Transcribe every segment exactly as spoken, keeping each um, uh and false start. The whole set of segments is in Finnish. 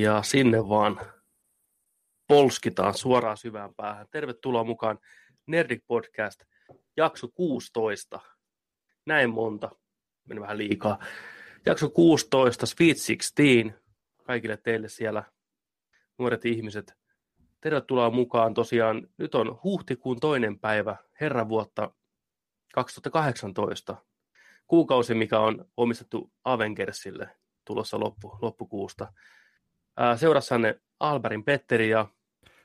Ja sinne vaan polskitaan suoraan syvään päähän. Tervetuloa mukaan Nerdic Podcast, jakso kuusitoista. Näin monta, meni vähän liikaa. Jakso kuusitoista, Sweet kuusitoista, kaikille teille siellä nuoret ihmiset. Tervetuloa mukaan tosiaan. Nyt on huhtikuun toinen päivä, herran vuotta kaksituhattakahdeksantoista. Kuukausi, mikä on omistettu Avengersille tulossa loppu, loppukuusta. Ää, seurassanne Alberin Petteri ja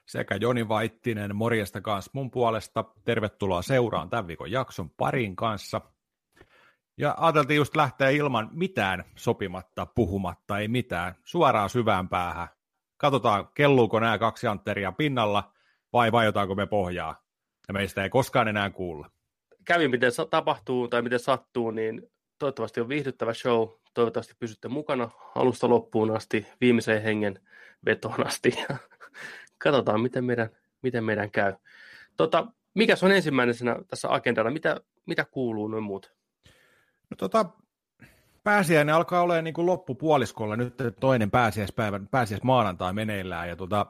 sekä Joni Vaittinen, morjesta kanssa mun puolesta. Tervetuloa seuraan tämän viikon jakson parin kanssa. Ja ajateltiin just lähteä ilman mitään sopimatta, puhumatta, ei mitään. Suoraan syvään päähän. Katsotaan, kelluuko nämä kaksi antteria pinnalla vai vajotaanko me pohjaa. Ja meistä ei koskaan enää kuulla. Kävi miten tapahtuu tai miten sattuu, niin toivottavasti on viihdyttävä show. Toivottavasti pysytte mukana alusta loppuun asti, viimeiseen hengen vetoon asti. Katsotaan, miten meidän, miten meidän käy. Tota, mikäs on ensimmäisenä tässä agendalla? Mitä, mitä kuuluu noin muut? No, tota, pääsiäinen alkaa olemaan niin kuin loppupuoliskolla. Nyt toinen pääsiäispäivä, pääsiäismaanantai meneillään. Ja, tota,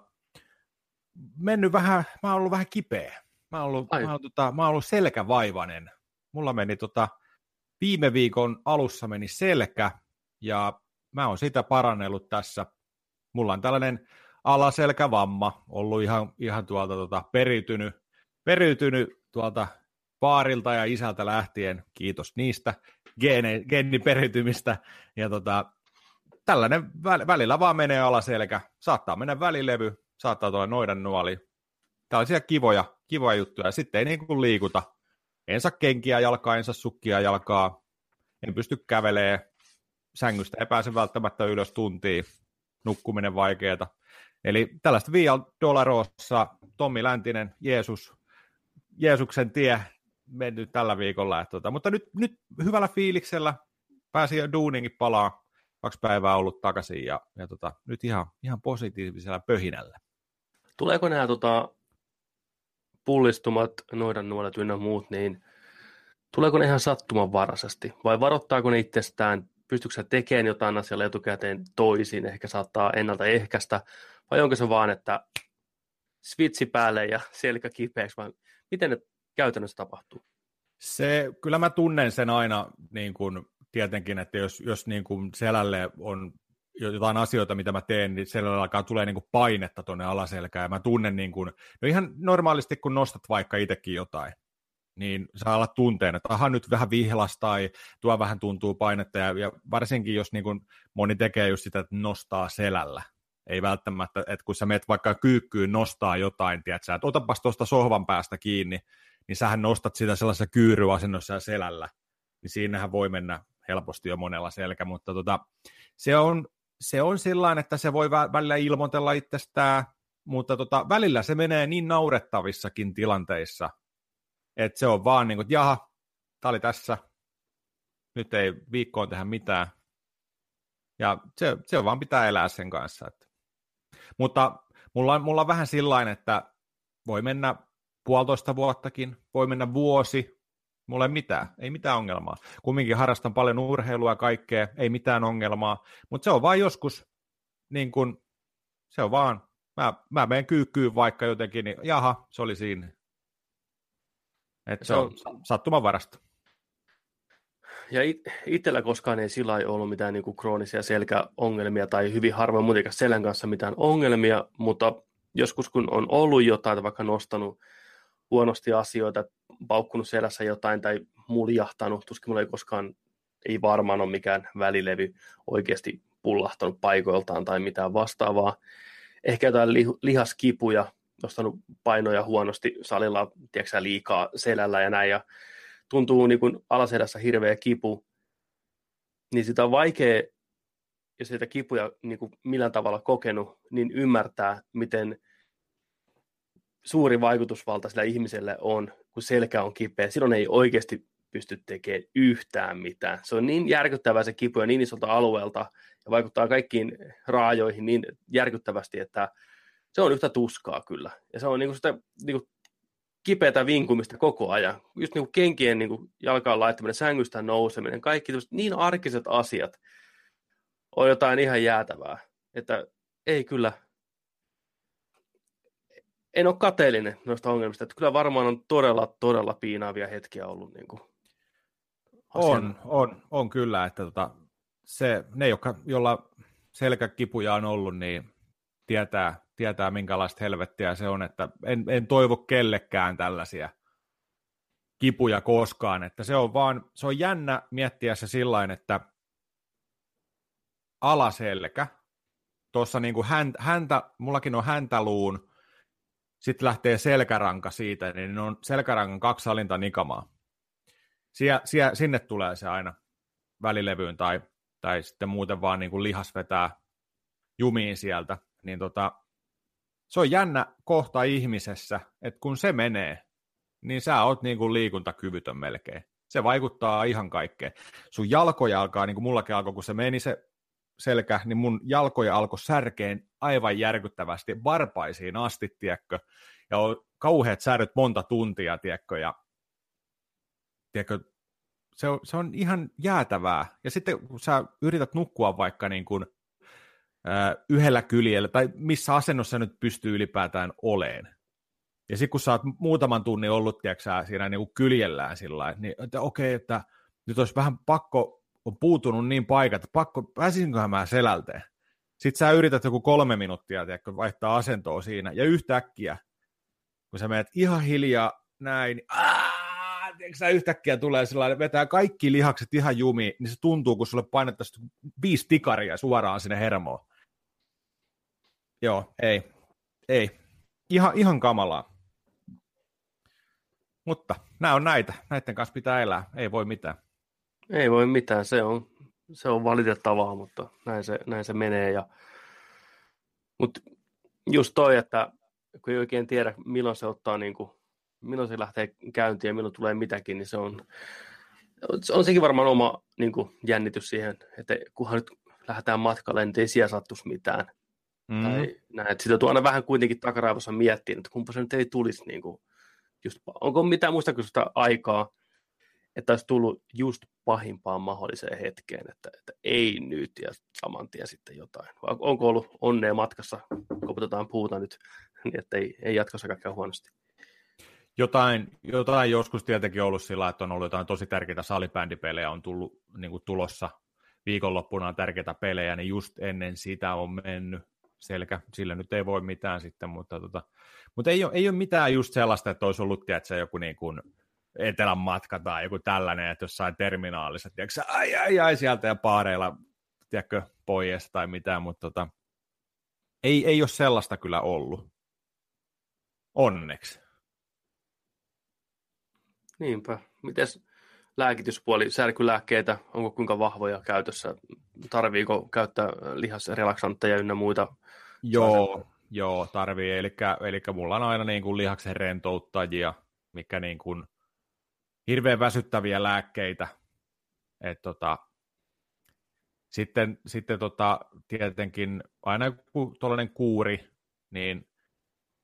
mennyt vähän, mä oon ollut vähän kipeä. Mä oon ollut, mä oon, tota, mä oon ollut selkävaivainen. Mulla meni tota, viime viikon alussa meni selkä ja mä oon sitä parannellut tässä. Mulla on tällainen alaselkävamma ollut ihan, ihan tuolta tota, periytynyt, periytynyt tuolta vaarilta ja isältä lähtien, kiitos niistä, geene, geeniperiytymistä. Ja tota, tällainen väl, välillä vaan menee alaselkä, saattaa mennä välilevy, saattaa tulla noidan nuoli. Tällaisia kivoja, kivoja juttuja, ja sitten ei niin kuin liikuta. En saa kenkiä jalkaa, en saa sukkia jalkaa, en pysty kävelemään, sängystä ei pääse välttämättä ylös tuntiin, nukkuminen vaikeeta. Eli tällaista Via Dolorosa, Tommi Läntinen, Jeesus, Jeesuksen tie mennyt tällä viikolla. Tuota, mutta nyt, nyt hyvällä fiiliksellä pääsin jo duuninkin palaa, kaksi päivää ollut takaisin ja, ja tota, nyt ihan, ihan positiivisella pöhinällä. Tuleeko nämä tota, pullistumat, noidan nuolet ynnä muut, niin tuleeko ne ihan sattumanvaraisesti vai varoittaako ne itsestään? Pystytkö sä tekemään jotain asialle etukäteen toisin, ehkä saattaa ennaltaehkäistä, vai onko se vaan, että switchi päälle ja selkä kipeäksi, vai miten ne käytännössä tapahtuu? Se, kyllä mä tunnen sen aina niin kun, tietenkin, että jos, jos niin kun selälle on jotain asioita, mitä mä teen, niin selällä alkaa tulee niin kun painetta tuonne alaselkään, ja mä tunnen niin kun, no ihan normaalisti, kun nostat vaikka itsekin jotain, niin saa olla tunteen, että aha, nyt vähän vihlas tai tuo vähän tuntuu painetta, ja, ja varsinkin jos niin kun moni tekee just sitä, että nostaa selällä. Ei välttämättä, että kun sä meet vaikka kyykkyyn nostaa jotain, tiedätkö, että otapas tuosta sohvan päästä kiinni, niin sähän nostat sitä sellaisessa kyyryasennossa ja selällä, niin siinähän voi mennä helposti jo monella selkä, mutta tota, se on, se on sillain, että se voi välillä ilmoitella itsestään, mutta tota, välillä se menee niin naurettavissakin tilanteissa, että se on vaan niin kuin, että jaha, tää oli tässä, nyt ei viikkoon tehdä mitään, ja se, se on vaan pitää elää sen kanssa, että. Mutta mulla on, mulla on vähän sillain, että voi mennä puolitoista vuottakin, voi mennä vuosi, mulla ei mitään, ei mitään ongelmaa. Kumminkin harrastan paljon urheilua ja kaikkea, ei mitään ongelmaa, mutta se on vaan joskus, niin kun, se on vaan, mä, mä menen kyykkyyn vaikka jotenkin, niin jaha, se oli siinä. Että se on sattumanvarasta. Ja itsellä koskaan ei sillä ei ollut mitään niin kuin kroonisia selkäongelmia tai hyvin harvoin muutenkaan selän kanssa mitään ongelmia, mutta joskus kun on ollut jotain tai vaikka nostanut huonosti asioita, paukkunut selässä jotain tai muljahtanut, tuskin mulla ei koskaan, ei varmaan ole mikään välilevy oikeasti pullahtanut paikoiltaan tai mitään vastaavaa. Ehkä jotain lihaskipuja, nostanut painoja huonosti salilla, tiedätkö, liikaa selällä ja näin ja tuntuu niin kuin alaselässä hirveä kipu, niin sitä on vaikea, jos sitä kipuja niin kuin millään tavalla kokenut, niin ymmärtää, miten suuri vaikutusvalta sillä ihmiselle on, kun selkä on kipeä. Silloin ei oikeasti pysty tekemään yhtään mitään. Se on niin järkyttävää se kipu ja niin isolta alueelta ja vaikuttaa kaikkiin raajoihin niin järkyttävästi, että se on yhtä tuskaa kyllä. Ja se on niin kuin sitä niin kuin kipeätä vinkumista koko ajan. Just niin kuin kenkien niin kuin jalkaan laittaminen, sängystä nouseminen, kaikki niin arkiset asiat on jotain ihan jäätävää. Että ei kyllä. En ole kateellinen noista ongelmista. Että kyllä varmaan on todella, todella piinaavia hetkiä ollut. Niin kuin on, on, on kyllä. Että tota, se, ne, jotka, jolla selkäkipuja on ollut, niin tietää, tietää minkälaista helvettiä se on. Että en, en toivo kellekään tällaisia kipuja koskaan. Että se on vaan, se on jännä miettiä se sillain, että alaselkä, tuossa niin kuin häntä, häntä, mullakin on häntäluun, sitten lähtee selkäranka siitä, niin on selkärangan kaksi alinta nikamaa. Sie, sie, sinne tulee se aina välilevyyn tai, tai sitten muuten vaan niin kuin lihas vetää jumiin sieltä. Niin tota, se on jännä kohta ihmisessä, että kun se menee, niin sä oot niin kuin liikuntakyvytön melkein. Se vaikuttaa ihan kaikkeen. Sun jalkoja alkaa, niin kuin mullakin alkoi, kun se meni se selkä, niin mun jalkoja alkoi särkeen aivan järkyttävästi, varpaisiin asti, tiekkö, ja on kauheat säröt monta tuntia, tiekkö, ja tiekkö, se, on, se on ihan jäätävää, ja sitten kun sä yrität nukkua vaikka niin kuin, ää, yhdellä kyljellä, tai missä asennossa nyt pystyy ylipäätään oleen, ja sitten kun sä oot muutaman tunnin ollut, tiekkö, siinä niin kuin kyljellään sillä lailla, niin että okei, että nyt olisi vähän pakko, on puutunut niin paikat, pakko, pääsisinköhän mä selälteen. Sitten sä yrität joku kolme minuuttia, tiedätkö, vaihtaa asentoa siinä, ja yhtäkkiä, kun sä menet ihan hiljaa näin, niin aah, tiedätkö, sä yhtäkkiä tulee sellainen, vetää kaikki lihakset ihan jumiin, niin se tuntuu, kun sulle painettaisiin viisi tikaria suoraan sinne hermoon. Joo, ei, ei. Ihan, ihan kamalaa. Mutta nämä on näitä, näiden kanssa pitää elää, ei voi mitään. Ei voi mitään, se on, se on valitettavaa, mutta näin se, näin se menee. Ja, mutta just toi, että kun ei oikein tiedä, milloin se ottaa, niin kuin, milloin se lähtee käyntiin ja milloin tulee mitäkin, niin se on, on sekin varmaan oma niin kuin, jännitys siihen, että kunhan nyt lähdetään matkalle, niin ei siellä sattuisi mitään. Mm. Tai, näin, sitä tuo aina vähän kuitenkin takaraivossa miettiä, että kumpa se nyt ei tulisi. Niin kuin, just, onko mitään muista kysystä aikaa, että olisi tullut just pahimpaan mahdolliseen hetkeen, että, että ei nyt ja saman tien sitten jotain. Vai onko ollut onnea matkassa, koputetaan puuta nyt, niin että ei, ei jatkossa kaikkea huonosti? Jotain, jotain joskus tietenkin ollut sillä, että on ollut jotain tosi tärkeitä salibändipelejä, on tullut niin kuin tulossa viikonloppuna tärkeitä pelejä, niin just ennen sitä on mennyt selkä. Sillä nyt ei voi mitään sitten, mutta, tota, mutta ei, ole, ei ole mitään just sellaista, että olisi ollut tietysti joku niin kuin etelän matka tai joku tällainen, että jossain terminaalissa, tiedätkö sä, ai, ai, ai, sieltä ja paareilla, tiedätkö, pois tai mitään, mutta tota, ei, ei ole sellaista kyllä ollut. Onneksi. Niinpä. Mites lääkityspuoli, särkylääkkeitä, onko kuinka vahvoja käytössä? Tarviiko käyttää lihasrelaksantteja ynnä muita? Joo, joo tarvii. Elikkä, elikkä mulla on aina niin kuin lihaksen rentouttajia, mikä niin kuin hirveän väsyttäviä lääkkeitä. Et tota, sitten sitten tota, tietenkin aina joku tuollainen kuuri, niin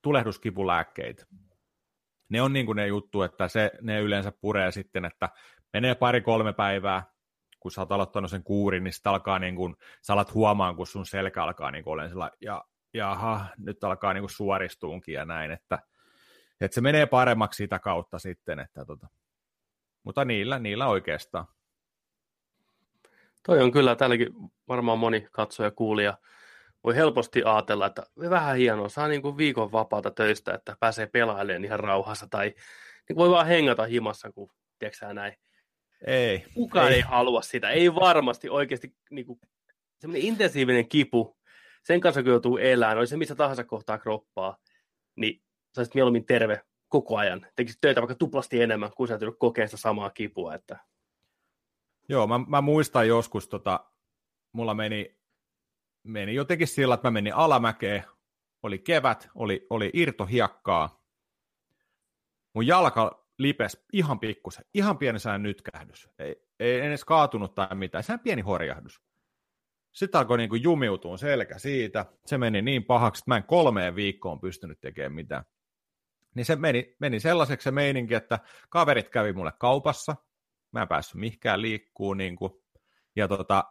tulehduskipulääkkeitä. Ne on niin kuin ne juttu, että se, ne yleensä puree sitten, että menee pari-kolme päivää, kun sä oot aloittanut sen kuurin, niin sitten alkaa niin kuin, sä alat huomaan, kun sun selkä alkaa niin kuin olemaan sellainen, ja jaha, nyt alkaa niin kuin suoristuunkin ja näin, että, että se menee paremmaksi sitä kautta sitten, että tota. Mutta niillä, niillä oikeastaan. Toi on kyllä, täälläkin varmaan moni katsoja, kuulija voi helposti ajatella, että vähän hienoa, saa niin kuin viikon vapaata töistä, että pääsee pelailemaan ihan rauhassa, tai niin voi vaan hengata himassa, kun tiedätkö näin. Ei. Kukaan ei. ei halua sitä, ei varmasti oikeasti niin kuin, sellainen intensiivinen kipu, sen kanssa kun joutuu elämään, oli se missä tahansa kohtaa kroppaa, niin saisit mieluummin terve koko ajan. Tekisit töitä vaikka tuplasti enemmän, kun sä et tullut kokea sitä samaa kipua. Että joo, mä, mä muistan joskus, tota, mulla meni, meni jotenkin sillä, että mä menin alamäkeen, oli kevät, oli, oli irtohiekkaa. Mun jalka lipesi ihan pikkusen, ihan pieni sään nytkähdys. Ei, ei edes kaatunut tai mitään, sehän pieni horjahdus. Sitten alkoi niin kuin jumiutua selkä siitä, se meni niin pahaksi, että mä en kolmeen viikkoon pystynyt tekemään mitään. Niin se meni, meni sellaiseksi se meininki, että kaverit kävi mulle kaupassa, mä en päässyt mihinkään liikkuun, niin kuin, ja tota,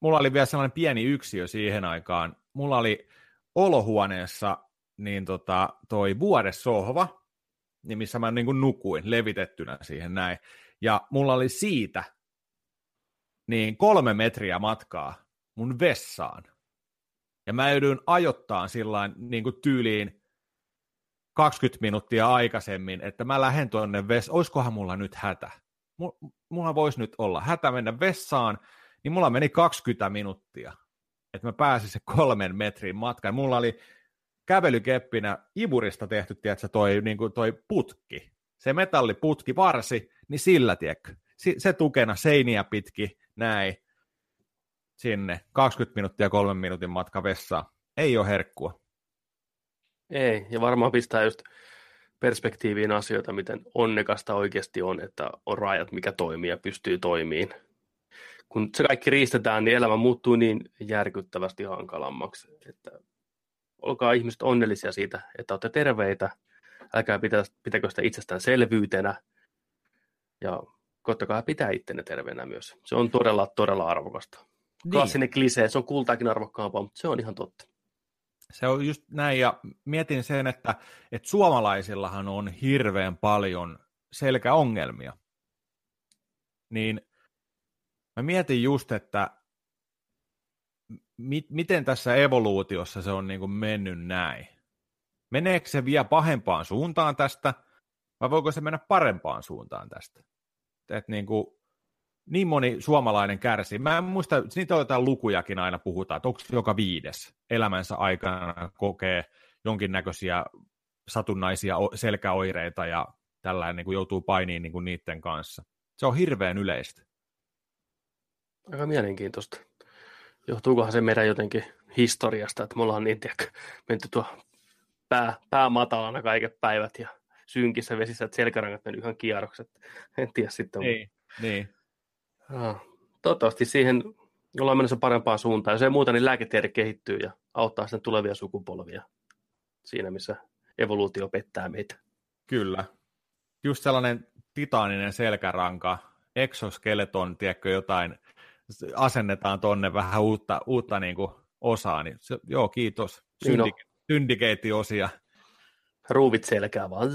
mulla oli vielä sellainen pieni yksiö siihen aikaan, mulla oli olohuoneessa niin tota, toi vuodesohva, niin missä mä niin kuin nukuin levitettynä siihen näin. Ja mulla oli siitä niin kolme metriä matkaa mun vessaan. Ja mä joudyin ajoittaan sillain niin kuin tyyliin kaksikymmentä minuuttia aikaisemmin, että mä lähden tuonne vessaan. Oiskohan mulla nyt hätä? Mulla voisi nyt olla hätä mennä vessaan, niin mulla meni kaksikymmentä minuuttia, että mä pääsin se kolmen metrin matkaan. Mulla oli kävelykeppinä iburista tehty, tiedätkö, toi, niin kuin toi putki, se metalliputki, varsi, niin sillä, tiedätkö, se tukena seiniä pitki, näin, sinne, kaksikymmentä minuuttia kolmen minuutin matka vessaan. Ei ole herkkua. Ei, ja varmaan pistää just perspektiiviin asioita, miten onnekasta oikeasti on, että on rajat, mikä toimii ja pystyy toimiin. Kun se kaikki riistetään, niin elämä muuttuu niin järkyttävästi hankalammaksi, että olkaa ihmiset onnellisia siitä, että olette terveitä, älkää pitä, pitäkö sitä itsestäänselvyytenä ja koittakaa pitää ittenne terveenä myös. Se on todella, todella arvokasta. Klassinen niin. Klisee, se on kultaakin arvokkaampaa, mutta se on ihan totta. Se on just näin, ja mietin sen, että, että suomalaisillahan on hirveän paljon selkäongelmia. Niin mä mietin just, että mi- miten tässä evoluutiossa se on niin kuin mennyt näin. Meneekö se vielä pahempaan suuntaan tästä, vai voiko se mennä parempaan suuntaan tästä? Että niin kuin niin moni suomalainen kärsii. Mä en muista, niitä on jotain lukujakin aina puhutaan, että onko joka viides elämänsä aikana kokee jonkinnäköisiä satunnaisia selkäoireita ja tällainen niin kuin joutuu painiin niin kuin niiden kanssa. Se on hirveän yleistä. Aika mielenkiintoista. Johtuukohan se meidän jotenkin historiasta, että me ollaan niin tiedä, menty tuo pää, pää matalana kaiket päivät ja synkissä vesissä, että selkärangat mennyt ihan kierrokset. En tiedä sitten. Niin, niin. Ah, toivottavasti siihen ollaan menossa parempaan suuntaan. Jos ei muuta, niin lääketiede kehittyy ja auttaa sen tulevia sukupolvia siinä, missä evoluutio pettää meitä. Kyllä. Just sellainen titaaninen selkäranka, exoskeleton, tiedätkö jotain, asennetaan tonne vähän uutta, uutta niin kuin osaa. Niin se, joo, kiitos. Syndike- syndikeettiosia. Ruuvit selkää vaan.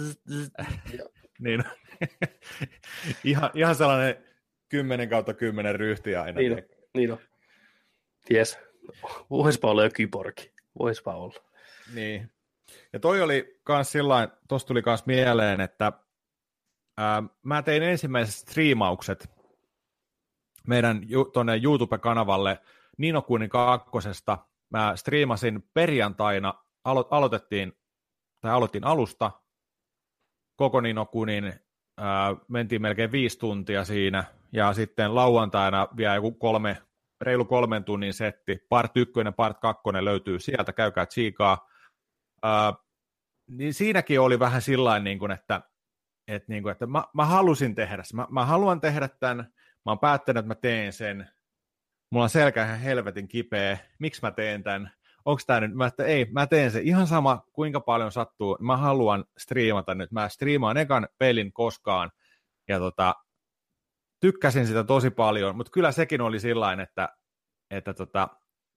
Niin. ihan, ihan sellainen Kymmenen kautta kymmenen ryhtiä aina. Niin on, niin on. Ties. Voispa olla jo kyborgi. Voispa olla. Niin. Ja toi oli kans sillain, tossa tuli kans mieleen, että ää, mä tein ensimmäiset striimaukset meidän tonne YouTube-kanavalle Ni no Kuni kakkosesta. Mä striimasin perjantaina, alo- aloitettiin, tai aloitin alusta koko Ni no Kunin, ää, mentiin melkein viisi tuntia siinä. Ja sitten lauantaina vielä joku kolme, reilu kolmen tunnin setti. Part ykkönen, part kakkonen löytyy sieltä, käykää tsiikaa. Äh, niin siinäkin oli vähän sillain, niin kuin, että, että, niin kuin, että mä, mä halusin tehdä sen. Mä, mä haluan tehdä tämän, mä oon päättänyt, että mä teen sen. Mulla on selkä ihan helvetin kipeä. Miksi mä teen tämän? Onks tää nyt? Mä, että ei, mä teen sen. Ihan sama, kuinka paljon sattuu. Mä haluan striimata nyt. Mä striimaan ekan pelin koskaan. Ja tota... Tykkäsin sitä tosi paljon, mutta kyllä sekin oli sillain, että, että tota,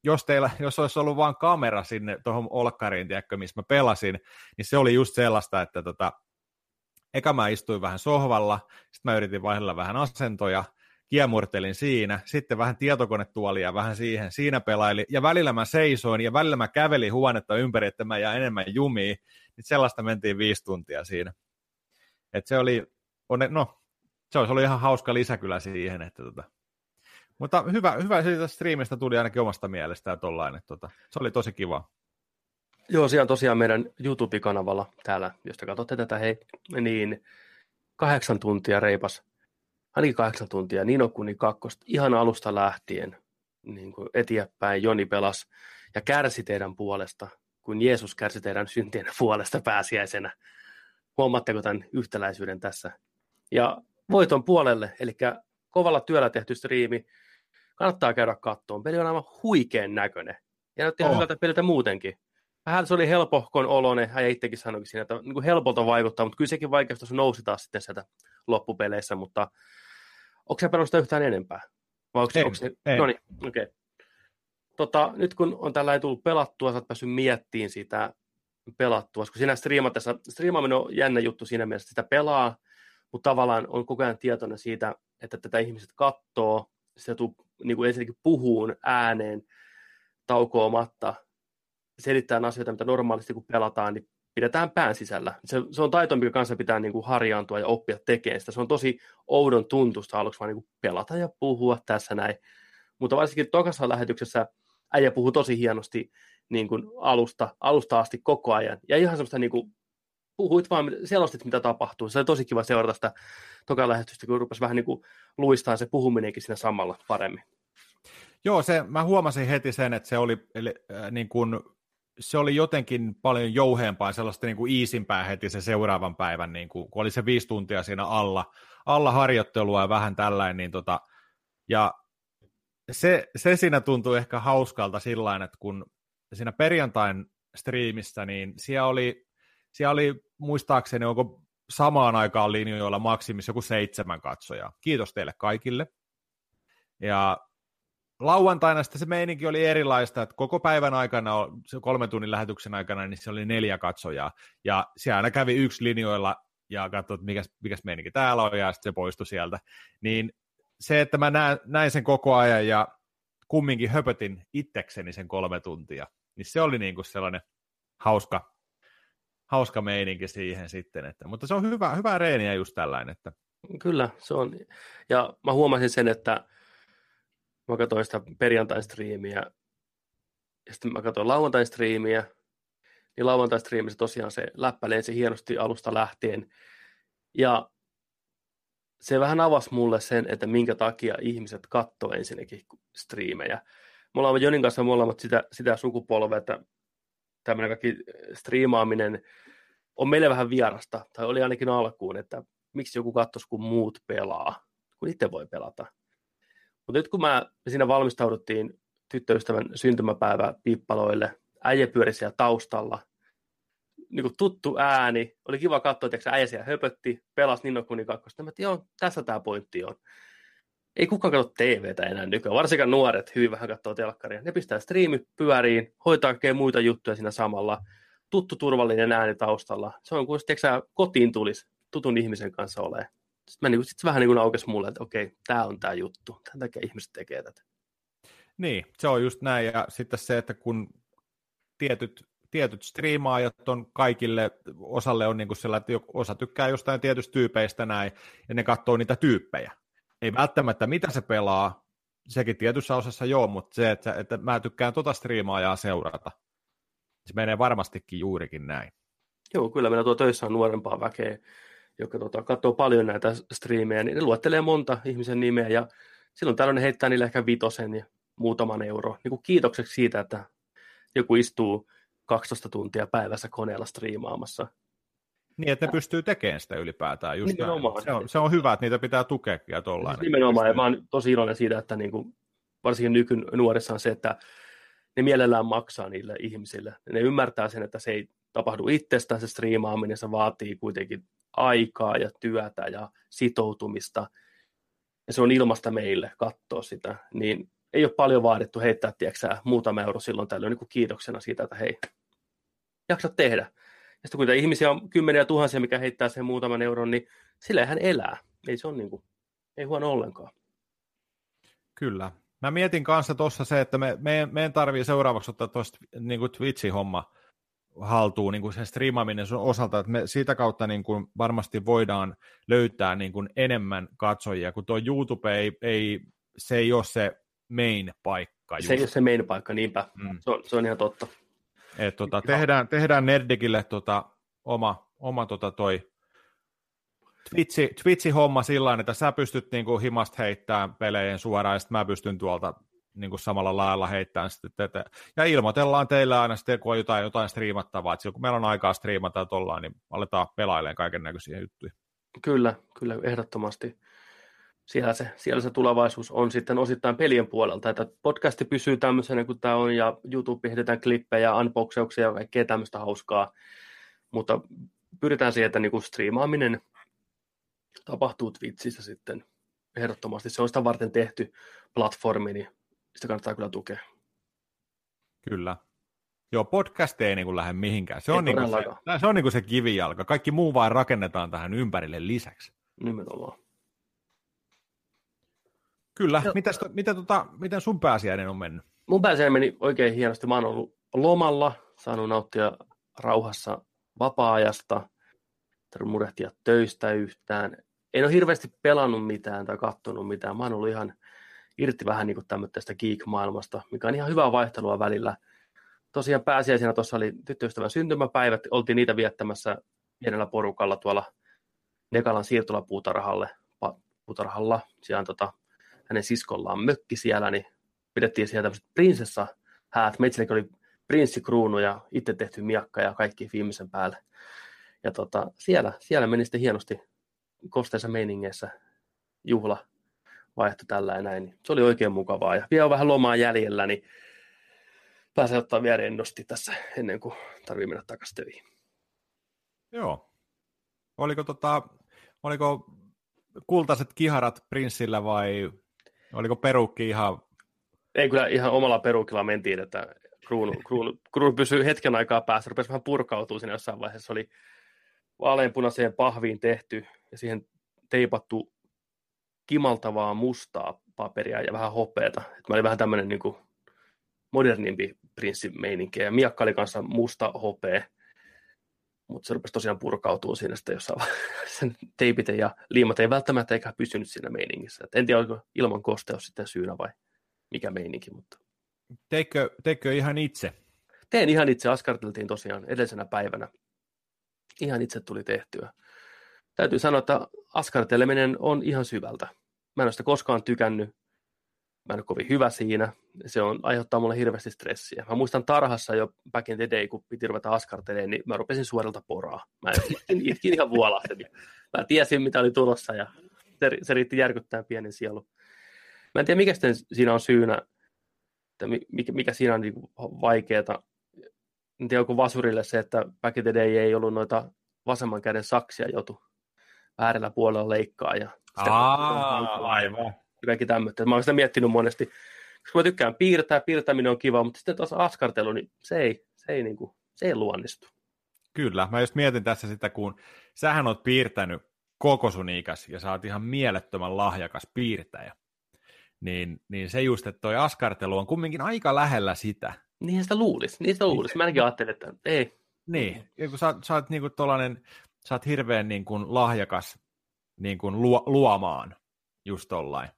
jos, teillä, jos olisi ollut vain kamera sinne tuohon olkkariin, tiedätkö, missä mä pelasin, niin se oli just sellaista, että tota, eka mä istuin vähän sohvalla, sitten mä yritin vaihdella vähän asentoja, kiemurtelin siinä, sitten vähän tietokonetuolia vähän siihen, siinä pelailin, ja välillä mä seisoin, ja välillä mä kävelin huonetta ympäri, että mä jäin enemmän jumiin, niin sellaista mentiin viisi tuntia siinä. Että se oli, onne, no... Se olisi ollut ihan hauska lisä kyllä siihen, että tota. Mutta hyvä, hyvä siitä striimistä tuli ainakin omasta mielestään tollainen, että tota. Se oli tosi kiva. Joo, siellä tosiaan meidän YouTube-kanavalla täällä, jos te katsotte tätä, hei, niin kahdeksan tuntia reipas, ainakin kahdeksan tuntia, Ni no Kuni kakkosta, ihan alusta lähtien, niin kuin eteenpäin Joni pelasi ja kärsi teidän puolesta, kun Jeesus kärsi teidän syntien puolesta pääsiäisenä. Huomaatteko tämän yhtäläisyyden tässä? Ja voiton puolelle, eli kovalla työllä tehty striimi. Kannattaa käydä kattoon. Peli on aivan huikean näköinen. Ja näytti ihan hyvältä peliltä muutenkin. Vähän se oli helpohkon oloinen. Hän itsekin sanoikin siinä, että niin kuin helpolta vaikuttaa, mutta kyllä sekin vaikeus nousi taas sitten sieltä loppupeleissä. Mutta onko se perusta yhtään enempää? Vai onko se, onko se... No niin, okei. Okay. tota, nyt kun on tällä ei tullut pelattua, sä oot päässyt miettimään sitä pelattua, kun siinä striimatessa, striimaaminen on jännä juttu siinä mielessä, sitä pelaa, mutta tavallaan on koko ajan tietoinen siitä, että tätä ihmiset katsoo, sitä tuu niin kuin ensinnäkin puhuun ääneen taukoamatta, selittää asioita, mitä normaalisti kun pelataan, niin pidetään pään sisällä. Se, se on taito, mikä kanssa pitää niin kuin harjaantua ja oppia tekemään sitä. Se on tosi oudon tuntusta aluksi vaan niin kuin pelata ja puhua tässä näin. Mutta varsinkin tokassa lähetyksessä äijä puhuu tosi hienosti niin kuin alusta, alusta asti koko ajan. Ja ihan semmoista niin kuin puhuit vaan, selostit mitä tapahtuu. Se oli tosi kiva seurata sitä tokan lähetystä, kun rupesi vähän niin kuin luistamaan se puhuminenkin siinä samalla paremmin. Joo, se, mä huomasin heti sen, että se oli eli, äh, niin kuin... se oli jotenkin paljon jouheempaa, sellaista niin kuin iisimpää heti se seuraavan päivän, niin kuin, kun oli se viisi tuntia siinä alla, alla harjoittelua ja vähän tällainen, niin tota, ja se, se siinä tuntui ehkä hauskalta sillain, että kun siinä perjantain striimissä, niin siellä oli, siellä oli muistaakseni, onko samaan aikaan linjoilla maksimissa joku seitsemän katsojaa. Kiitos teille kaikille. Ja lauantaina sitten se meininki oli erilaista, että koko päivän aikana, se kolmen tunnin lähetyksen aikana, niin se oli neljä katsojaa. Ja siellä aina kävi yksi linjoilla ja katsoi, että mikäs, mikäs meininki täällä on, ja sitten se poistui sieltä. Niin se, että mä näin, näin sen koko ajan ja kumminkin höpötin itsekseni sen kolme tuntia, niin se oli niin kuin sellainen hauska, hauska meininki siihen sitten. Että, mutta se on hyvä, hyvä reeniä just tällainen. Että. Kyllä, se on. Ja mä huomasin sen, että mä katsoin sitä perjantai-striimiä ja sitten mä katsoin lauantai-striimiä, niin lauantai-striimissä tosiaan se läppä lensi hienosti alusta lähtien. Ja se vähän avasi mulle sen, että minkä takia ihmiset katsoo ensinnäkin striimejä. Me ollaan Jonin kanssa molemmat sitä, sitä sukupolvea, että tämmöinen kaikki striimaaminen on meille vähän vierasta, tai oli ainakin alkuun, että miksi joku katsoisi, kun muut pelaa, kun itse voi pelata. Mutta nyt kun mä, me siinä valmistauduttiin tyttöystävän syntymäpäiväpiippaloille, äijä pyöri siellä taustalla, niin kuin tuttu ääni, oli kiva katsoa, että äijä siellä höpötti, pelasi Ni no Kuni kaksi, mä että joo, tässä tämä pointti on. Ei kukaan katso T V:tä enää nykyään, varsinkaan nuoret hyvin vähän katsoo telkkaria. Ne pistää striimit pyöriin, hoitaa kaikkea muita juttuja siinä samalla, tuttu turvallinen ääni taustalla. Se on kuin tiiäksä, kotiin tulisi tutun ihmisen kanssa olemaan. Sitten mä niin kuin, sit se vähän niin kuin aukesi mulle, että okei, tämä on tämä juttu. Tämän takia ihmiset tekee tätä. Niin, se on just näin. Ja sitten se, että kun tietyt, tietyt striimaajat on kaikille, osalle on niin kuin sellainen, että osa tykkää jostain tietystä tyypeistä näin, ja ne katsoo niitä tyyppejä. Ei välttämättä mitä se pelaa, sekin tietyssä osassa joo, mutta se, että, että mä tykkään tota striimaajaa seurata. Se menee varmastikin juurikin näin. Joo, kyllä meillä tuo töissä on nuorempaa väkeä, joka tota, katsoo paljon näitä striimejä, niin ne luettelee monta ihmisen nimeä, ja silloin tällöin heittää niille ehkä vitosen ja muutaman euro, niin kuin kiitokseksi siitä, että joku istuu kaksitoista tuntia päivässä koneella striimaamassa. Niin, että ne pystyy tekemään sitä ylipäätään. Just se, on, se on hyvä, että niitä pitää tukeakin ja tuollainen. Nimenomaan, ja mä oon tosi iloinen siitä, että niin kuin, varsinkin nykynuorissa on se, että ne mielellään maksaa niille ihmisille. Ne ymmärtää sen, että se ei tapahdu itsestään, se striimaaminen, se vaatii kuitenkin aikaa ja työtä ja sitoutumista, ja se on ilmasta meille katsoa sitä, niin ei ole paljon vaadittu heittää, tiedätkö, muutama euro silloin tällöin niin kuin kiitoksena siitä, että hei, jaksat tehdä. Ja sitten kun ihmisiä on kymmeniä tuhansia, mikä heittää sen muutaman euron, niin sillä hän elää. Ei se on niin kuin, ei huono ollenkaan. Kyllä. Mä mietin kanssa tuossa se, että me, me, meidän tarvii seuraavaksi ottaa tuosta niin kuin Twitch-homma haltuun niin kuin sen striimaaminen sun osalta, että me sitä kautta niin kuin varmasti voidaan löytää niin kuin enemmän katsojia, kun tuo YouTube ei, ei, se ei ole se main paikka. Se just. Ei ole se main paikka, niinpä. Mm. Se, on, se on ihan totta. Et, tota, tehdään, tehdään Nerdicille tota, oma, oma tota, toi Twitchi, Twitchi-homma sillä tavalla, että sä pystyt niin kuin himasta heittämään pelejä suoraan, ja sitten mä pystyn tuolta niin kuin samalla lailla heittää sitten tätä. Ja ilmoitellaan teille aina sitten, kun on jotain, jotain striimattavaa. Silloin kun meillä on aikaa striimata ja tollaan, niin aletaan pelailemaan kaiken näköisiä juttuja. Kyllä, kyllä ehdottomasti. Siellä se, siellä se tulevaisuus on sitten osittain pelien puolelta. Että podcasti pysyy tämmöisenä kuin tämä on, ja YouTube heitetään klippejä, unboxauksia ja kaikkea tämmöistä hauskaa. Mutta pyritään siihen, että niin kuin striimaaminen tapahtuu Twitchissä sitten ehdottomasti. Se on sitä varten tehty platformi, niin sitä kannattaa kyllä tukea. Kyllä. Joo, podcast ei niin kuin lähde mihinkään. Se on, niin kuin se, se on niin kuin se kivijalka. Kaikki muu vaan rakennetaan tähän ympärille lisäksi. Nimenomaan. Kyllä. No. Mitäs, mitä, tota, miten sun pääsiäinen on mennyt? Mun pääsiäinen meni oikein hienosti. Mä oon ollut lomalla, saanut nauttia rauhassa vapaa-ajasta. Ei tarvitse murehtia töistä yhtään. En ole hirveästi pelannut mitään tai katsonut mitään. Mä oon ollut ihan irti vähän niin kuin tämmöistä geek-maailmasta, mikä on ihan hyvää vaihtelua välillä. Tosiaan pääsiäisenä tuossa oli tyttöystävän syntymäpäivät. Oltiin niitä viettämässä pienellä porukalla tuolla Nekalan siirtolapuutarhalla. Puutarhalla. Siellä on tota, hänen siskollaan mökki siellä, niin pidettiin siellä tämmöiset prinsessahäät. Meitselläkin oli prinssikruunu ja itse tehty miakka ja kaikki viimeisen päälle. Ja tota, siellä, siellä meni sitten hienosti kosteissa meiningeissä juhla vaihto tällä ja näin. Se oli oikein mukavaa ja vielä on vähän lomaa jäljellä, niin pääsee ottaa vielä rennosti tässä ennen kuin tarvii mennä takaisin töihin. Joo. Oliko, tota, oliko kultaiset kiharat prinssillä vai oliko perukki ihan? Ei, kyllä ihan omalla perukilla mentiin, että kruunu, kruunu, kruunu pysyy hetken aikaa päässä. Rupesi vähän purkautumaan siinä jossain vaiheessa. Se oli vaaleanpunaiseen pahviin tehty ja siihen teipattu kimaltavaa mustaa paperia ja vähän hopeata. Et mä olin vähän tämmöinen niin kuin modernimpi prinssimeininki, ja miakka oli kanssa musta hopea, mutta se rupesi tosiaan purkautumaan siinä sitten jossain vaiheessa. Sen teipit ja liimat ei välttämättä eikä pysynyt siinä meiningissä. Et en tiedä, oliko ilman kosteus sitten syynä vai mikä meininki, mutta... Teikö, teikö ihan itse? Tein ihan itse, askarteltiin tosiaan edellisenä päivänä. Ihan itse tuli tehtyä. Täytyy sanoa, että askarteleminen on ihan syvältä. Mä en ole sitä koskaan tykännyt. Mä en ole kovin hyvä siinä. Se on, aiheuttaa mulle hirveästi stressiä. Mä muistan tarhassa jo back in the day, kun piti ruveta askartelemaan, niin mä rupesin suorelta poraa. Mä itkin, itkin ihan vuolahten. Mä tiesin, mitä oli tulossa, ja se, se riitti järkyttämään pienen sielun. Mä en tiedä, mikä sitten siinä on syynä, että mikä, mikä siinä on niin vaikeaa. En tiedä, onko vasurille se, että back in the day ei ollut noita vasemman käden saksia joutu äärellä puolella leikkaa. Ja Aa, aivan. Kaikki tämmöistä. Mä oon sitä miettinyt monesti. Koska mä tykkään piirtää, piirtäminen on kiva, mutta sitten taas askartelu, niin se ei, se ei, niin kuin, se ei luonnistu. Kyllä, mä just mietin tässä sitä, kun sähän oot piirtänyt koko sun ikäs ja sä oot ihan mielettömän lahjakas piirtäjä. Niin, niin se just, että toi askartelu on kumminkin aika lähellä sitä. Niinhän sitä luulisi, niistä luulisi. Mä ainakin ajattelin, että ei. Niin, ja kun sä, sä oot niinku tollanen, sä oot hirveän niinku lahjakas niinku luo, luomaan just tollain.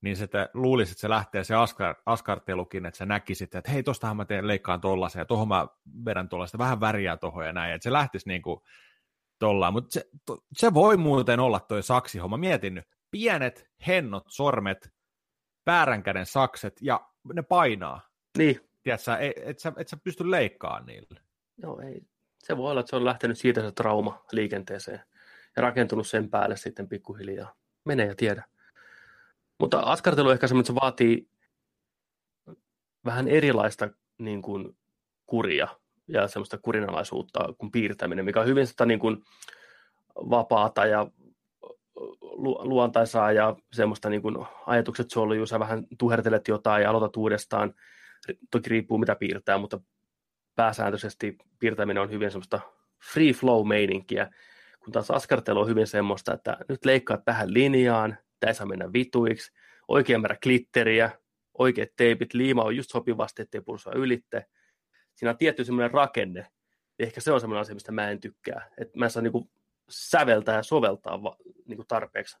Niin se, että luulisi, että se lähtee se askar, askartelukin, että sä näkisit, että hei, tostahan mä teen, leikkaan tollasen ja tohon mä vedän tollaista, vähän väriä tohon ja näin. Että se lähtisi niinku tollain. Mutta se, se voi muuten olla toi saksihomma. Mietin nyt, pienet hennot, sormet, väärän käden sakset ja ne painaa. Niin. Tiedätkö, et, et, sä, et sä pysty leikkaamaan niille. Joo, ei. Se voi olla, että se on lähtenyt siitä se trauma liikenteeseen ja rakentunut sen päälle sitten pikkuhiljaa. Mene ja tiedä. Mutta askartelu ehkä semmoinen, se vaatii vähän erilaista niin kuin, kuria ja semmoista kurinalaisuutta kuin piirtäminen, mikä on hyvin sitä niin kuin, vapaata ja lu- luontaisaa ja semmoista niin kuin, ajatukset soljuu, sä vähän tuhertelet jotain ja aloitat uudestaan. Toki riippuu mitä piirtää, mutta pääsääntöisesti piirtäminen on hyvin semmoista free flow-meininkiä, kun taas askartelu on hyvin semmoista, että nyt leikkaat tähän linjaan, tää ei saa mennä vituiksi, oikea määrä glitteriä, oikeat teipit, liima on just sopivasti, ettei pulsoa ylitte. Siinä on tietty semmoinen rakenne, ehkä se on semmoinen asia, mistä mä en tykkää, että mä en saa niinku säveltää ja soveltaa niinku tarpeeksi,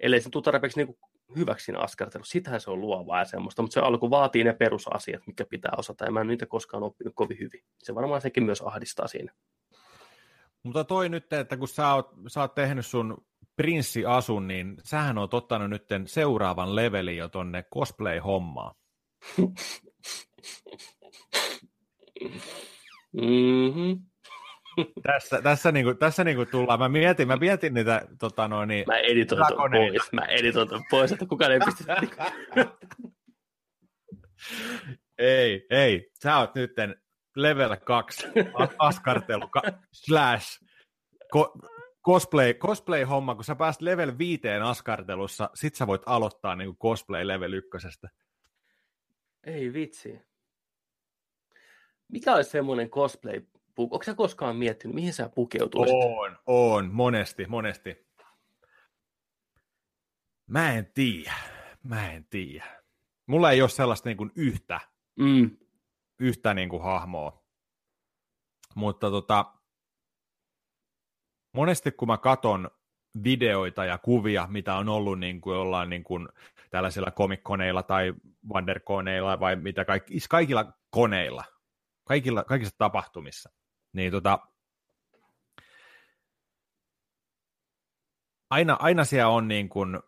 ellei se tule tarpeeksi niinku hyväksi siinä askartelussa. Sitähän se on luovaa ja semmoista, mutta se alku vaatii ne perusasiat, mitkä pitää osata, ja mä en niitä koskaan oppinut kovin hyvin. Se varmaan sekin myös ahdistaa siinä. Mutta toi nyt, että kun sä oot, sä oot tehnyt sun prinssiasun, niin sähän oot ottanut nyt seuraavan levelin jo tonne cosplay-hommaan. Mm-hmm. Tässä, tässä, niinku, tässä niinku tullaan. Mä mietin, mä mietin niitä tota noin... Mä editoin ton pois, mä editoin ton pois, että kukaan ei pysty... ei, ei. Sä oot nytten level kaksi askartelu slash ko- cosplay, cosplay-homma. Kun sä pääst level viiteen askartelussa, sit sä voit aloittaa niinku cosplay level ykkösestä. Ei vitsi. mikä olisi semmoinen cosplay? Onko sä koskaan miettinyt, mihin sä pukeutuisit? On, on, monesti, monesti. Mä en tiedä, mä en tiedä. Mulla ei ole sellaista niin kuin yhtä, mm. yhtä niin kuin hahmoa. Mutta tota, monesti kun mä katon videoita ja kuvia, mitä on ollut niin kuin jollain niin kuin tällaisilla komikkoneilla tai wanderkoneilla vai mitä kaikki, kaikilla koneilla, kaikilla, kaikissa tapahtumissa, niin tota, aina, aina siellä on niin kuin,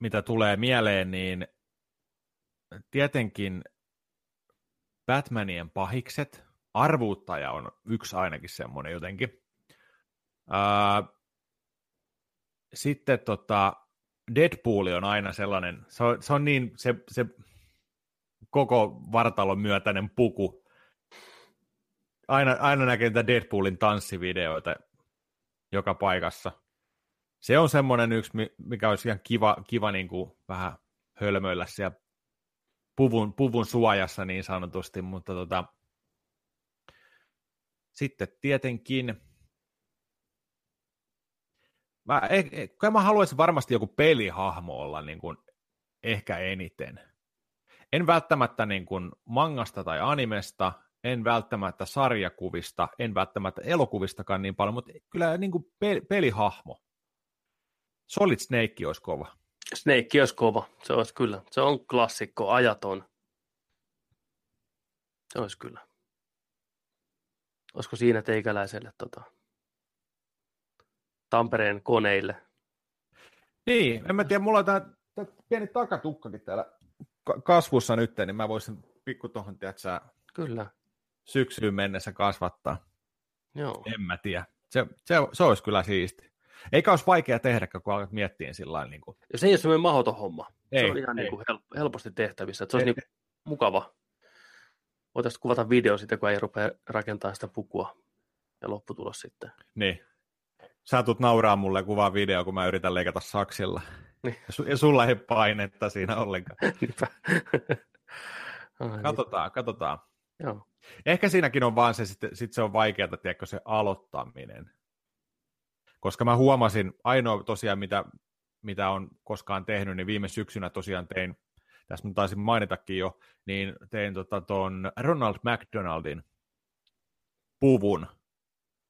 mitä tulee mieleen, niin tietenkin Batmanien pahikset, arvuuttaja on yksi ainakin semmoinen jotenkin. Ää, sitten tota, Deadpool on aina sellainen, se on, se on niin se, se koko vartalon myötäinen puku. Aina, aina näkee niitä Deadpoolin tanssivideoita joka paikassa. Se on semmoinen yksi, mikä olisi ihan kiva, kiva niin kuin vähän hölmöillä siellä puvun, puvun suojassa niin sanotusti, mutta tota, sitten tietenkin mä, eh, kyllä mä haluaisin varmasti joku pelihahmo olla niin kuin ehkä eniten. En välttämättä niin kuin mangasta tai animesta, en välttämättä sarjakuvista, en välttämättä elokuvistakaan niin paljon, mutta kyllä niin kuin pe- pelihahmo. Solid Snake olisi kova. Snake olisi kova, se olisi kyllä. Se on klassikko, ajaton. Se olisi kyllä. Olisiko siinä teikäläiselle tota, Tampereen koneille? Niin, en mä tiedä, mulla on tämä pieni takatukkakin täällä kasvussa nyt, niin mä voisin pikku tuohon, tiedätkö, kyllä, syksyyn mennessä kasvattaa. Joo. En mä tiedä. Se, se, se olisi kyllä siisti. Eikä olisi vaikea tehdä, kun alat miettiä sillä niin kuin. Se ei ole semmoinen mahdoton homma. Ei, se on ihan niin kuin helposti tehtävissä. Se olisi niin kuin mukava. Voitaisiin kuvata video siitä, kun ei rupea rakentamaan sitä pukua ja lopputulos sitten. Niin. Sä tulet nauraa mulle kuvaa video, kun mä yritän leikata saksilla. Niin. Ja sulla ei painetta siinä ollenkaan. Ai, katsotaan, niin. katsotaan. Joo. Ehkä siinäkin on vaan se, sitten sit se on vaikeaa, tiedätkö, se aloittaminen. Koska mä huomasin, ainoa tosiaan, mitä, mitä on koskaan tehnyt, niin viime syksynä tosiaan tein, tässä mä taisin mainitakin jo, niin tein tota ton Ronald McDonaldin puvun.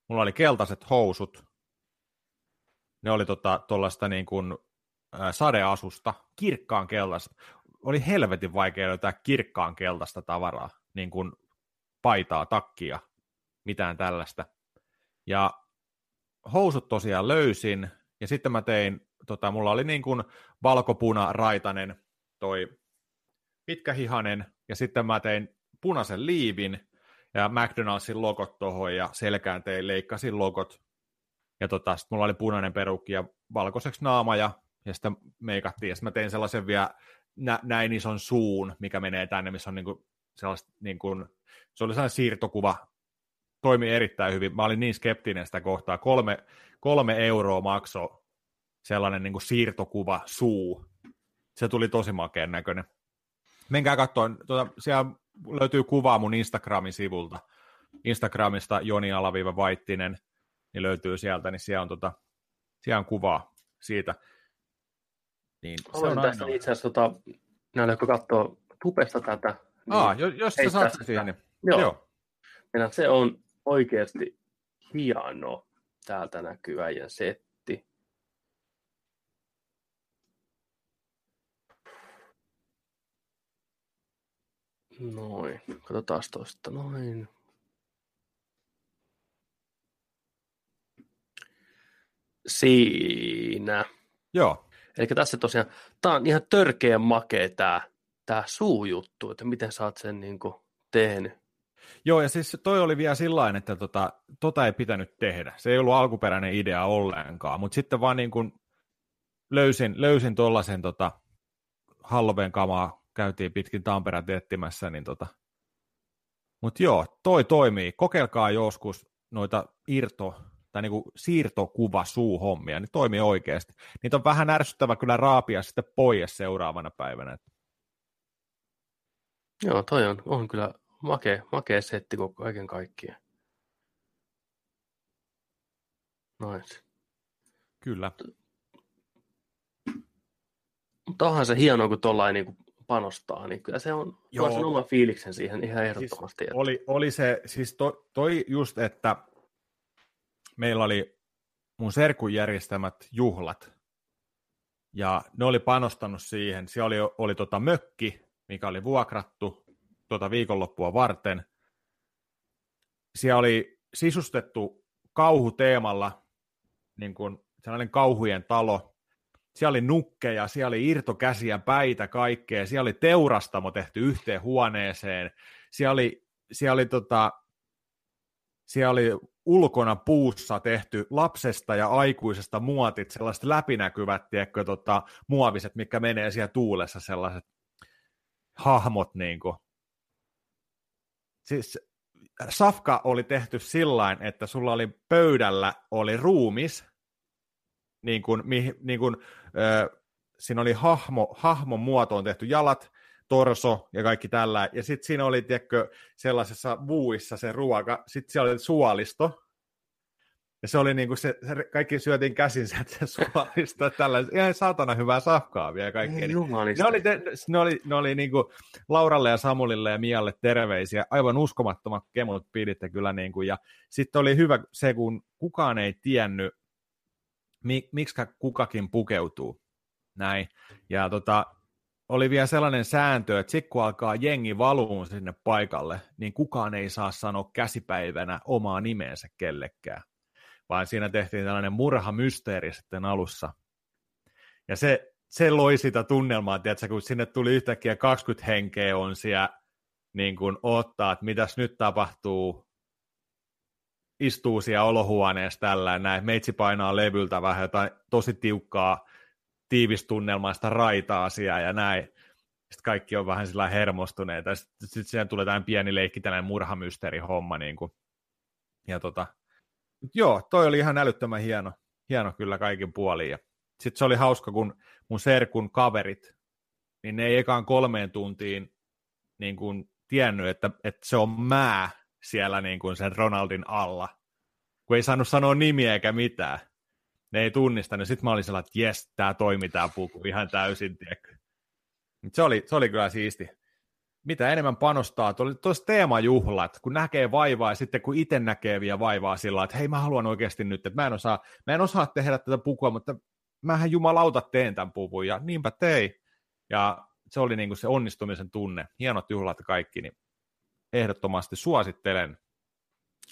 Mulla oli keltaiset housut. Ne oli tota tollaista niin kuin sadeasusta, kirkkaan keltaista. Oli helvetin vaikea löytää kirkkaan keltaista tavaraa, niin kuin paitaa, takkia, mitään tällaista. Ja housut tosiaan löysin, ja sitten mä tein, tota, mulla oli niin kuin valkopuna, raitainen, toi pitkähihanen, ja sitten mä tein punaisen liivin, ja McDonaldsin logot tohon, ja selkään tein, leikkasin logot, ja tota, sitten mulla oli punainen perukki, ja valkoiseksi naama, ja, ja sitten meikattiin, ja sitten mä tein sellaisen vielä nä- näin ison suun, mikä menee tänne, missä on niin kuin sellaista, niin kuin, se oli sellainen siirtokuva, toimi erittäin hyvin. Mä olin niin skeptinen sitä kohtaa. Kolme, kolme euroa maksoi sellainen niin kuin siirtokuva suu. Se tuli tosi makeen näköinen. Menkää katsoa. Tuota, siellä löytyy kuvaa mun Instagramin sivulta. Instagramista joni-vaittinen niin löytyy sieltä, niin siellä on, tuota, siellä on kuvaa siitä. Niin, se on tässä aina. Itse asiassa tota, näillä, jotka katsoo tupesta tätä. Niin Aa, jos sä saat siihen, niin joo. joo. Minä, se on oikeasti hieno. Täältä näkyy äijän setti. Noin. Katsotaan toista. Noin. Siinä. Joo. Eli tässä tosiaan, tää on ihan törkeän makea tää, tää suujuttu, että miten sä oot sen niinku tehnyt. Joo, ja siis toi oli vielä sillain, että tota, tota ei pitänyt tehdä. Se ei ollut alkuperäinen idea ollenkaan, mutta sitten vaan niin kun löysin, löysin tollaisen tota, Halloween kamaa, käytiin pitkin Tampereen teettimässä, niin tota. Mutta joo, toi toimii. Kokeilkaa joskus noita irto- tai niinku siirtokuvasuuhommia, niin toimii oikeasti. Niitä on vähän ärsyttävä kyllä raapia sitten pois seuraavana päivänä. Joo, toi on, on kyllä Makea, makea setti koko kaiken kaikkiaan. Nois. Kyllä. Mutta onhan se hienoa, kun tollain niinku panostaa, niin kyllä se on sen oman fiiliksen siihen ihan ehdottomasti. Siis oli, oli se, siis to, toi just, että meillä oli mun serkun järjestämät juhlat, ja ne oli panostanut siihen. Siellä oli, oli tota mökki, mikä oli vuokrattu tota viikonloppua varten. Siellä oli sisustettu kauhuteemalla, niin kuin sellainen kauhujen talo. Siellä oli nukkeja, siellä oli irtokäsiä, päitä, kaikkea. Siellä oli teurastamo tehty yhteen huoneeseen. Siellä oli, siellä oli, tota, siellä oli ulkona puussa tehty lapsesta ja aikuisesta muotit, sellaiset läpinäkyvät, tiedätkö, tota, muoviset, mitkä menee siellä tuulessa, sellaiset hahmot. Niin kuin. Siis safka oli tehty sillain, että sulla oli pöydällä oli ruumis, niin kuin, niin kuin, äh, siinä oli hahmo, hahmon muotoon tehty jalat, torso ja kaikki tällä. Ja sitten siinä oli, tiedätkö, sellaisessa vuissa se ruoka. Sitten siellä oli suolisto. Ja se oli niin kuin se, se kaikki syötiin käsin sieltä se suolisto. Tällaista. Ihan saatana hyvää safkaa vielä kaikkea. Jumalista. Ne oli, te, ne oli, ne oli niin kuin Lauralle ja Samulille ja Mialle terveisiä. Aivan uskomattomat kemut piditte kyllä. Niin kuin. Ja sitten oli hyvä se, kun kukaan ei tiennyt, miksi kukakin pukeutuu näin. Ja tota, oli vielä sellainen sääntö, että sitten kun alkaa jengi valuun sinne paikalle, niin kukaan ei saa sanoa käsipäivänä omaa nimeensä kellekään, vaan siinä tehtiin tällainen murhamysteeri sitten alussa. Ja se, se loi sitä tunnelmaa, tiiätkö, kun sinne tuli yhtäkkiä kaksikymmentä henkeä on siellä niin kun odottaa, että mitäs nyt tapahtuu, istuu siellä olohuoneessa tällä näin, meitsi painaa levyltä vähän jotain tosi tiukkaa tiivistunnelmaista raitaa siellä ja näin. Sitten kaikki on vähän sillä hermostuneita. Sitten, sitten siinä tulee tämmöinen pieni leikki, tällainen murhamysteerihomma. Niin kuin. Ja tota, joo, toi oli ihan älyttömän hieno, hieno kyllä kaikin puolin. Ja sitten se oli hauska, kun mun serkun kaverit, niin ne ei ekaan kolmeen tuntiin niin kuin tiennyt, että, että se on mä siellä niin kuin sen Ronaldin alla, kun ei saanut sanoa nimiä eikä mitään. Ne ei tunnistanut. Sitten mä olin sellainen, että jes, tää toimi tää puku ihan täysin. Se oli, se oli kyllä siisti. Mitä enemmän panostaa, tuossa teemajuhlat, kun näkee vaivaa ja sitten kun itse näkee vielä vaivaa sillä, että hei mä haluan oikeasti nyt, että mä en osaa, mä en osaa tehdä tätä pukua, mutta mähän jumalauta teen tämän puvun ja niinpä tein. Ja se oli niin kuin se onnistumisen tunne. Hienot juhlat kaikki, niin ehdottomasti suosittelen.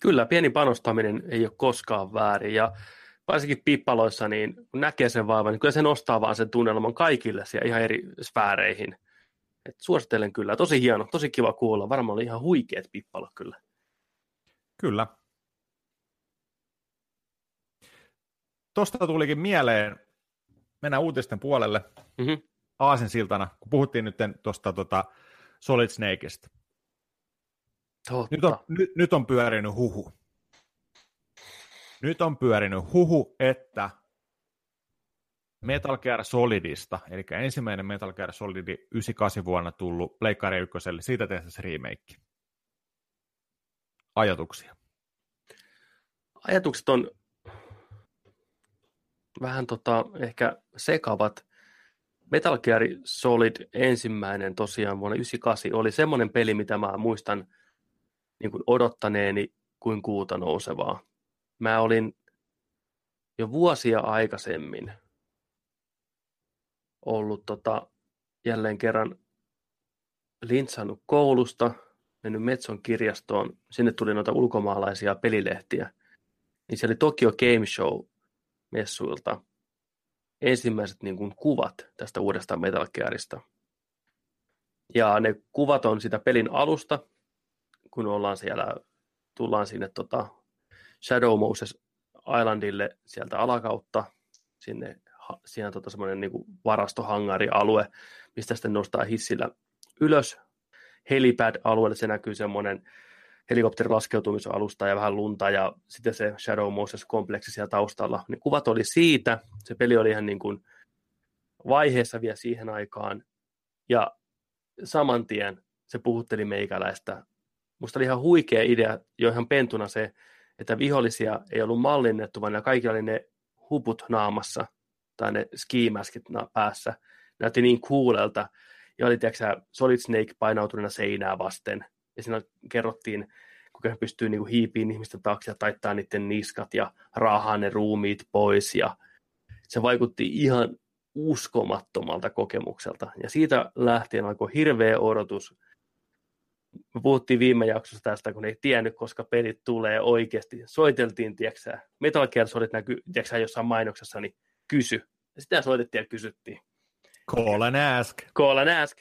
Kyllä, pieni panostaminen ei ole koskaan väärin, ja varsinkin pippaloissa, niin kun näkee sen vaivan, niin kyllä se nostaa vaan sen tunnelman kaikille siellä ihan eri sfääreihin. Et suosittelen kyllä, tosi hieno, tosi kiva kuulla, varmaan oli ihan huikeat pippalot kyllä. Kyllä. Tuosta tulikin mieleen, mennään uutisten puolelle, mm-hmm. aasinsiltana, kun puhuttiin nyt tuosta tota Solid Snakeista. Nyt on, nyt, nyt on pyörinyt huhu. Nyt on pyörinyt huhu, että Metal Gear Solidista, eli ensimmäinen Metal Gear Solid yhdeksänkymmentäkahdeksan vuonna tullut Pleikkari ykköselle, siitä tehtäisiin remake. Ajatuksia? Ajatukset on vähän tota, ehkä sekavat. Metal Gear Solid ensimmäinen tosiaan vuonna yhdeksänkymmentäkahdeksan oli semmoinen peli, mitä mä muistan niin kuin odottaneeni kuin kuuta nousevaa. Mä olin jo vuosia aikaisemmin ollut tota, jälleen kerran lintsannut koulusta, mennyt Metson kirjastoon, sinne tuli noita ulkomaalaisia pelilehtiä. Niin se oli Tokyo Game Show messuilta ensimmäiset niin kuin, kuvat tästä uudesta Metal Gearista. Ja ne kuvat on sitä pelin alusta, kun ollaan siellä, tullaan sinne tota Shadow Moses Islandille sieltä alakautta, sinne siinä tota semmoinen niinku varastohangarialue, mistä sitten nostaa hissillä ylös helipad-alueelle, se näkyy semmoinen helikopterin laskeutumisalusta ja vähän lunta ja sitten se Shadow Moses-kompleksi siellä taustalla. Ne kuvat oli siitä, se peli oli ihan niin kuin vaiheessa vielä siihen aikaan ja saman tien se puhutteli meikäläistä Musta oli ihan huikea idea jo ihan pentuna se, että vihollisia ei ollut mallinnettu, vaan kaikilla oli ne huput naamassa tai ne ski-mäskit päässä. Näytti niin coolelta. Ja oli, tiedätkö, Solid Snake painautuneena seinää vasten. Ja siinä kerrottiin, kuinka he pystyy niinku hiipiin ihmisten taakse ja taittaa niiden niskat ja raahaa ne ruumiit pois. Ja se vaikutti ihan uskomattomalta kokemukselta. Ja siitä lähtien alkoi hirveä odotus. Me puhuttiin viime jaksossa tästä, kun ei tiennyt, koska pelit tulee oikeasti. Soiteltiin, tiedätkö, Metal Gear Solid näkyy, tiedätkö, jossain mainoksessa, niin kysy. Ja sitä soitettiin ja kysyttiin. Call and ask. Call and ask.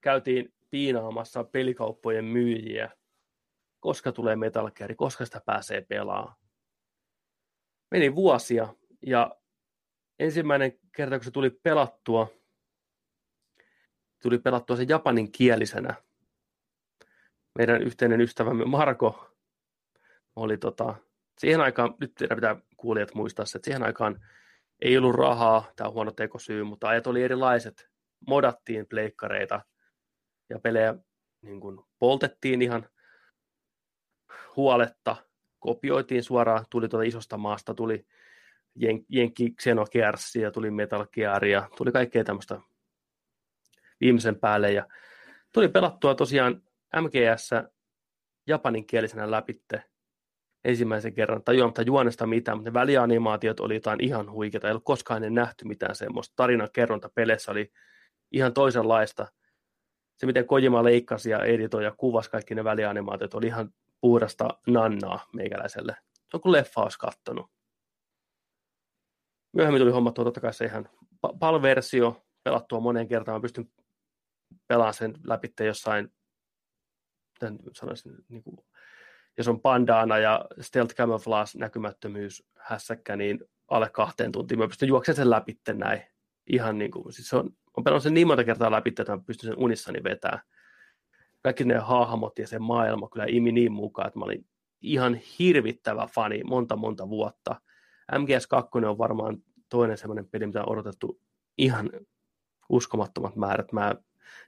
Käytiin piinaamassa pelikauppojen myyjiä. Koska tulee Metal Gear, koska sitä pääsee pelaamaan. Meni vuosia ja ensimmäinen kerta, kun se tuli pelattua, tuli pelattua se japaninkielisenä. Meidän yhteinen ystävämme Marko oli tota, siihen aikaan, nyt pitää kuulijat muistaa se, että siihen aikaan ei ollut rahaa, tämä on huono tekosyy, mutta ajat oli erilaiset. Modattiin pleikkareita ja pelejä niin kun poltettiin ihan huoletta, kopioitiin suoraan, tuli tuolta isosta maasta, tuli Jen- Jenkki Xenogearsia, tuli Metal Gearia, tuli kaikkea tämmöistä viimeisen päälle. Ja tuli pelattua tosiaan M G S:ssä japaninkielisenä läpitte ensimmäisen kerran. Tajuamatta juonesta mitään, mutta ne välianimaatiot oli jotain ihan huikeita. Ei ollut koskaan en nähty mitään semmoista. Tarinan kerronta peleissä oli ihan toisenlaista. Se, miten Kojima leikkasi ja editoi ja kuvasi kaikki ne välianimaatiot, oli ihan puhdasta nannaa meikäläiselle. Se on kuin leffa olisi kattonut. Myöhemmin tuli hommattua totta kai se ihan PAL-versio, pelattua moneen kertaan. Mä pystyn pelaamaan sen läpi jossain, miten sanoisin, niin kuin, jos on bandana ja stealth camouflage näkymättömyys hässäkkä, niin alle kahteen tuntiin mä pystyn juoksemaan sen läpi näin. Ihan niin kuin, siis on, on pelannut sen niin monta kertaa läpi, että mä pystyn sen unissani vetämään. Kaikki ne hahmot ja se maailma kyllä imi niin mukaan, että mä olin ihan hirvittävä fani monta monta vuotta. M G S kaksi on varmaan toinen semmoinen peli, mitä on odotettu ihan uskomattomat määrät. Mä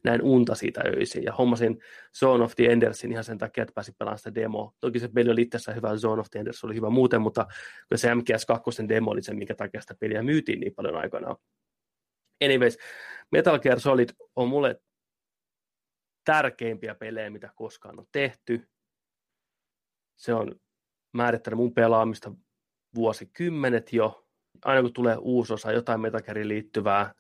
näin unta siitä öisin ja hommasin Zone of the Endersin ihan sen takia, että pääsin pelaamaan sitä demoa. Toki se peli oli itsessään hyvä, Zone of the Enders oli hyvä muuten, mutta kyllä se M G S kaksi demo oli se, minkä takia sitä peliä myytiin niin paljon aikanaan. Anyways, Metal Gear Solid on mulle tärkeimpiä pelejä, mitä koskaan on tehty. Se on määrittänyt mun pelaamista vuosikymmenet jo. Aina kun tulee uusi osa, jotain Metal Geariin liittyvää,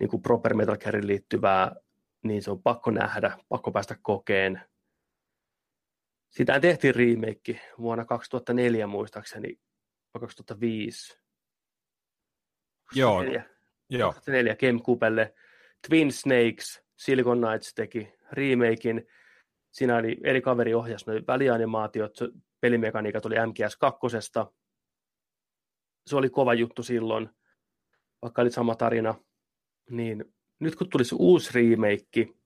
niin kuin proper Metal Geariin liittyvää, niin se on pakko nähdä, pakko päästä kokeen. Sitä tehtiin remake vuonna kaksituhattaneljä muistaakseni, vai kaksituhattaviisi. Joo. kaksituhattaneljä, kaksituhattaneljä GameCubelle. Twin Snakes, Silicon Knights teki remakein. Siinä oli eri kaveri ohjasi noin välianimaatiot, pelimekaniikat oli M G S kaksi. Se oli kova juttu silloin, vaikka oli sama tarina. Niin nyt kun tuli se uusi remake,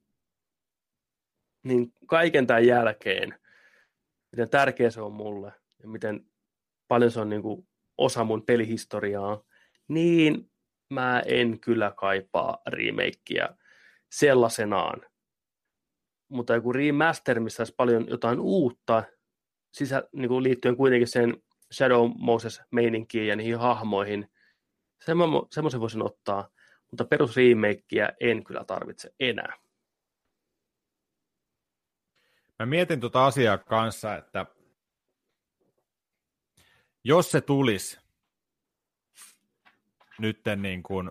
niin kaiken tämän jälkeen, miten tärkeä se on mulle ja miten paljon se on niin kuin osa mun pelihistoriaa, niin mä en kyllä kaipaa remakeä sellaisenaan. Mutta joku remaster, missä olisi paljon jotain uutta, sisä, niin kuin liittyen kuitenkin sen Shadow Moses-meininkiin ja niihin hahmoihin, semmoisen voisin ottaa. Mutta perusriimeikkiä en kyllä tarvitse enää. Mä mietin tuota asiaa kanssa, että jos se tulisi nytten niin kuin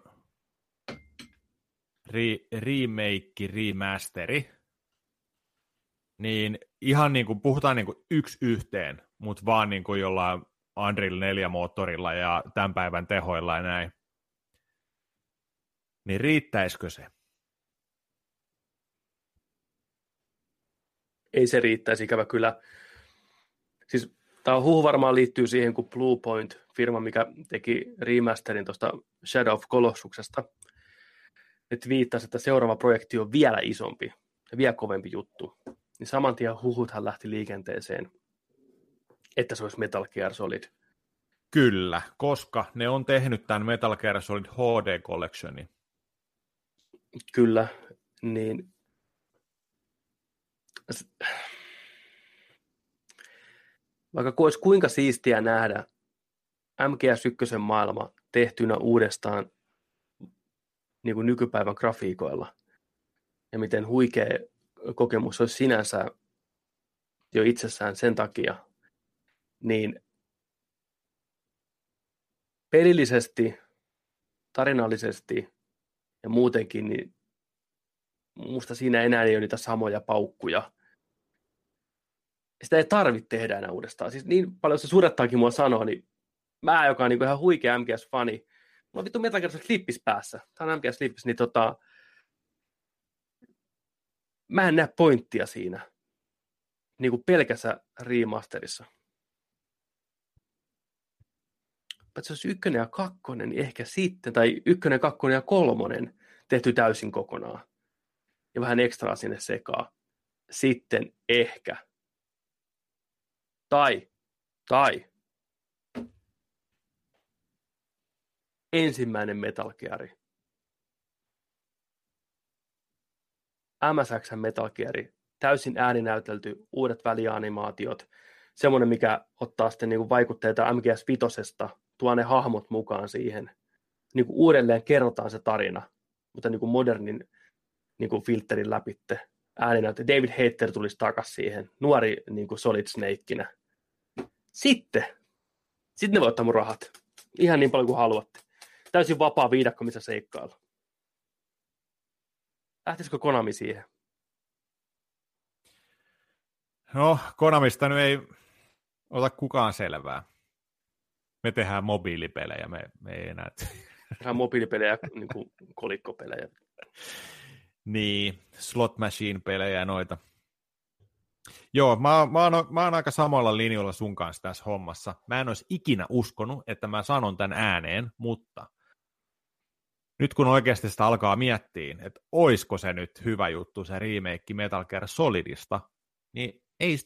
remake, remasteri, niin ihan niin kuin puhutaan niin kuin yksi yhteen, mutta vaan niin kuin jollain Unreal neljä-moottorilla ja tämän päivän tehoilla ja näin. Niin riittäisikö se? Ei se riittäisi, ikävä kyllä. Siis tämä huhu varmaan liittyy siihen, kun Bluepoint, firma, mikä teki remasterin tuosta Shadow of Colossuksesta, nyt viittasi, että seuraava projekti on vielä isompi ja vielä kovempi juttu. Niin saman tien huhuthan lähti liikenteeseen, että se olisi Metal Gear Solid. Kyllä, koska ne on tehnyt tämän Metal Gear Solid H D Collectionin. Kyllä, niin vaikka olisi kuinka siistiä nähdä M G S yksi maailma tehtynä uudestaan niin kuin nykypäivän grafiikoilla, ja miten huikea kokemus olisi sinänsä jo itsessään sen takia, niin pelillisesti, tarinallisesti ja muutenkin, niin musta siinä enää ei ole niitä samoja paukkuja. Sitä ei tarvitse tehdä enää uudestaan. Siis niin paljon se surettaakin mua sanoa, niin mä, joka on niin kuin ihan huikea M G S-fani, mulla on vittu Metal Gear Slippis päässä. Tämä on M G S-slippis, niin tota, mä en näe pointtia siinä niin kuin pelkässä remasterissa. Paitsi jos ykkönen ja kakkonen, niin ehkä sitten, tai ykkönen, kakkonen ja kolmonen tehty täysin kokonaan. Ja vähän ekstraa sinne sekaan. Sitten ehkä. Tai, tai. Ensimmäinen Metal Gear. M S X:n Metal Gear. Täysin ääninäytelty, uudet välianimaatiot. Semmoinen, mikä ottaa sitten niinku vaikutteita M G S viitosesta, tuo ne hahmot mukaan siihen. Niinku uudelleen kerrotaan se tarina, mutta niinku modernin niinku filterin läpitte. Ääninäyttö. David Hayter tulisi takaisin siihen. Nuori niinku Solid Snakeinä. Sitten. Sitten ne voi ottaa mun rahat. Ihan niin paljon kuin haluatte. Täysin vapaa viidakko, missä seikkailla. Lähtisikö Konami siihen? No, Konamista nyt ei ota kukaan selvää. Me tehdään mobiilipelejä, me, me ei enää. Tehdään mobiilipelejä, niin kuin kolikkopelejä. Niin, slot machine-pelejä ja noita. Joo, mä, mä, oon, mä oon aika samalla linjalla sun kanssa tässä hommassa. Mä en olisi ikinä uskonut, että mä sanon tämän ääneen, mutta nyt kun oikeasti sitä alkaa miettiä, että oisko se nyt hyvä juttu, se remake Metal Gear Solidista, niin ei,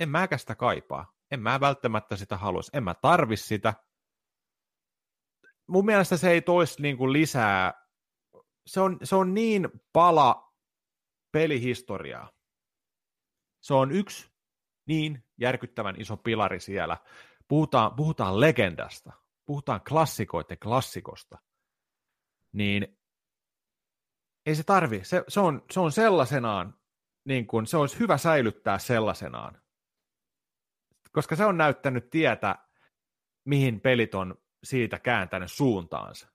en mäkään sitä kaipaa. En mä välttämättä sitä haluaisi. En mä tarvi sitä. Mun mielestä se ei toisi niinku lisää. Se on, se on niin pala pelihistoriaa. Se on yksi niin järkyttävän iso pilari siellä. Puhutaan, puhutaan legendasta. Puhutaan klassikoiden klassikosta. Niin ei se tarvi. Se, se, on, se on sellaisenaan. Niin kun se olisi hyvä säilyttää sellaisenaan, koska se on näyttänyt tietä, mihin pelit on siitä kääntänyt suuntaansa.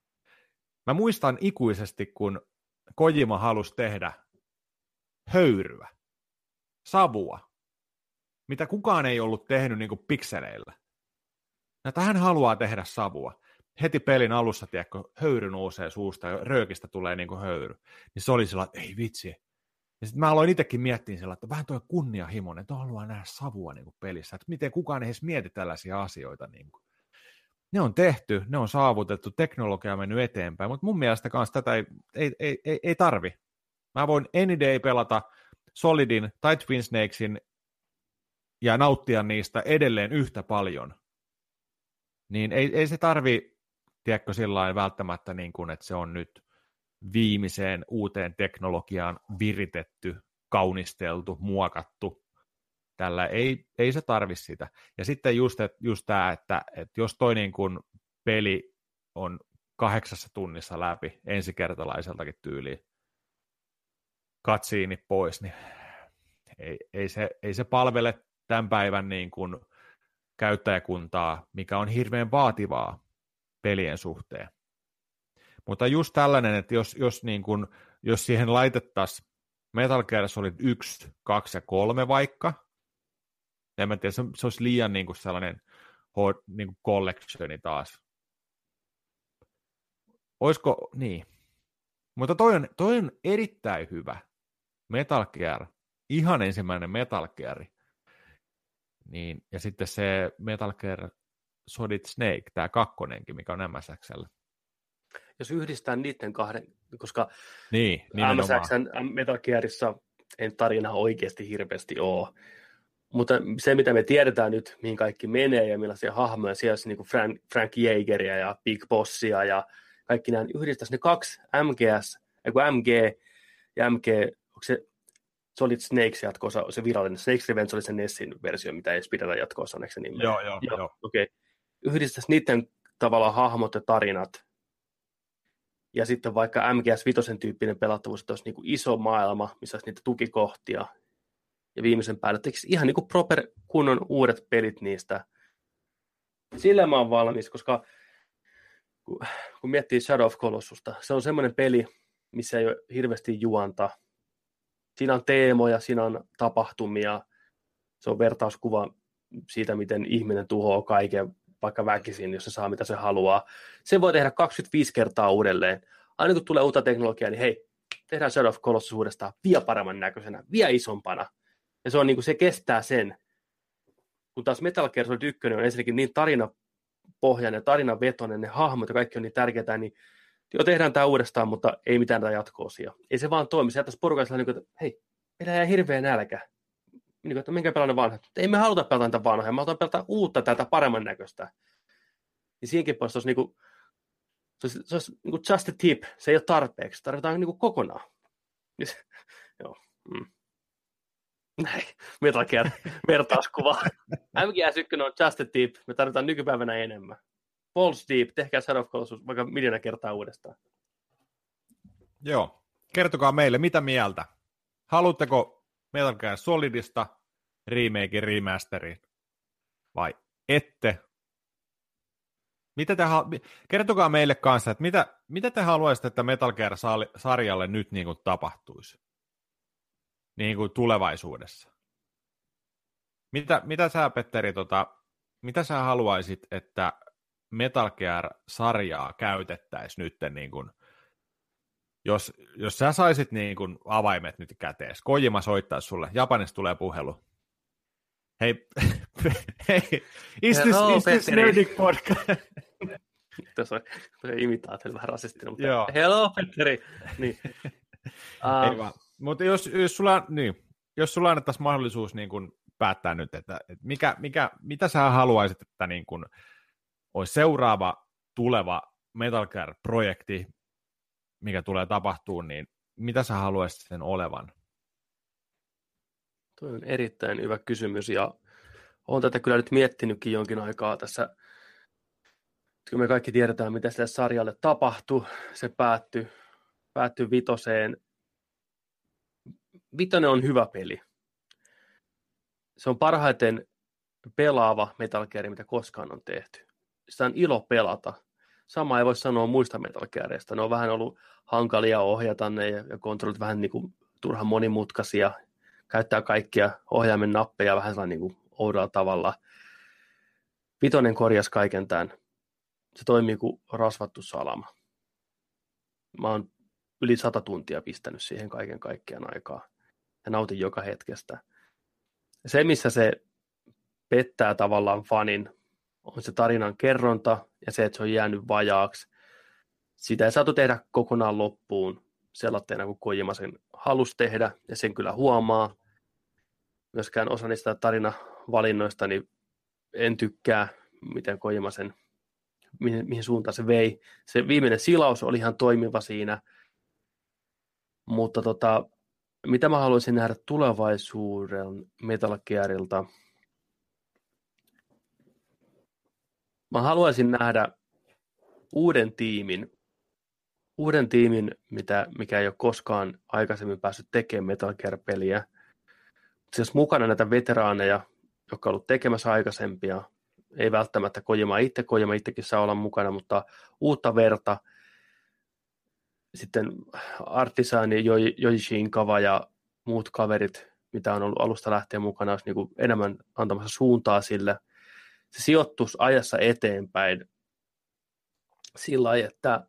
Mä muistan ikuisesti, kun Kojima halusi tehdä höyryä, savua, mitä kukaan ei ollut tehnyt niin kuin pikseleillä. Näitä hän haluaa tehdä savua. Heti pelin alussa, tiedätkö, höyry nousee suusta ja röökistä tulee niin kuin höyry. Niin se oli sellainen, että ei vitsi. Ja sitten mä aloin itsekin miettiä sillä, että vähän tuo kunnianhimoinen, että haluaa nähdä savua niin kuin pelissä, että miten kukaan ei edes mieti tällaisia asioita. Niin kuin. Ne on tehty, ne on saavutettu, teknologia on mennyt eteenpäin, mutta mun mielestä kanssa tätä ei, ei, ei, ei, ei tarvi. Mä voin any day pelata Solidin tai Twin Snakesin ja nauttia niistä edelleen yhtä paljon. Niin ei, ei se tarvi, tiedätkö, sillain välttämättä, niin kuin, että se on nyt viimeiseen uuteen teknologiaan viritetty, kaunisteltu, muokattu. Tällä ei, ei se tarvi sitä. Ja sitten just, et, just tämä, että et jos toi niin kun peli on kahdeksassa tunnissa läpi ensikertalaiseltakin tyyliin, katsiini pois, niin ei, ei, se, ei se palvele tämän päivän niin kun käyttäjäkuntaa, mikä on hirveän vaativaa pelien suhteen. Mutta just tällainen, että jos, jos, niin kun, jos siihen laitettaisiin Metal Gear Solid yksi, kaksi ja kolme vaikka, en mä tiedä, se, se olisi liian niin kun sellainen niin kun collectioni taas. Olisiko, niin. Mutta toi on, toi on erittäin hyvä Metal Gear, ihan ensimmäinen Metal Gear. Niin, ja sitten se Metal Gear Solid Snake, tämä kakkonenkin, mikä on M S X:llä. Jos yhdistää niiden kahden, koska niin, M S X:n Metal Gearissa ei tarina oikeasti hirveästi ole. Mutta se, mitä me tiedetään nyt, mihin kaikki menee ja millaisia hahmoja, siellä on niin Frank, Frank Jägeriä ja Big Bossia ja kaikki nämä, yhdistäisi ne kaksi M G S, M G ja M G, onko se Solid Snakes jatkoosa, se virallinen Snakes Revenge oli se Nessin versio, mitä ei edes pidetä jatkoosa, onneksi se nimeä. Joo, joo, joo. joo. Okei. Okay. Yhdistäisi niiden tavallaan hahmot ja tarinat. Ja sitten vaikka M G S viisi tyyppinen pelattavuus, että olisi niin kuin iso maailma, missä olisi niitä tukikohtia. Ja viimeisen päälle tekisi ihan niin kuin proper kunnon uudet pelit niistä. Sillä mä oon valmis, koska kun miettii Shadow of Colossusta, se on semmoinen peli, missä ei ole hirveästi juonta. Siinä on teemoja, siinä on tapahtumia, se on vertauskuva siitä, miten ihminen tuhoaa kaiken, vaikka väkisin, jos se saa mitä se haluaa. Se voi tehdä kaksikymmentäviisi kertaa uudelleen. Aina kun tulee uutta teknologiaa, niin hei, tehdään Shadow of Colossus uudestaan vielä paremman näköisenä, vielä isompana. Ja se, on, niin kuin, se kestää sen. Kun taas Metal Gear Solid yksi on ensinnäkin niin tarinapohjainen ja tarinavetoinen, ne hahmot ja kaikki on niin tärkeää, niin joo, tehdään tämä uudestaan, mutta ei mitään tätä jatko-osia. Ei se vaan toimi. Se jättäisi porukalla niin kuin, että hei, meillä jää hirveä nälkä. Niin kuin, että minkä pelaa ne vanhat? Ei me haluta pelata niitä vanhoja, me halutaan pelata uutta tätä paremman näköistä. Ja siinäkin puolesta olisi, niin kuin, se olisi, se olisi niin kuin just a tip. Se ei ole tarpeeksi. Tarvitaan niin kuin kokonaan. Joo. Mm. Näin. Metal Gear vertauskuva. M G S yksi on just a tip. Me tarvitaan nykypäivänä enemmän. Balls deep, tehkää Shadow of Colossus vaikka miljoona kertaa uudestaan. Joo, kertokaa meille, mitä mieltä? Haluatteko Metal Gear Solidista remake remasteriin? Vai ette? Mitä te halu... Kertokaa meille kanssa, että mitä, mitä te haluaisitte, että Metal Gear-sarjalle nyt niin kuin tapahtuisi? Niin kuin tulevaisuudessa. Mitä, mitä sä, Petteri, tota, mitä sä haluaisit, että Metal Gear-sarjaa käytettäisiin nyt, niin kun, jos, jos sä saisit niin kun avaimet nyt kätees, Kojima soittaisi sulle, Japanista tulee puhelu. Hei, hei, is this, no, is this Nerdic Podcast? Tuossa on, on imitaatio vähän rasistinen, mutta joo. Hello, Petteri! Niin. um. Mutta jos, jos sulla, niin, jos sulla annettaisiin mahdollisuus niin kun päättää nyt, että, että mikä, mikä, mitä sä haluaisit, että niin kun, olisi seuraava tuleva Metal Gear-projekti, mikä tulee tapahtumaan, niin mitä sä haluaisit sen olevan? Tuo on erittäin hyvä kysymys, ja olen tätä kyllä nyt miettinytkin jonkin aikaa tässä. Kun me kaikki tiedetään, mitä sille sarjalle tapahtui, se päättyi, päättyi vitoseen. Vitonen on hyvä peli. Se on parhaiten pelaava Metal Gear, mitä koskaan on tehty. Sitä on ilo pelata. Sama ei voi sanoa muista Metal Gearista. Ne on vähän ollut hankalia ohjata ne ja kontrollit vähän niin kuin turhan monimutkaisia. Käyttää kaikkia ohjaimen nappeja vähän sellainen niin kuin oudolla tavalla. Vitonen korjasi kaiken tämän. Se toimii kuin rasvattu salama. Mä oon yli sata tuntia pistänyt siihen kaiken kaikkiaan aikaa. Ja nautin joka hetkestä. Se, missä se pettää tavallaan fanin, on se tarinan kerronta ja se, että se on jäänyt vajaaksi. Sitä ei saatu tehdä kokonaan loppuun sellaisena, kun Kojima sen halusi tehdä, ja sen kyllä huomaa. Myöskään osa niistä tarinavalinnoista, niin en tykkää, miten Kojima sen, mihin, mihin suuntaan se vei. Se viimeinen silaus oli ihan toimiva siinä, mutta tota, mitä mä haluaisin nähdä tulevaisuuden Metal Gearilta? Mä haluaisin nähdä uuden tiimin, uuden tiimin, mitä, mikä ei ole koskaan aikaisemmin päässyt tekemään Metal Gear-peliä. Siis mukana näitä veteraaneja, jotka on ollut tekemässä aikaisempia. Ei välttämättä Kojima itse, Kojima itsekin saa olla mukana, mutta uutta verta. Sitten Artisani, Yoichi Inkawa ja muut kaverit, mitä on ollut alusta lähtien mukana, olisi niin kuin enemmän antamassa suuntaa sille. Se sijoittuisi ajassa eteenpäin sillä lailla, että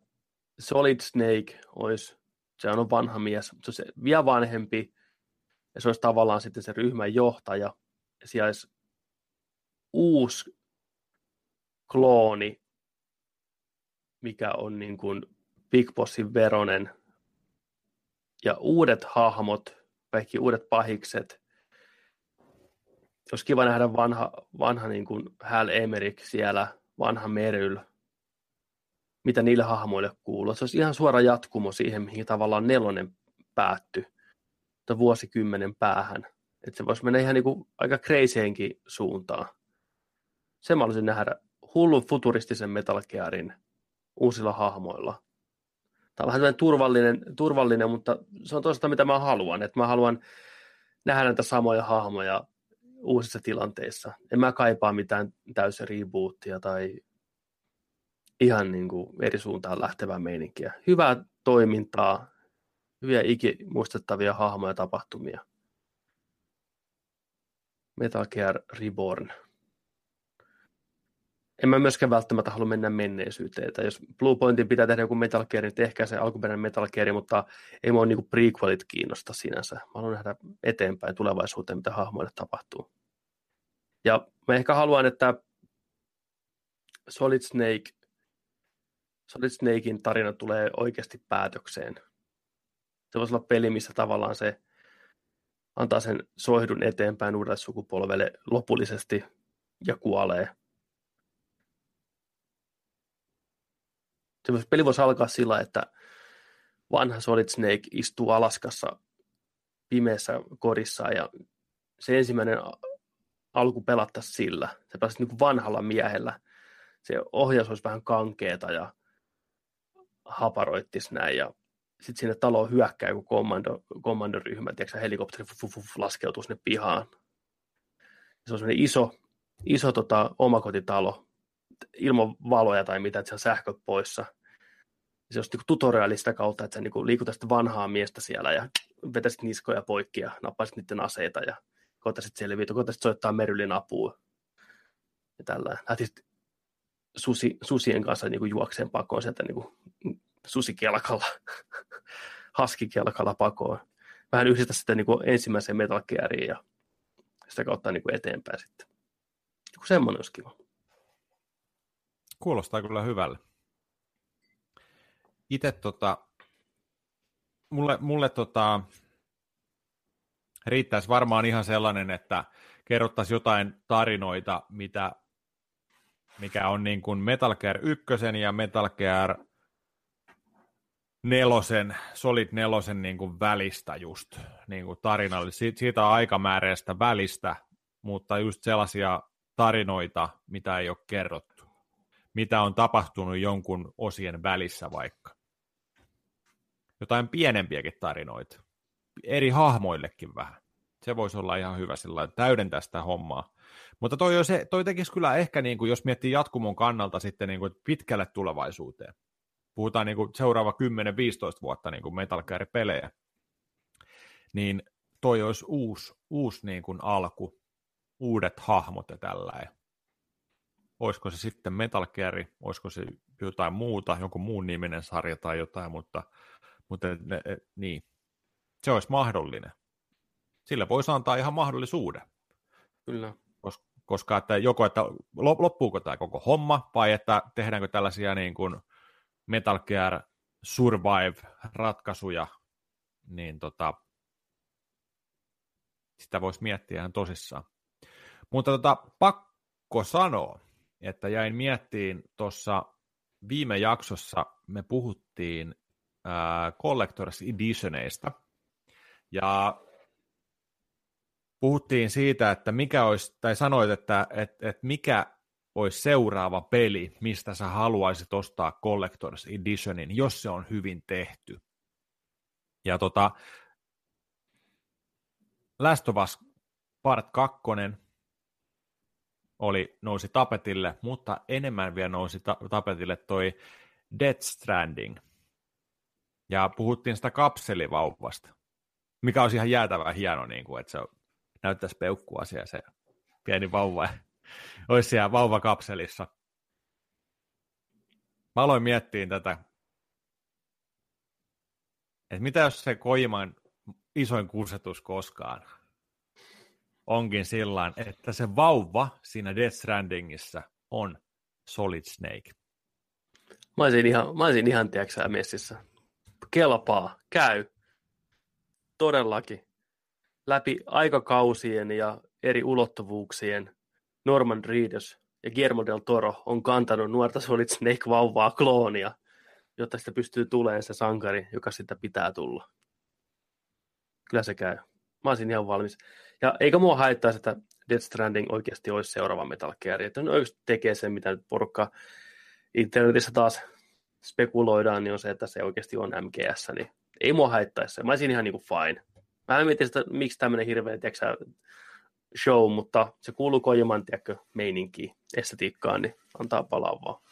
Solid Snake olisi, se on vanha mies, mutta se olisi vielä vanhempi, ja se olisi tavallaan sitten se ryhmän johtaja, ja siellä olisi uusi klooni, mikä on niin kuin Big Bossin veronen, ja uudet hahmot, kaikki uudet pahikset. Olisi kiva nähdä vanha, vanha niin kuin Hal Emmerich siellä, vanha Meryl, mitä niille hahmoille kuuluu. Se olisi ihan suora jatkumo siihen, mihin tavallaan nelonen päättyi. no vuosikymmenen päähän. Että se voisi mennä ihan niin kuin aika kreiseenkin suuntaan. Sen mä olisin nähdä hullun futuristisen Metal Gearin uusilla hahmoilla. Tämä on vähän sellainen turvallinen, turvallinen, mutta se on toisaalta mitä mä haluan. Että mä haluan nähdä näitä samoja hahmoja uusissa tilanteissa. En mä kaipaa mitään täysin rebootia tai ihan niin kuin eri suuntaan lähtevää meininkiä. Hyvää toimintaa, hyviä ikimuistettavia hahmoja ja tapahtumia. Metal Gear Reborn. En mä myöskään välttämättä halua mennä menneisyyteen. Tai jos Bluepointin pitää tehdä joku Metal Gear, niin ehkä se alkuperäinen Metal Gear, mutta ei mua niinku prequelit kiinnosta sinänsä. Mä haluan nähdä eteenpäin tulevaisuuteen, mitä hahmoille tapahtuu. Ja mä ehkä haluan, että Solid Snake, Solid Snakein tarina tulee oikeasti päätökseen. Se voisi olla peli, missä tavallaan se antaa sen soihdun eteenpäin uudelle sukupolvelle lopullisesti ja kuolee. Se peli voisi alkaa sillä, että vanha Solid Snake istuu Alaskassa pimeässä kodissa ja se ensimmäinen alku pelattaisi sillä. Se pääsisi niin kuin vanhalla miehellä. Se ohjaus olisi vähän kankeeta ja haparoittisi näin ja sitten sinne taloon hyökkää joku kommando, kommandoryhmä, tiedätkö, helikopteri fuf, fuf, laskeutuu sinne pihaan. Se on semmoinen iso, iso tota, omakotitalo, ilman valoja tai mitään, että se on sähköt poissa. Se olisi niinku tutorialista kautta, että sä niinku liikutaisit vanhaa miestä siellä ja vetäisit niskoja poikki ja nappaisit niiden aseita ja koetaisit selviytyä, koetaisit soittaa Merylin apua ja tällä. Lähtisit susi, susien kanssa niinku juokseen pakoon sieltä niinku susikelkalla, haskikelkalla pakoon. Vähän yhdistä sitä niin kuin ensimmäiseen Metal Geariin ja sitä kautta niin kuin eteenpäin sitten. Joku semmoinen olisi kiva. Kuulostaa kyllä hyvälle. Itse tota, mulle, mulle tota, riittäisi varmaan ihan sellainen, että kerrottaisiin jotain tarinoita, mitä, mikä on niin kuin Metal Gear ykkösen ja Metal Gear nelosen, Solid nelosen niin kuin välistä just, niin kuin tarinallisesti, siitä aikamääräistä välistä, mutta just sellaisia tarinoita, mitä ei ole kerrottu, mitä on tapahtunut jonkun osien välissä vaikka. Jotain pienempiäkin tarinoita, eri hahmoillekin vähän. Se voisi olla ihan hyvä sillä täydentää sitä hommaa. Mutta toi, toi tekisi kyllä ehkä, niin kuin, jos miettii jatkumon kannalta sitten niin kuin pitkälle tulevaisuuteen. Puhutaan niin kuin seuraava kymmenen viisitoista vuotta niin kuin Metal Gear-pelejä, niin toi olisi uusi, uusi niin kuin alku, uudet hahmot ja tällainen. Olisiko se sitten Metal Gear, olisiko se jotain muuta, jonkun muun niminen sarja tai jotain, mutta, mutta niin, se olisi mahdollinen. Sillä voisi antaa ihan mahdollisuuden. Kyllä. Koska, koska että joko, että loppuuko tämä koko homma vai että tehdäänkö tällaisia niin kuin Metal Gear Survive-ratkaisuja, niin tota, sitä voisi miettiä ihan tosissaan. Mutta tota, pakko sanoa, että jäin miettiin tuossa viime jaksossa, me puhuttiin ää, Collector's Editioneista, ja puhuttiin siitä, että mikä olisi, tai sanoit, että et, et mikä olisi seuraava peli, mistä sä haluaisit ostaa Collector's Editionin, jos se on hyvin tehty. Ja tota, Last of Us Part kaksi oli, nousi tapetille, mutta enemmän vielä nousi ta- tapetille toi Death Stranding. Ja puhuttiin sitä kapselivauvasta, mikä olisi ihan jäätävän hieno, niin kuin, että se näyttäisi peukkua siellä se pieni vauva. Olisi siellä vauvakapselissa. Mä aloin miettiä tätä, että mitä jos se Kojiman isoin kusetus koskaan onkin sillain, että se vauva siinä Death Strandingissä on Solid Snake. Mä olisin ihan, mä olisin ihan tiiäksää messissä. Kelpaa, käy. Todellakin. Läpi aikakausien ja eri ulottuvuuksien Norman Reedus ja Guillermo del Toro on kantanut nuorta Solid Snake-vauvaa kloonia, jotta sitä pystyy tulemaan se sankari, joka sitä pitää tulla. Kyllä se käy. Mä olisin ihan valmis. Ja eikä mua haittaa, että Death Stranding oikeasti olisi seuraava Metal Gear. Että ne oikeasti tekee sen, mitä nyt porukka internetissä taas spekuloidaan, niin on se, että se oikeasti on M G S. Niin ei mua haittaisi. Mä olisin ihan niin kuin fine. Mä mietin sitä, miksi tämmöinen hirveä tiiäksä, show, mutta se kuuluu Kojiman tiedätkö, meininkiin, estetiikkaan, niin antaa palaa vaan.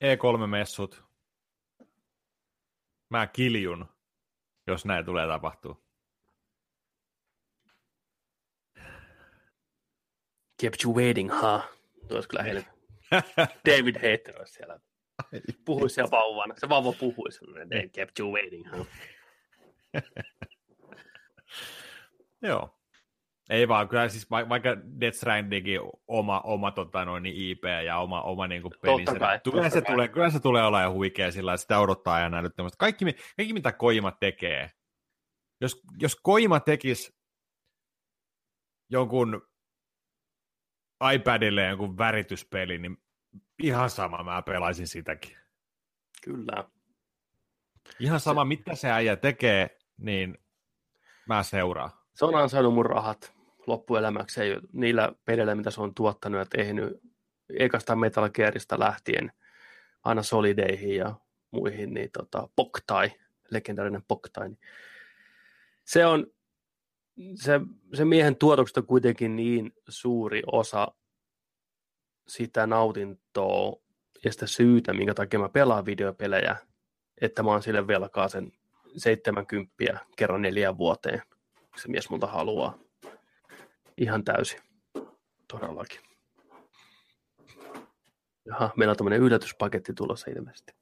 E kolme -messut. Mä kiljun, jos näin tulee tapahtuu. Kept you waiting, huh? Tuo olisi kyllä helppo. David Hayter olisi siellä. Puhuisi siellä vauvana. Se vauva puhuisi. They kept you waiting, huh? Joo. Ei vaan, kyllä siis vaikka Death Strandingin oma, oma tota noin, I P ja oma, oma niin kuin peli, se, kai, tulee, se tulee, kyllä se tulee olla ihan huikea sillä, että sitä odottaa aina nyt. Kaikki, kaikki mitä Kojima tekee, jos, jos Kojima tekisi jonkun iPadille jonkun värityspeli, niin ihan sama, mä pelaisin sitäkin. Kyllä. Ihan sama, se... mitä se äijä tekee, niin mä seuraan. Se on ansainnut mun rahat loppuelämäkseen niillä peleillä, mitä se on tuottanut ja tehnyt ekasta Metal Gearista lähtien aina Solideihin ja muihin, niin tota, Poktai, legendaarinen Poktai. Se on se, se miehen tuotoksesta kuitenkin niin suuri osa sitä nautintoa ja sitä syytä, minkä takia mä pelaan videopelejä, että mä oon sille velkaa sen seitsemänkymmentä kerran neljään vuoteen. Se mies multa haluaa. Ihan täysin. Todellakin. Jaha, meillä on tämmöinen yllätyspaketti tulossa ilmeisesti.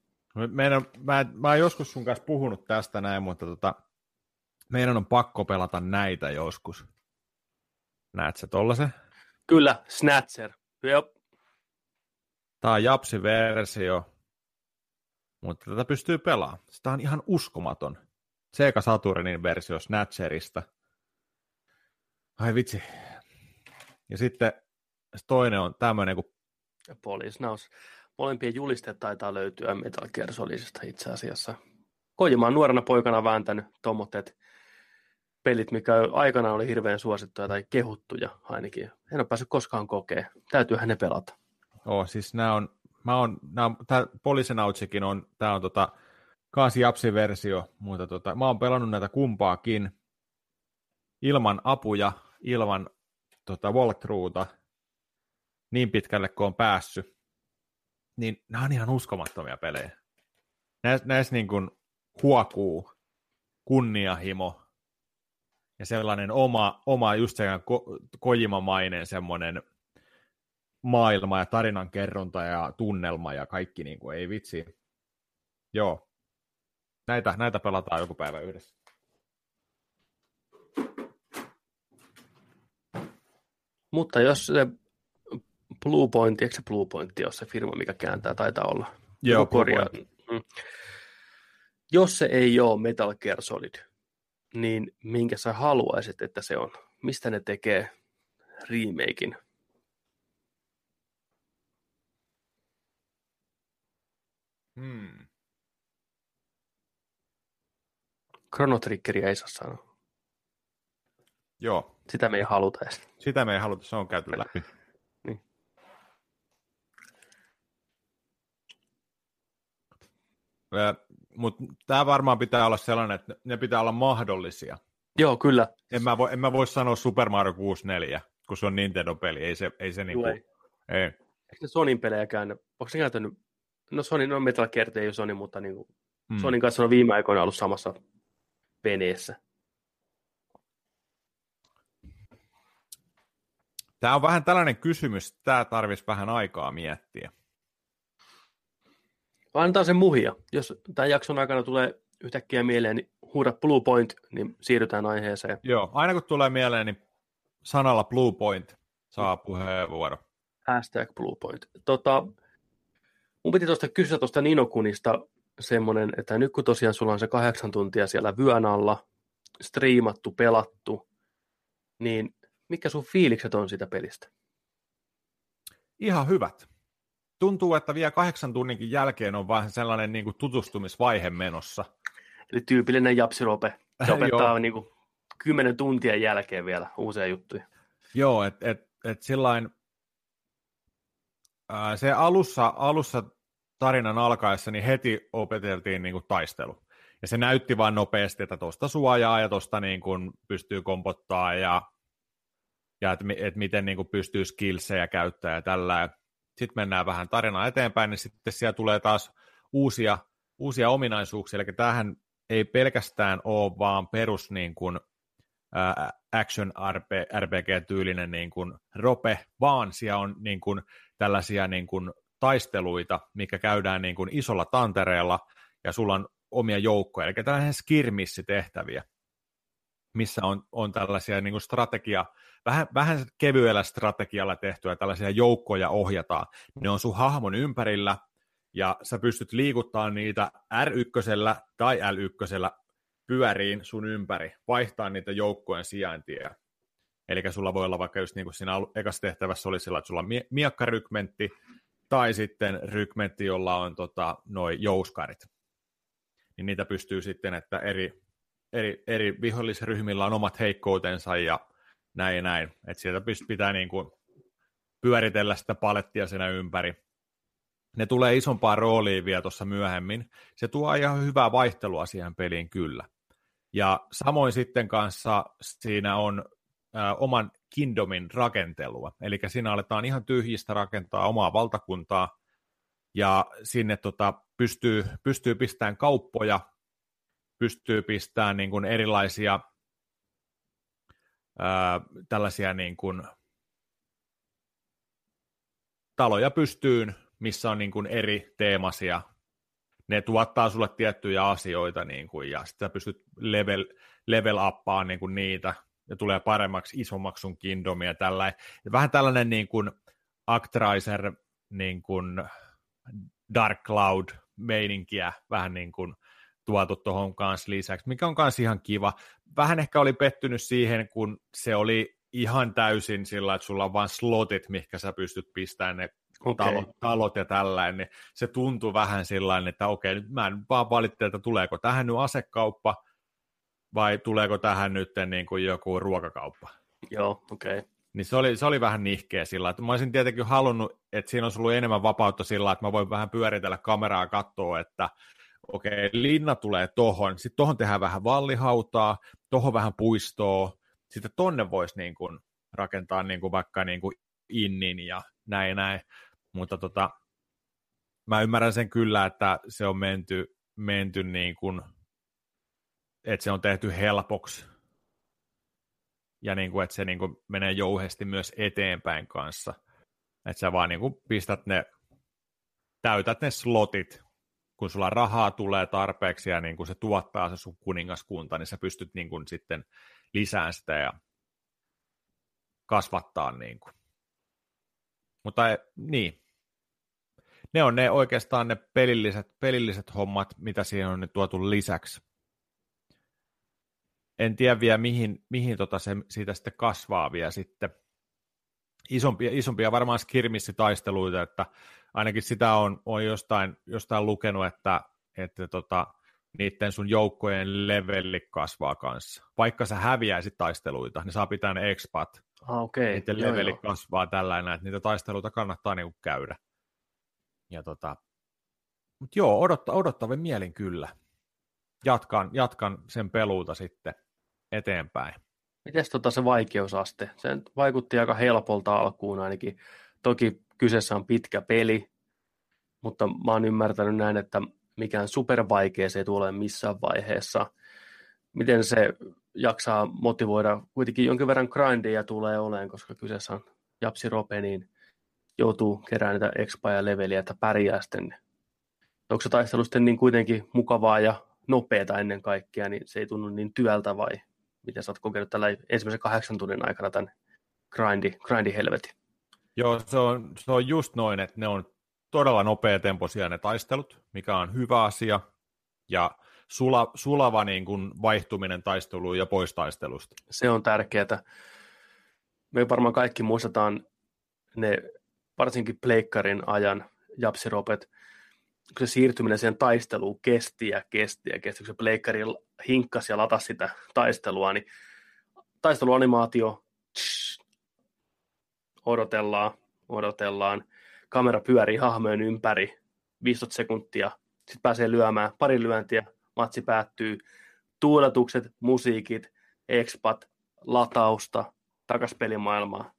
Meidän, mä, mä oon joskus sun kanssa puhunut tästä näin, mutta tota, meidän on pakko pelata näitä joskus. Näet sä tollasen? Kyllä, Snatcher. Jop. Tää on japsiversio, mutta tätä pystyy pelaamaan. Sitä on ihan uskomaton. Sega Saturnin versio Snatcherista. Ai vitsi. Ja sitten toinen on tämmöinen kuin... Policenauts. Molempien julisteet taitaa löytyä Metal Gear Solidista itse asiassa. Kojima on nuorena poikana vääntänyt tommotet pelit, mikä aikanaan oli hirveän suosittuja tai kehuttuja ainakin. En ole päässyt koskaan kokeen. Täytyyhän ne pelata. Joo, siis nämä on... on, on Policenautsikin on... Tämä on tota... Kaasi japsiversio, mutta tota, mä oon pelannut näitä kumpaakin ilman apuja, ilman tota, walkthroughta niin pitkälle kuin on päässyt, niin nämä on ihan uskomattomia pelejä. Näissä näis niin kuin huokuu kunniahimo ja sellainen oma, oma just se ko, Kojima-mainen semmoinen maailma ja tarinankerronta ja tunnelma ja kaikki niin kuin, ei vitsi. Joo. Näitä, näitä pelataan joku päivä yhdessä. Mutta jos se Bluepoint, eikö se Bluepoint ole se firma, mikä kääntää, taitaa olla? Joo, Bluepoint. Jos se ei ole Metal Gear Solid, niin minkä sä haluaisit, että se on? Mistä ne tekee remakein? Hmm. Chrono Triggeria ei saa sanoa. Joo. Sitä me ei haluta edes. Sitä me ei haluta, se on käyty läpi. Niin. Mutta tämä varmaan pitää olla sellainen, että ne pitää olla mahdollisia. Joo, kyllä. En mä voi, en mä voi sanoa Super Mario kuusikymmentäneljä, kun se on Nintendo-peli. Ei se, ei se niinku... Ei. Ei. Eikö ne Sonin pelejä käynyt? Onko ne käytänyt... No Sony, no Metal Gear ei ole Sony, mutta niinku... Mm. Sonin kanssa on viime aikoina ollut samassa... veneessä. Tämä on vähän tällainen kysymys, tämä tarvitsisi vähän aikaa miettiä. Annetaan sen muhia. Jos tämän jakson aikana tulee yhtäkkiä mieleen, niin huuda Bluepoint, niin siirrytään aiheeseen. Joo, aina kun tulee mieleen, niin sanalla Bluepoint saa puheenvuoro. Hashtag Bluepoint. Tota, mun piti tuosta kysyä tuosta Ni no Kunista. Semmoinen, että nyt kun tosiaan sulla on se kahdeksan tuntia siellä vyön alla, striimattu, pelattu, niin mitkä sun fiilikset on siitä pelistä? Ihan hyvät. Tuntuu, että vielä kahdeksan tunninkin jälkeen on vähän sellainen niin kuin tutustumisvaihe menossa. Eli tyypillinen japsirope. Se opettaa niin kuin kymmenen tuntia jälkeen vielä uusia juttuja. Joo, että et, et sillain ää, se alussa, alussa tarinan alkaessa niin heti opeteltiin niin kuin taistelu. Ja se näytti vaan nopeasti, että tuosta suojaa ja tuosta niin kuin pystyy kompottaa ja, ja että et miten niin kuin pystyy skillsejä käyttää ja tällä. Sitten mennään vähän tarinaa eteenpäin, niin sitten siellä tulee taas uusia, uusia ominaisuuksia. Eli tämähän ei pelkästään ole vaan perus niin kuin, ää, action R P G-tyylinen niin kuin rope, vaan siellä on niin kuin, tällaisia niin kuin, taisteluita, mikä käydään niin kuin, isolla tantereella ja sulla on omia joukkoja. Eli tällainen skirmissitehtäviä, missä on, on tällaisia niin kuin strategia, vähän, vähän kevyellä strategialla tehtyä, tällaisia joukkoja ohjataan. Ne on sun hahmon ympärillä, ja sä pystyt liikuttamaan niitä R yksi tai L yksi pyöriin sun ympäri, vaihtaa niitä joukkojen sijaintia. Eli sulla voi olla vaikka just niin kuin siinä ekassa tehtävässä oli sillä, että sulla on mie- miekkarykmentti, tai sitten rykmentti, jolla on tota, noi jouskarit. Niin niitä pystyy sitten, että eri, eri, eri vihollisryhmillä on omat heikkoutensa ja näin ja näin. Että sieltä pitää niin kuin pyöritellä sitä palettia siinä ympäri. Ne tulee isompaa roolia vielä tuossa myöhemmin. Se tuo ihan hyvää vaihtelua siihen peliin kyllä. Ja samoin sitten kanssa siinä on ä, oman kingdomin rakentelua. Eli siinä aletaan ihan tyhjistä rakentaa omaa valtakuntaa ja sinne tota, pystyy, pystyy pistämään kauppoja, pystyy pistämään niin kuin erilaisia ää, tällaisia niin kuin taloja pystyyn, missä on niin kuin eri teemasia. Ne tuottaa sulle tiettyjä asioita niin kuin, ja sitten sä pystyt level, level uppaamaan niin kuin niitä ja tulee paremmaksi, isommaksi sun kingdomia ja tällainen. Vähän tällainen niin kuin Actraiser niin kuin Dark Cloud-meininkiä vähän niin kuin tuotu tuohon kanssa lisäksi, mikä on kanssa ihan kiva. Vähän ehkä oli pettynyt siihen, kun se oli ihan täysin sillä, että sulla on vain slotit, mihinkä sä pystyt pistämään ne okay. talot, talot ja tällainen. Se tuntui vähän sillä, että okei, nyt mä en vaan valitte, että tuleeko tähän nyt asekauppa vai tuleeko tähän nyt niin kuin joku ruokakauppa. Joo, okei. Okay. Niin se oli, se oli vähän nihkeä sillä, että mä olisin tietenkin halunnut, että siinä on ollut enemmän vapautta sillä, että mä voin vähän pyöritellä kameraa ja katsoa, että okei, okay, linna tulee tohon, sitten tohon tehdään vähän vallihautaa, tohon vähän puistoa, sitten tonne voisi niin kuin rakentaa niin kuin vaikka niin kuin innin ja näin näin, mutta tota, mä ymmärrän sen kyllä, että se on menty, menty niin kuin, että se on tehty helpoksi. Ja niin kuin, että se niin kuin menee jouhesti myös eteenpäin kanssa. Että sä vaan niin kuin pistät ne, täytät ne slotit, kun sulla rahaa tulee tarpeeksi ja niin kuin se tuottaa se sun kuningaskunta, niin sä pystyt niin kuin sitten lisään sitä ja kasvattaa niin kuin. Mutta niin, ne on ne oikeastaan ne pelilliset, pelilliset hommat, mitä siihen on nyt tuotu lisäksi. En tiedä vielä, mihin, mihin tota se, siitä sitten kasvaa vielä sitten. Isompia, isompia varmaan skirmissitaisteluita, että ainakin sitä on, on jostain, jostain lukenut, että, että tota, niiden sun joukkojen leveli kasvaa kanssa. Vaikka sä häviäisit taisteluita, niin saa pitää ne expat. Ah, okay. Niiden leveli kasvaa tällainen, että niitä taisteluita kannattaa niinku käydä. Ja tota, mut joo, odottaa, odottavin mielin kyllä. Jatkan, jatkan sen peluuta sitten eteenpäin. Mites tota se vaikeusaste? Se vaikutti aika helpolta alkuun ainakin. Toki kyseessä on pitkä peli, mutta mä oon ymmärtänyt näin, että mikään supervaikea se ei tule missään vaiheessa. Miten se jaksaa motivoida? Kuitenkin jonkin verran grindia tulee oleen, koska kyseessä on japsi rope, niin joutuu keräämään niitä expa ja leveliä, että pärjää sitten. Onko se taistelu sitten niin kuitenkin mukavaa ja nopeeta ennen kaikkea, niin se ei tunnu niin työltä, vai miten sä oot kokenut tällä ensimmäisen kahdeksan tunnin aikana tämän grindi, grindihelvetin? Joo, se on, se on just noin, että ne on todella nopeatempoisia ne taistelut, mikä on hyvä asia, ja sula, sulava niin kuin vaihtuminen taisteluun ja pois taistelusta. Se on tärkeää. Me varmaan kaikki muistetaan ne varsinkin pleikkarin ajan japsiropet, kun se siirtyminen siihen taisteluun kesti ja kesti ja kesti, kun se pleikkari hinkkasi ja latasi sitä taistelua, niin taisteluanimaatio, tsh, odotellaan, odotellaan, kamera pyörii hahmojen ympäri, viisitoista sekuntia, sitten pääsee lyömään pari lyöntiä, matsi päättyy, tuuletukset, musiikit, expat, latausta, takas pelimaailmaa.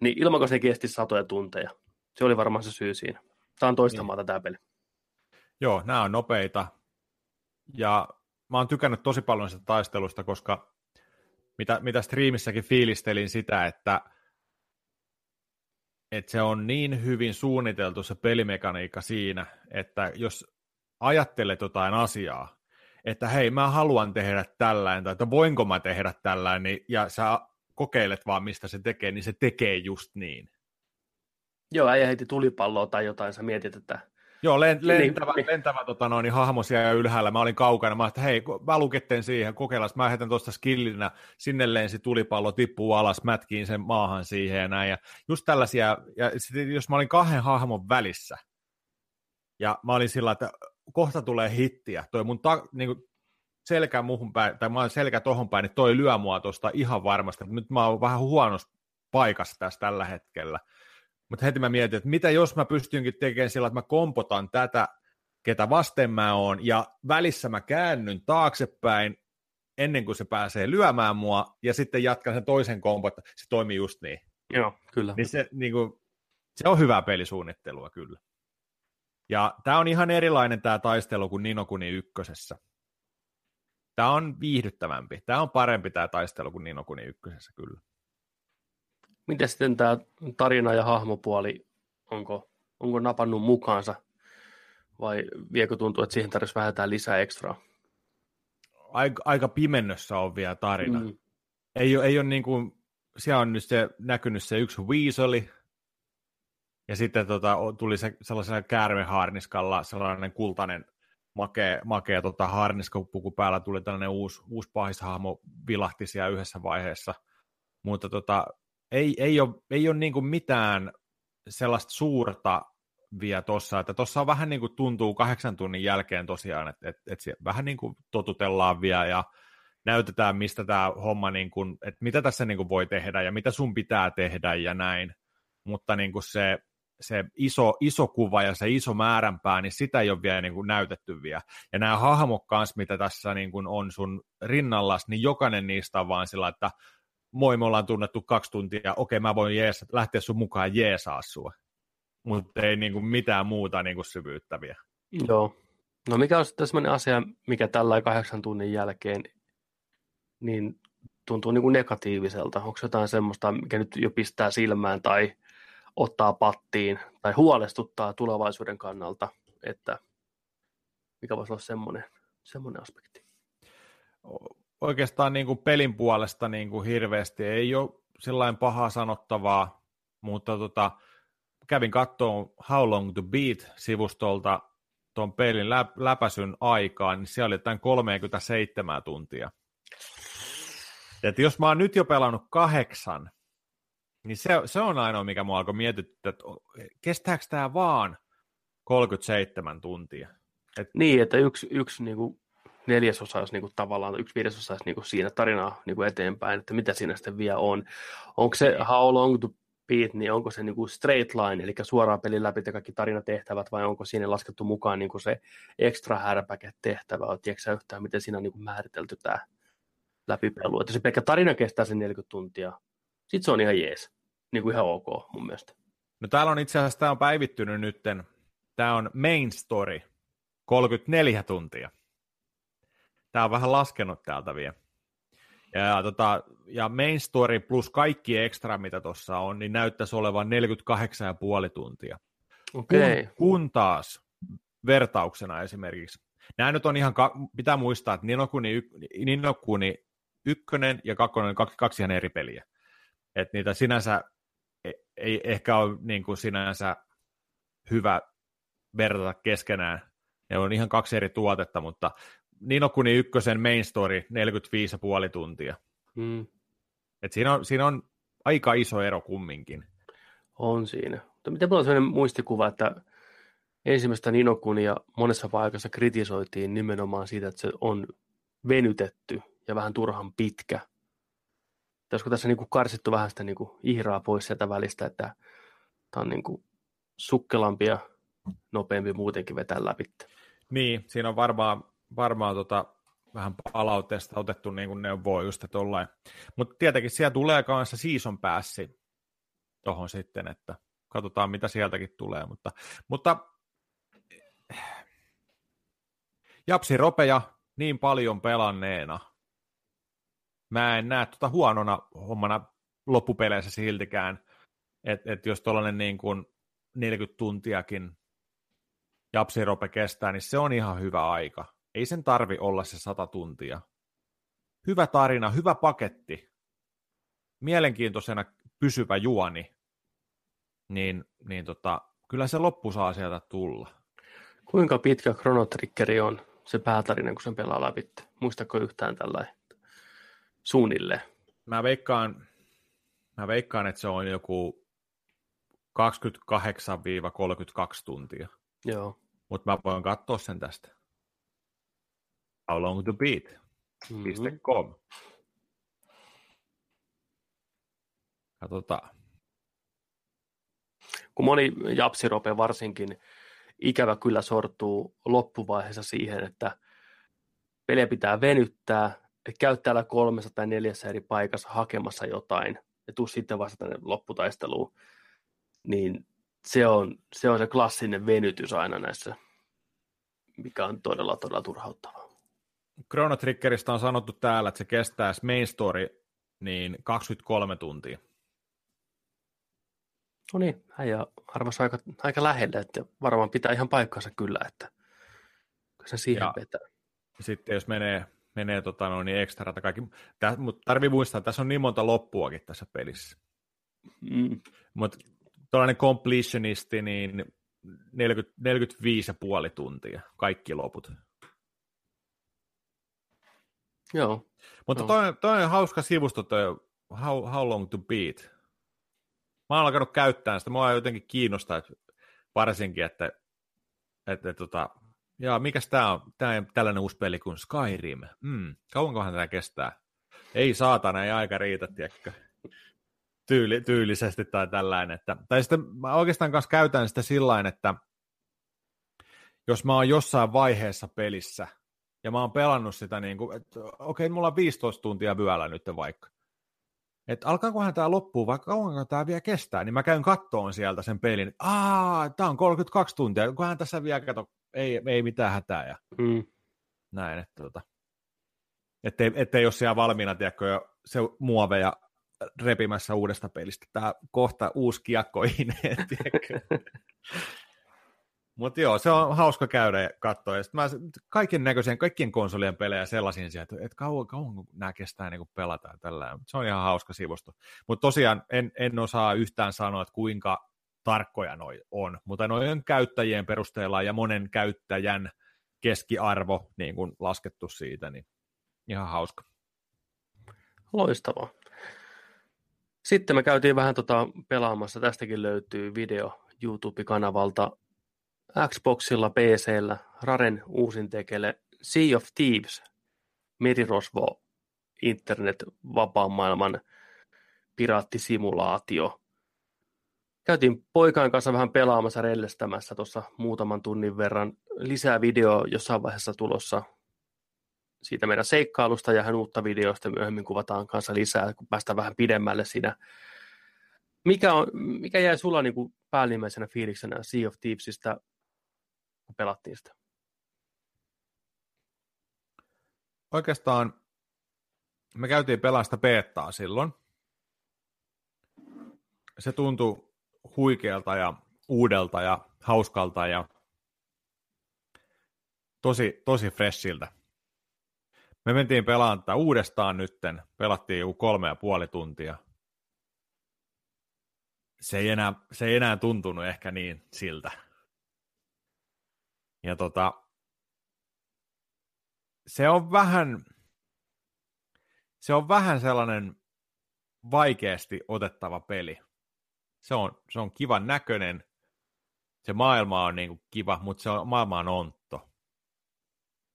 Niin ilmanko se kesti satoja tunteja. Se oli varmaan se syy siinä. Tämä on toistamatta tämä peli. Joo, nämä on nopeita. Ja mä oon tykännyt tosi paljon sitä taistelusta, koska mitä, mitä striimissäkin fiilistelin sitä, että, että se on niin hyvin suunniteltu se pelimekaniikka siinä, että jos ajattelet jotain asiaa, että hei, mä haluan tehdä tällainen, tai että voinko mä tehdä tällainen, ja sä kokeilet vaan, mistä se tekee, niin se tekee just niin. Joo, äijä heitti tulipalloa tai jotain, sä mietit, että... Joo, lentävä, lentävä tota noin, hahmo siellä ylhäällä, mä olin kaukana, mä olin, että hei, mä luketteen siihen, kokeillaan, mä heitän tuosta skillinä, sinne lensi tulipallo, tippuu alas, mätkiin sen maahan siihen ja näin, ja just tällaisia, ja sit, jos mä olin kahden hahmon välissä, ja mä olin sillä, että kohta tulee hittiä, toi mun ta, niin kuin selkä muhun päin, tai mä olin selkä tohon päin, niin toi lyö mua tuosta ihan varmasti, nyt mä oon vähän huonossa paikassa tässä tällä hetkellä. Mutta heti mä mietin, että mitä jos mä pystynkin tekemään sillä, että mä kompotan tätä, ketä vasten mä oon, ja välissä mä käännyn taaksepäin ennen kuin se pääsee lyömään mua, ja sitten jatkan sen toisen kompon, että se toimii just niin. Joo, kyllä. Niin se, niin kun, se on hyvää pelisuunnittelua, kyllä. Ja tää on ihan erilainen tää taistelu kuin Ni no Kuni ykkösessä. Tää on viihdyttävämpi. Tää on parempi tää taistelu kuin Ni no Kuni ykkösessä, kyllä. Miten sitten tämä tarina- ja hahmopuoli, onko, onko napannut mukaansa vai viekö tuntuu, että siihen tarvitsisi vähentää lisää ekstraa? Aika, aika pimennössä on vielä tarina. Mm. Ei, ei ole niin kuin, siellä on nyt se, näkynyt se yksi Weaseli ja sitten tota, tuli se, sellaisella käärmeharniskalla sellainen kultainen makea, makea tota, harniskapuku päällä. Tuli tällainen uusi, uusi pahishahmo, vilahti siellä yhdessä vaiheessa, mutta tota... Ei, ei ole, ei ole niin kuin mitään sellaista suurta vielä tuossa, että tuossa vähän niin kuin tuntuu kahdeksan tunnin jälkeen tosiaan, että, että, että vähän niin kuin totutellaan vielä ja näytetään, mistä tämä homma, niin kuin, että mitä tässä niin kuin voi tehdä ja mitä sun pitää tehdä ja näin, mutta niin kuin se, se iso, iso kuva ja se iso määränpää, niin sitä ei ole vielä niin kuin näytetty vielä. Ja nämä hahmot kanssa, mitä tässä niin kuin on sun rinnallas, niin jokainen niistä on vaan sillä, että moi, me ollaan tunnettu kaksi tuntia, okei, mä voin jees, lähteä sun mukaan jeesaa sua, mutta ei niinku mitään muuta niinku syvyyttäviä. Joo. No mikä on sitten sellainen asia, mikä tällä kahdeksan tunnin jälkeen niin tuntuu niinku negatiiviselta? Onko jotain semmoista, mikä nyt jo pistää silmään tai ottaa pattiin tai huolestuttaa tulevaisuuden kannalta, että mikä voisi olla semmoinen, semmoinen aspekti? Oikeastaan niin kuin pelin puolesta niin kuin hirveästi ei ole sillain pahaa sanottavaa, mutta tota, kävin katsomaan How Long to Beat -sivustolta tuon pelin lä- läpäisyn aikaan, niin siellä oli jotain kolmekymmentäseitsemän tuntia. Et jos mä oon nyt jo pelannut kahdeksan, niin se, se on ainoa, mikä mua alkoi mietittää, että kestääkö tämä vaan kolmekymmentäseitsemän tuntia. Et... Niin, että yksi... yksi niin kuin... neljäsosa olisi niinku tavallaan, yksi viidesosa olisi niinku siinä tarinaa niinku eteenpäin, että mitä siinä sitten vielä on. Onko se How Long to Beat, niin onko se niinku straight line, eli suoraan pelin läpi ja kaikki tarinatehtävät, vai onko siinä laskettu mukaan niinku se extra härpäke tehtävä, vai tiedätkö sä yhtään, miten siinä on niinku määritelty tämä läpipelu. Että se pelkkä tarina kestää sen neljäkymmentä tuntia, sitten se on ihan jees, niinku ihan ok mun mielestä. No täällä on itse asiassa, tämä on päivittynyt nytten, tämä on main story, kolmekymmentäneljä tuntia. Tämä on vähän laskenut täältä vielä. Ja, tota, ja main story plus kaikki ekstra, mitä tuossa on, niin näyttäisi olevan neljäkymmentäkahdeksan pilkku viisi tuntia. Okay. Kun, kun taas vertauksena esimerkiksi. Nämä nyt on ihan, pitää muistaa, että Ni no Kuni, Ni no Kuni ykkönen ja kakkonen, kaksi, kaksi ihan eri peliä. Että niitä sinänsä ei ehkä ole niin kuin sinänsä hyvä verrata keskenään. Ne on ihan kaksi eri tuotetta, mutta... Ni no Kuni ykkösen main story neljäkymmentäviisi pilkku viisi tuntia. Mm. Et siinä, on, siinä on aika iso ero kumminkin. On siinä. Mutta miten mulla on sellainen muistikuva, että ensimmäistä Ni no Kunia monessa paikassa kritisoitiin nimenomaan siitä, että se on venytetty ja vähän turhan pitkä. olisiko tässä niinku karsittu vähän sitä niinku ihraa pois sieltä välistä, että tämä on niinku sukkelampi ja nopeampi muutenkin vetää läpi. Niin, siinä on varmaan, varmaan tota, vähän palautteesta otettu niin kuin neuvoa just tollain. Mutta tietenkin siellä tulee kanssa season passi tuohon sitten, että katsotaan mitä sieltäkin tulee. Mutta, mutta japsi ropeja niin paljon pelanneena. Mä en näe tuota huonona hommana loppupeleissä siltikään, että et jos tuollainen niin kuin neljäkymmentä tuntiakin japsi rope kestää, niin se on ihan hyvä aika. Ei sen tarvi olla se sata tuntia. Hyvä tarina, hyvä paketti, mielenkiintoisena pysyvä juoni, niin, niin tota, kyllä se loppu saa sieltä tulla. Kuinka pitkä Chrono Triggeri on se päätarina, kun sen pelaa läpi? Muistatko yhtään tällainen suunnilleen? Mä veikkaan, mä veikkaan, että se on joku kaksikymmentäkahdeksan–kolmekymmentäkaksi tuntia. Joo. Mutta mä voin katsoa sen tästä. How long to beat? Mm-hmm. .com. Katsotaan. Kun moni japsirope varsinkin ikävä kyllä sortuu loppuvaiheessa siihen, että peliä pitää venyttää, käy täällä kolmessa tai neljässä eri paikassa hakemassa jotain ja tuu sitten vasta tänne lopputaisteluun, niin se on, se on se klassinen venytys aina näissä, mikä on todella, todella turhauttavaa. Chrono Triggeristä on sanottu täällä, että se kestää main story niin kaksikymmentäkolme tuntia. No niin, äijä arvasi aika, aika lähellä, että varmaan pitää ihan paikkansa kyllä, että se siihen ja vetää. Sitten jos menee, menee tota noin ekstra tai kaikki, mutta tarvii muistaa, että tässä on niin monta loppuakin tässä pelissä. Mm. Mutta tuollainen completionisti, niin neljäkymmentäviisi pilkku viisi tuntia, kaikki loput. Joo. Mutta joo. Toi, toi on hauska sivusto, toi How, How Long to Beat. Mä oon alkanut käyttää sitä, mua jotenkin kiinnostaa, että varsinkin, että, että tota, jaa, mikäs tää on, tää on tällainen uusi peli kuin Skyrim. Mm, kauankohan tää kestää? Ei saatana, ei aika riitä, tiedätkö? Tyyli, tyylisesti tai tällainen. Että, tai sitten mä oikeastaan kanssa käytän sitä sillain, että jos mä oon jossain vaiheessa pelissä, ja mä oon pelannut sitä niin kuin, että okei, mulla on viisitoista tuntia vyöllä nyt vaikka. Että alkaakohan tää loppuu, vaikka kauanko tää vielä kestää, niin mä käyn kattoon sieltä sen pelin. Aa, tää on kolmekymmentäkaksi tuntia, kunhan tässä vielä kato, ei, ei mitään hätää. Ja mm. näin, että tota. Ettei, ettei ole siellä valmiina, tiedätkö, jo se muoveja repimässä uudesta pelistä. Tää kohta uusi kiekkoinen, tiedätkö. Mutta joo, se on hauska käydä ja katsoa. Ja mä kaiken näköisen, kaikkien konsolien pelejä sellaisiin sieltä, että kauan, kauan nämä kestää niin kuin pelata ja tällään. Se on ihan hauska sivusto. Mutta tosiaan en, en osaa yhtään sanoa, että kuinka tarkkoja noi on. Mutta noiden käyttäjien perusteella ja monen käyttäjän keskiarvo niin kuin laskettu siitä, niin ihan hauska. Loistavaa. Sitten me käytiin vähän tota pelaamassa. Tästäkin löytyy video YouTube-kanavalta. Xboxilla, P C:llä, Raren uusin tekele Sea of Thieves, merirosvo, internet, vapaan maailman piraattisimulaatio. Käytiin poikaan kanssa vähän pelaamassa, rellestämässä tuossa muutaman tunnin verran. Lisää videoa jossain vaiheessa tulossa siitä meidän seikkailusta ja hän uutta videoista myöhemmin kuvataan kanssa lisää, kun päästään vähän pidemmälle siinä. Mikä, on, mikä jäi sulla niin kuin päällimmäisenä fiiliksenä Sea of Thievesistä, kun pelattiin sitä? Oikeastaan me käytiin pelaa sitä beettaa silloin. Se tuntui huikealta ja uudelta ja hauskalta ja tosi, tosi freshiltä. Me mentiin pelaamaan tätä uudestaan nytten, pelattiin joku kolme ja puoli tuntia. Se ei, enää, se ei enää tuntunut ehkä niin siltä. Ja tota, se on vähän, se on vähän sellainen vaikeasti otettava peli. Se on, se on kivan näköinen, se maailma on niin kuin kiva, mutta se on, maailma on ontto.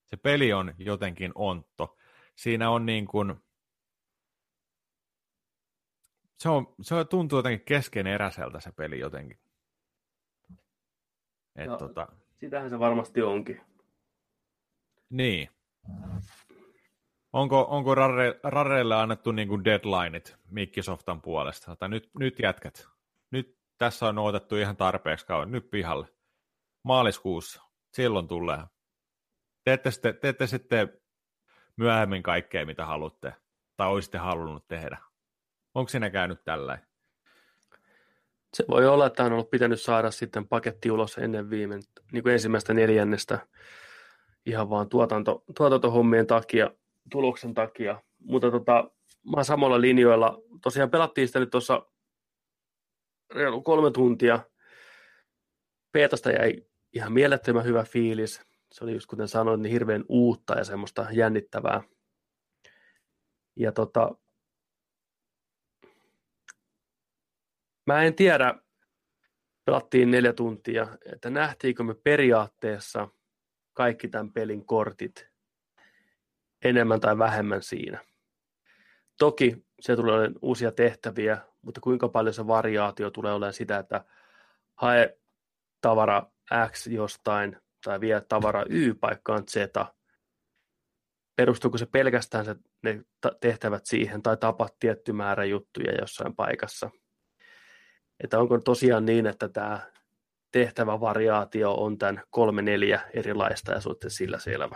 Se peli on jotenkin ontto. Siinä on niin kuin, Se, on, se tuntuu jotenkin keskeneräiseltä se peli jotenkin. Et no, tota... Sitähän se varmasti onkin. Niin. Onko, onko Rare, Rarelle annettu niin kuin deadlineit Microsoftan puolesta? Tai nyt, nyt jätkät. Nyt tässä on otettu ihan tarpeeksi kauan. Nyt pihalle. Maaliskuussa. Silloin tulee. Teette sitten, teette sitten myöhemmin kaikkea, mitä haluatte. Tai olisitte halunnut tehdä. Onko siinä käynyt tällainen? Se voi olla, että on ollut pitänyt saada sitten paketti ulos ennen viime, niin kuin ensimmäistä neljännestä ihan vaan tuotanto, tuotantohommien takia, tuloksen takia. Mutta tota, mä oon samalla linjoilla. Tosiaan pelattiin sitä nyt tuossa reilu kolme tuntia. Beetasta jäi ihan mielettömän hyvä fiilis. Se oli just kuten sanoin, niin hirveän uutta ja semmoista jännittävää. Ja tota... Mä en tiedä, pelattiin neljä tuntia, että nähtiinkö me periaatteessa kaikki tämän pelin kortit enemmän tai vähemmän siinä. Toki se tulee olemaan uusia tehtäviä, mutta kuinka paljon se variaatio tulee olemaan sitä, että hae tavara X jostain tai vie tavara Y paikkaan Z. Perustuuko se pelkästään se, ne tehtävät siihen tai tapa tietty määrä juttuja jossain paikassa? Että onko tosiaan niin, että tämä tehtävävariaatio on tämän kolme neljä erilaista ja suhteen sillä selvä.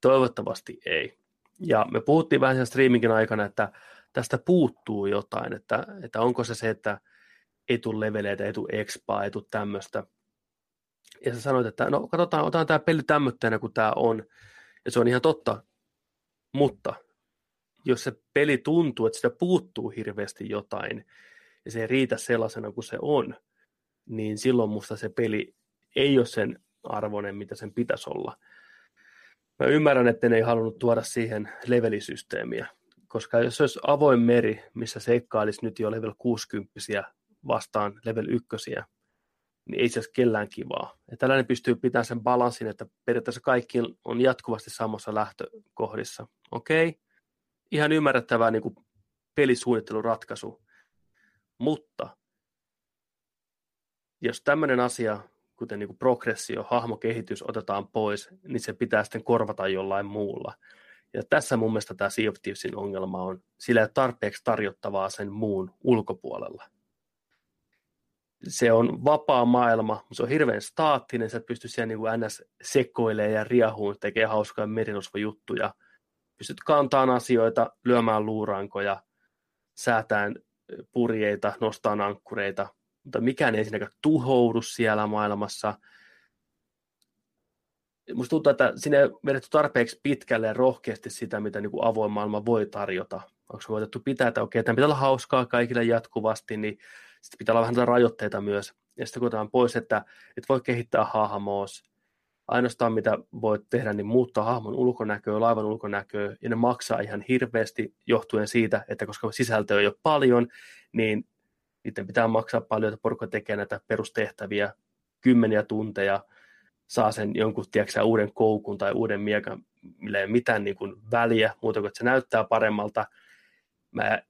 Toivottavasti ei. Ja me puhuttiin vähän sen striiminkin aikana, että tästä puuttuu jotain, että, että onko se se, että ei tule leveleitä, ei tule expaa, ei tule tämmöistä. Ja sä sanoit, että no katsotaan, otetaan tämä peli tämmöisenä kuin tämä on. Ja se on ihan totta, mutta jos se peli tuntuu, että sitä puuttuu hirveästi jotain, ja se ei riitä sellaisena kuin se on, niin silloin musta se peli ei ole sen arvoinen, mitä sen pitäisi olla. Mä ymmärrän, että ne ei halunnut tuoda siihen levelisysteemiä, koska jos se olisi avoin meri, missä seikkailisi nyt jo level kuusikymmentä vastaan level yksi, niin ei se olisi kellään kivaa. Ja tällainen pystyy pitämään sen balanssin, että periaatteessa kaikki on jatkuvasti samassa lähtökohdissa. Okei, okay. Ihan ymmärrettävää niin kuin pelisuunnitteluratkaisu. Mutta jos tämmöinen asia, kuten niin kuin progressio, hahmokehitys otetaan pois, niin se pitää sitten korvata jollain muulla. Ja tässä mun mielestä tämä Sea of Thievesin ongelma on, sillä ei ole tarpeeksi tarjottavaa sen muun ulkopuolella. Se on vapaa maailma, mutta se on hirveän staattinen, sä pystyt siellä niin kuin ns. Sekoilemaan ja riehuun, tekee hauskoja merirosvojuttuja. Pystyt kantamaan asioita, lyömään luurankoja, säätään purjeita, nostaa ankkureita, mutta mikään ei ensinnäkään tuhoudu siellä maailmassa. Musta tuntuu, että sinne ei vedetty tarpeeksi pitkälle ja rohkeasti sitä, mitä niin kuin avoin maailma voi tarjota. Onko se voitettu pitää, että okei, tämä pitää olla hauskaa kaikille jatkuvasti, niin sitten pitää olla vähän rajoitteita myös. Ja sitten koetaan pois, että et voi kehittää hahmoos. Ainoastaan mitä voit tehdä, niin muuttaa hahmon ulkonäköä, laivan ulkonäköä, ja ne maksaa ihan hirveästi johtuen siitä, että koska sisältöä ei ole paljon, niin niiden pitää maksaa paljon, että porukka tekee näitä perustehtäviä kymmeniä tunteja, saa sen jonkun tiedätkö, uuden koukun tai uuden miekan, millä ei ole mitään niin kuin väliä, muuta kuin että se näyttää paremmalta. Mä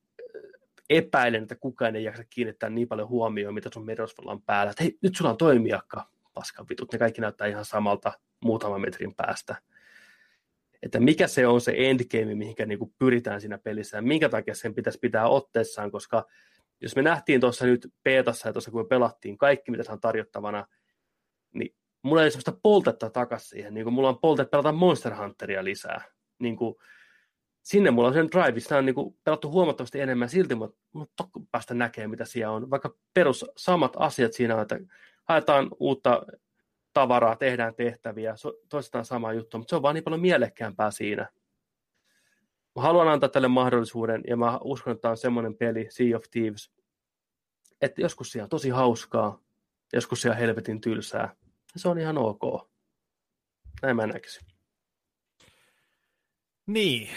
epäilen, että kukaan ei jaksa kiinnittää niin paljon huomioon, mitä sun merirosvolla on päällä, että hei, nyt sulla on toimijakka. Paskavitut, ne kaikki näyttää ihan samalta muutaman metrin päästä. Että mikä se on se endgame, mihinkä niinku pyritään siinä pelissä ja minkä takia sen pitäisi pitää otteessaan, koska jos me nähtiin tuossa nyt beetassa ja tuossa kun me pelattiin kaikki, mitä se on tarjottavana, niin mulla ei ole sellaista poltetta takaisin siihen, niin kuin mulla on poltet pelata Monster Hunteria lisää. Niin kuin, sinne mulla on sen drive, sitä on niin kuin pelattu huomattavasti enemmän silti, mutta mun on pakko päästä näkemään, mitä siellä on. Vaikka perus samat asiat siinä on, että haetaan uutta tavaraa, tehdään tehtäviä, toistetaan samaa juttua, mutta se on vaan niin paljon mielekkäämpää siinä. Mä haluan antaa tälle mahdollisuuden, ja mä uskon, että tämä on semmoinen peli, Sea of Thieves, että joskus siellä on tosi hauskaa, joskus siellä on helvetin tylsää, ja se on ihan ok. Näin mä näkisin. Niin.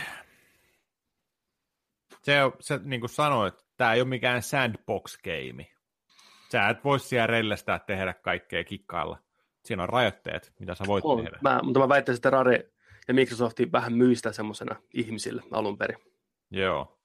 Se, se niin kuin sanoit, tämä ei ole mikään sandbox-game. Sä et voi siellä rellestää tehdä kaikkea kikkailla. Siinä on rajoitteet, mitä sä voit on, tehdä. Mä, mutta mä väittäisin, että Rare ja Microsoft vähän myy sitä semmoisena ihmisille alun perin. Joo.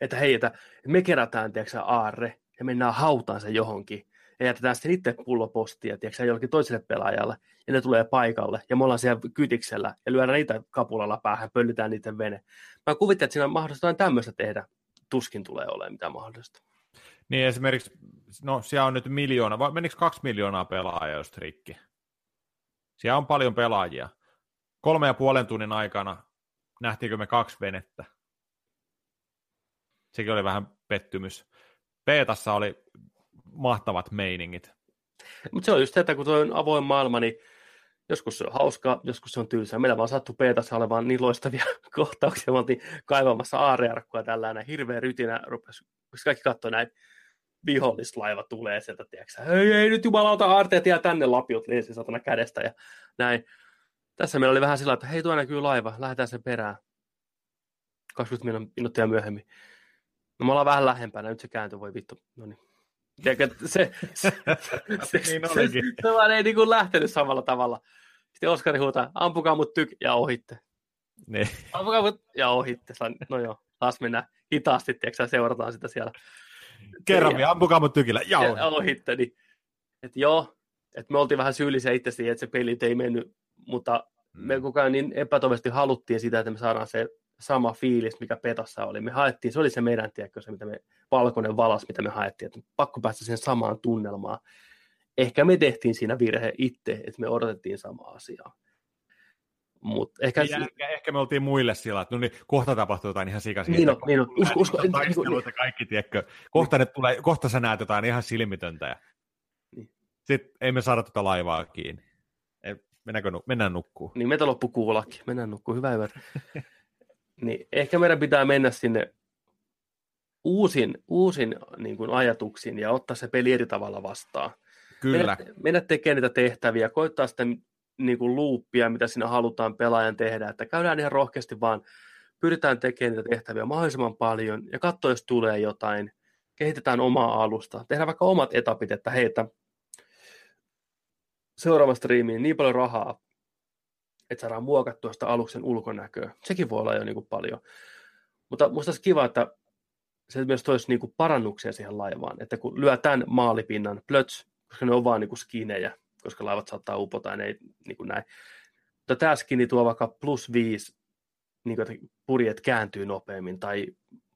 että hei, että me kerätään, tiedätkö, aarre ja mennään hautaan se johonkin. Ja jätetään sitten itse pullopostia, tiedätkö, jollekin toiselle pelaajalle, ja ne tulee paikalle, ja me ollaan siellä kytiksellä, ja lyödään niitä kapulalla päähän, pöllytään niiden vene. Mä kuvittelen, että siinä on mahdollista jotain tämmöistä tehdä. Tuskin tulee olemaan mitään mahdollista. Niin esimerkiksi, no siellä on nyt miljoona, vai menikö kaksi miljoonaa pelaajaa just rikki? Siellä on paljon pelaajia. Kolme ja puolen tunnin aikana nähtiinkö me kaksi venettä? Sekin oli vähän pettymys. Beetassa oli mahtavat meiningit. Mutta se on just tätä, kun tuo on avoin maailma, niin joskus se on hauskaa, joskus se on tylsää. Meillä vaan sattuu beetassa olemaan niin loistavia kohtauksia. Me oltiin kaivamassa aarearkkua tällainen hirveä rytinä. Rupes, kaikki katsoi näin, vihollislaiva tulee sieltä, tiedätkö, hei, ei nyt jumalauta aarteet jää tänne, lapiot liesi satana kädestä ja näin. Tässä meillä oli vähän sillä, että hei, tuo näkyy laiva, lähdetään sen perään. kaksikymmentä minuuttia myöhemmin. No me ollaan vähän lähempänä, nyt se kääntyy, voi vittu, no niin. Tiedätkö, se, se, se, se, se vaan ei niin kuin lähtenyt samalla tavalla. Sitten Oskari huutaa, ampukaa mut tyk ja ohitte. Niin. Ampukaa mut ja ohitte. No joo, taas mennään hitaasti, tiedätkö, seurataan sitä siellä. Kerro minä, ampukaa mut tykillä ja ohitte. Ja ohitte niin. Että joo, että me oltiin vähän syyllisiä itse siihen, että se peli ei mennyt, mutta me koko ajan niin epätoivoisesti haluttiin sitä, että me saadaan se sama fiilis, mikä Petassa oli. Me haettiin, se oli se meidän, tiedätkö, se mitä me, valkoinen valas, mitä me haettiin, että pakko päästä siihen samaan tunnelmaan. Ehkä me tehtiin siinä virhe itse, että me odotettiin samaa asiaa. Mut ehkä, ja, si- ehkä me oltiin muille sillä, että no niin, kohta tapahtuu jotain ihan sikasi. Niin on, niin on. Usko, usko. Taisteluita kaikki, tiedätkö. Kohta, ne tulee, kohta sä näet jotain ihan silmitöntä. Ja niin. Sitten ei me saada tuota laivaa kiinni. Ei, nu- mennään nukkuun. Niin, meitä loppu kuulakin. Mennään nukkuun. Hyvä, hyvä. Niin, ehkä meidän pitää mennä sinne uusin, uusin niin kuin ajatuksiin ja ottaa se peli eri tavalla vastaan. Kyllä. Mennä, mennä tekemään niitä tehtäviä, koittaa sitten niin kuin luuppia, mitä siinä halutaan pelaajan tehdä, että käydään ihan rohkeasti vaan, pyritään tekemään niitä tehtäviä mahdollisimman paljon ja katsoa, jos tulee jotain, kehitetään omaa alusta, tehdään vaikka omat etapit, että heitä seuraava striimiin niin paljon rahaa, että saadaan muokattua sitä aluksen ulkonäköä. Sekin voi olla jo niin kuin paljon. Mutta musta olisi kiva, että se myös toisi niin kuin parannuksia siihen laivaan, että kun lyö tämän maalipinnan plöts, koska ne on vaan niin kuin skinejä, koska laivat saattaa upota ja ne ei niin kuin näin. Mutta tämä skini tuo vaikka plus viisi, niin kuin, että purjeet kääntyy nopeammin, tai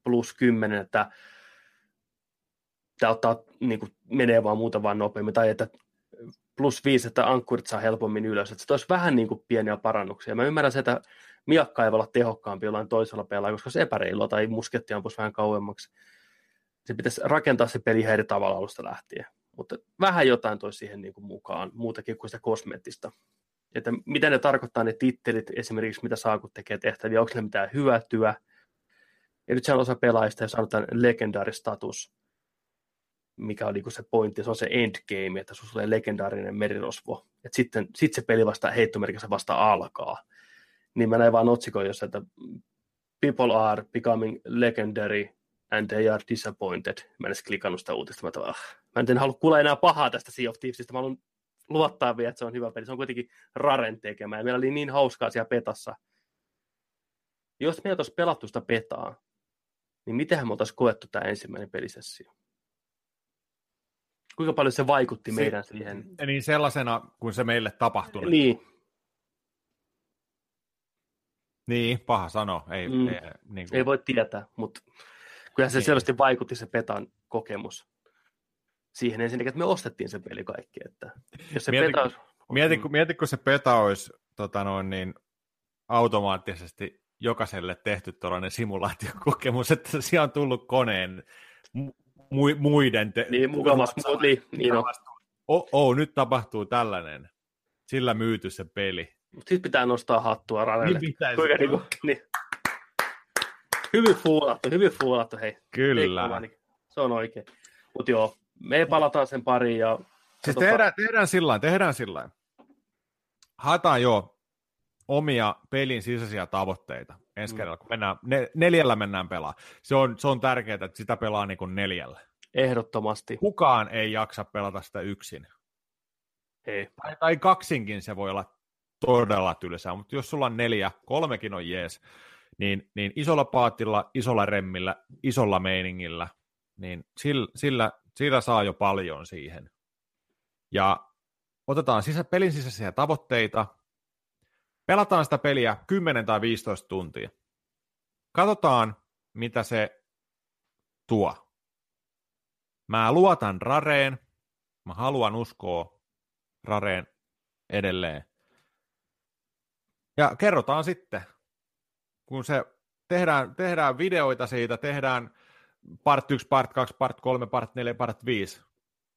plus kymmenen, että tämä ottaa, niin kuin, menee vaan muuta vaan nopeammin, tai että plus viisi, että ankkurit saa helpommin ylös. Että se olisi vähän niin kuin pieniä parannuksia. Mä ymmärrän se, että miakka ei voi olla tehokkaampi jollain toisella pelaajalla, koska se epäreilua tai musketti ampuisi vähän kauemmaksi. Se pitäisi rakentaa se peli eri tavalla alusta lähtien. Mutta vähän jotain toisi siihen niin kuin mukaan, muutakin kuin sitä kosmeettista. Että mitä ne tarkoittaa ne tittelit, esimerkiksi mitä saa kun tekee tehtäviä, onko ne mitään hyötyä. Ja nyt se on osa pelaajista ja saanut tämän legendaaristatus, mikä on se pointti, se on se endgame, että sinulla tulee legendaarinen merirosvo. Et sitten sit se peli vasta heittomerkissä vasta alkaa. Niin mä näin vaan otsikon, jossa, että people are becoming legendary and they are disappointed. Mä en edes klikannut sitä uutista. Mä, että, ah. mä en halua kuulla enää pahaa tästä Sea of Thievesistä. Mä haluan luottaa vielä, että se on hyvä peli. Se on kuitenkin Raren tekemä. Ja meillä oli niin hauskaa siellä petassa. Jos me ei oltaisi pelattu sitä petaa, niin mitenhän me oltaisiin koettu tämä ensimmäinen pelisessio? Kuinka paljon se vaikutti meidän si- siihen? Niin sellaisena, kun se meille tapahtui. Niin. Niin, paha sano. Ei, mm. ei, niin kuin... ei voi tietää, mutta kyllähän se niin selvästi vaikutti se petan kokemus siihen ensinnäkin, että me ostettiin se peli kaikki. Että jos se mieti, peta olisi... mieti, kun, mieti, kun se peta olisi tota noin, niin automaattisesti jokaiselle tehty tuollainen simulaatiokokemus, että siellä on tullut koneen... muiden te- niin, mukavasti, niin, niin on. Oh, oh, nyt tapahtuu tällainen. Sillä myyty se peli. Sitten pitää nostaa hattua Rarelle. Niin kuinka niin kuin, niin. Hyvin fuulattu, hyvin fuulattu, hei. Kyllä. Kuva, niin. Se on oikein. Mutta joo, me palataan sen pariin. Ja... Siis tehdään, tehdään sillain, tehdään sillain. Haetaan jo omia pelin sisäisiä tavoitteita. Ensi kerralla, kun mennään, ne, neljällä mennään pelaa. Se on, se on tärkeää, että sitä pelaa niin kuin neljällä. Ehdottomasti. Kukaan ei jaksa pelata sitä yksin. Ei. Tai, tai kaksinkin se voi olla todella tylsää, mutta jos sulla on neljä, kolmekin on jees, niin, niin isolla paatilla, isolla remmillä, isolla meiningillä, niin sillä, sillä, sillä saa jo paljon siihen. Ja otetaan sisä, pelin sisäisiä tavoitteita, pelataan sitä peliä kymmenen tai viisitoista tuntia. Katsotaan, mitä se tuo. Mä luotan Rareen, mä haluan uskoa Rareen edelleen. Ja kerrotaan sitten, kun se tehdään, tehdään videoita siitä, tehdään part yksi, part kaksi, part kolme, part neljä, part viisi,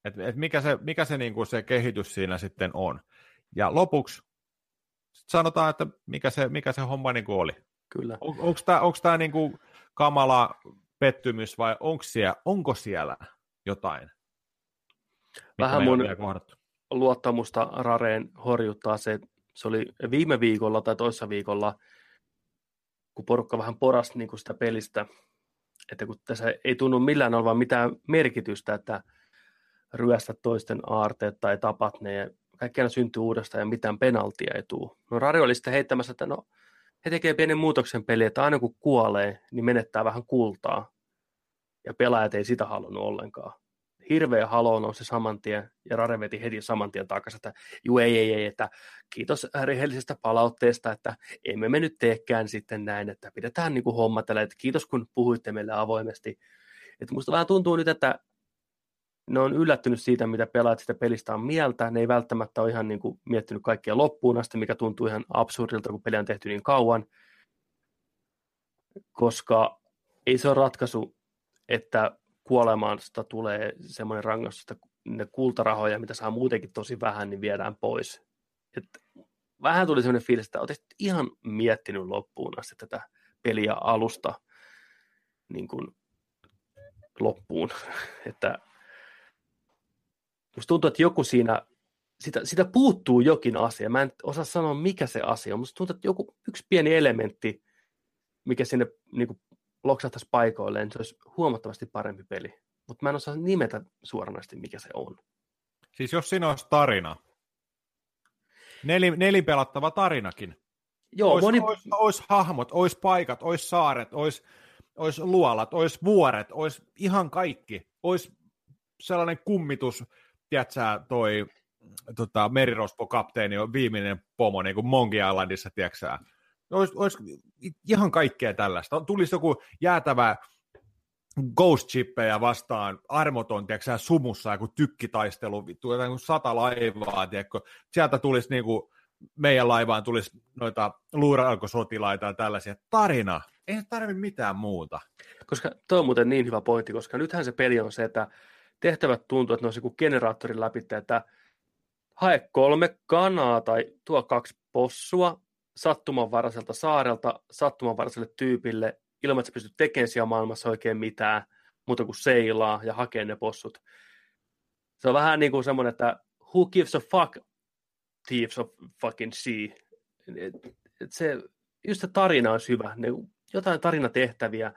että et mikä, se, mikä se, niin kuin se kehitys siinä sitten on. Ja lopuksi sanotaan, että mikä se, mikä se homma niin kuin oli. Kyllä. On, onko tämä niin kuin kamala pettymys vai onko siellä, onko siellä jotain? Vähän mun luottamusta Rareen horjuttaa se, että se oli viime viikolla tai toissa viikolla, kun porukka vähän porasi niin kuin sitä pelistä, että kun tässä ei tunnu millään olevan mitään merkitystä, että ryöstä toisten aarteet tai tapat ne, ja kaikki aina syntyy uudestaan ja mitään penaltia ei tule. No Rare oli sitten heittämässä, että no, he tekee pienen muutoksen peliä, että aina kun kuolee, niin menettää vähän kultaa, ja pelaajat ei sitä halunnut ollenkaan. Hirveä halo nousi saman tien, ja Rare veti heti saman tien takaisin, että juu ei, ei, ei, että kiitos rehellisestä palautteesta, että emme me nyt teekään sitten näin, että pidetään niin kuin homma tällä, että kiitos kun puhuitte meille avoimesti. Että musta vähän tuntuu nyt, että ne on yllättynyt siitä, mitä pelaat sitä pelistä on mieltä, ne ei välttämättä ole ihan niin kuin miettinyt kaikkea loppuun asti, mikä tuntuu ihan absurdilta, kun peli on tehty niin kauan, koska ei se ole ratkaisu, että kuolemasta tulee semmoinen rangaistus, että ne kultarahoja, mitä saa muutenkin tosi vähän, niin viedään pois. Et vähän tuli semmoinen fiilis, että olet ihan miettinyt loppuun asti tätä peliä alusta niin kuin loppuun. Että musta tuntuu, että joku siinä, sitä, sitä puuttuu jokin asia. Mä en osaa sanoa, mikä se asia on. Musta tuntuu, että joku yksi pieni elementti, mikä sinne niin kuin loksahtaisi paikoilleen, niin se olisi huomattavasti parempi peli. Mutta mä en osaa nimetä suoranaisesti, mikä se on. Siis jos siinä olisi tarina. Neli, nelipelattava tarinakin. Joo, ois, moni... ois, ois hahmot, ois paikat, ois saaret, ois, ois luolat, ois vuoret, ois ihan kaikki. Ois sellainen kummitus, tiedätkö toi tota, merirosvokapteeni on viimeinen pomo, niin kuin Monkey Islandissa, tiedätkö Ois, ois ihan kaikkea tällaista. Tulisi joku jäätävä ghost shippejä vastaan, armoton, tiedätkö sumussa, joku tykkitaistelu, vittu, jotain sata laivaa, tiedätkö. Sieltä tulisi niin kuin, meidän laivaan tulisi noita luuralkosotilaita ja tällaisia. Tarina. Ei se tarvitse mitään muuta. Koska toi on muuten niin hyvä pointti, koska nythän se peli on se, että tehtävät tuntuu, että ne olisi joku generaattorin läpitte, että hae kolme kanaa tai tuo kaksi possua sattumanvaraiselta saarelta sattumanvaraiselle tyypille ilman, että sä pystyt tekemään siellä maailmassa oikein mitään muuta kuin seilaa ja hakee ne possut. Se on vähän niin kuin semmoinen, että who gives a fuck thieves of fucking sea. Se, just se tarina on hyvä. Jotain tarinatehtäviä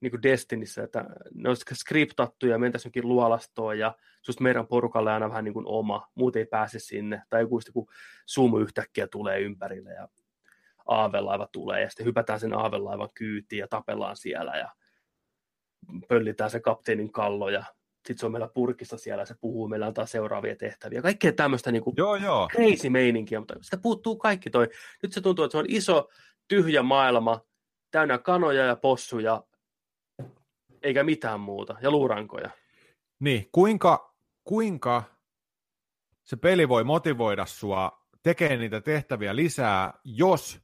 niin kuin Destinissä, että ne on skriptattu ja mentäisiin jonkin luolastoon ja susta meidän porukalle aina vähän niin kuin oma, muut ei pääse sinne, tai joku kun sumu yhtäkkiä tulee ympärille ja aavelaiva tulee ja sitten hypätään sen aavelaivan kyytiin ja tapellaan siellä ja pöllitään se kapteenin kallo ja sitten se on meillä purkissa siellä ja se puhuu, meillä antaa seuraavia tehtäviä, kaikkea tämmöistä niin kuin joo, joo. crazy meininkiä, mutta sitä puuttuu kaikki toi, nyt se tuntuu, että se on iso tyhjä maailma, täynnä kanoja ja possuja, eikä mitään muuta, ja luurankoja. Niin, kuinka, kuinka se peli voi motivoida sua tekemään niitä tehtäviä lisää, jos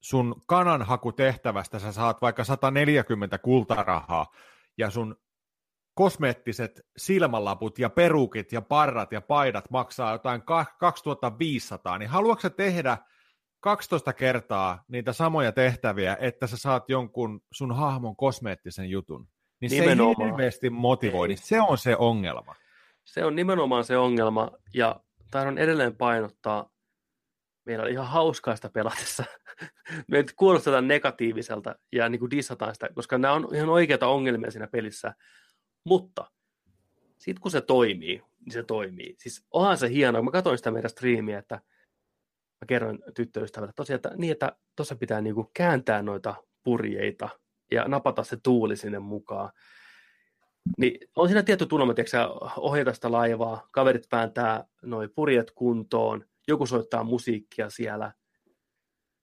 sun kananhakutehtävästä sä saat vaikka sata neljäkymmentä kultarahaa, ja sun kosmeettiset silmälaput ja perukit ja parrat ja paidat maksaa jotain kaksituhattaviisisataa, niin haluatko sä tehdä kaksitoista kertaa niitä samoja tehtäviä, että sä saat jonkun sun hahmon kosmeettisen jutun, niin nimenomaan. Se ei hirveästi motivoi, niin se on se ongelma. Se on nimenomaan se ongelma, ja tahdon edelleen painottaa, meillä on ihan hauskaista pelatessa. Me nyt kuulostetaan negatiiviselta ja niin kuin dissataan sitä, koska nämä on ihan oikeita ongelmia siinä pelissä, mutta sit kun se toimii, niin se toimii. Siis onhan se hienoa, mä katsoin sitä meidän striimiä, että mä kerroin tyttöystävälle tosiaan, että niin, että tuossa pitää niinku kääntää noita purjeita ja napata se tuuli sinne mukaan. Niin on siinä tietty tunnelma, tiedätkö sä, ohjata sitä laivaa, kaverit vääntää noi purjeet kuntoon, joku soittaa musiikkia siellä.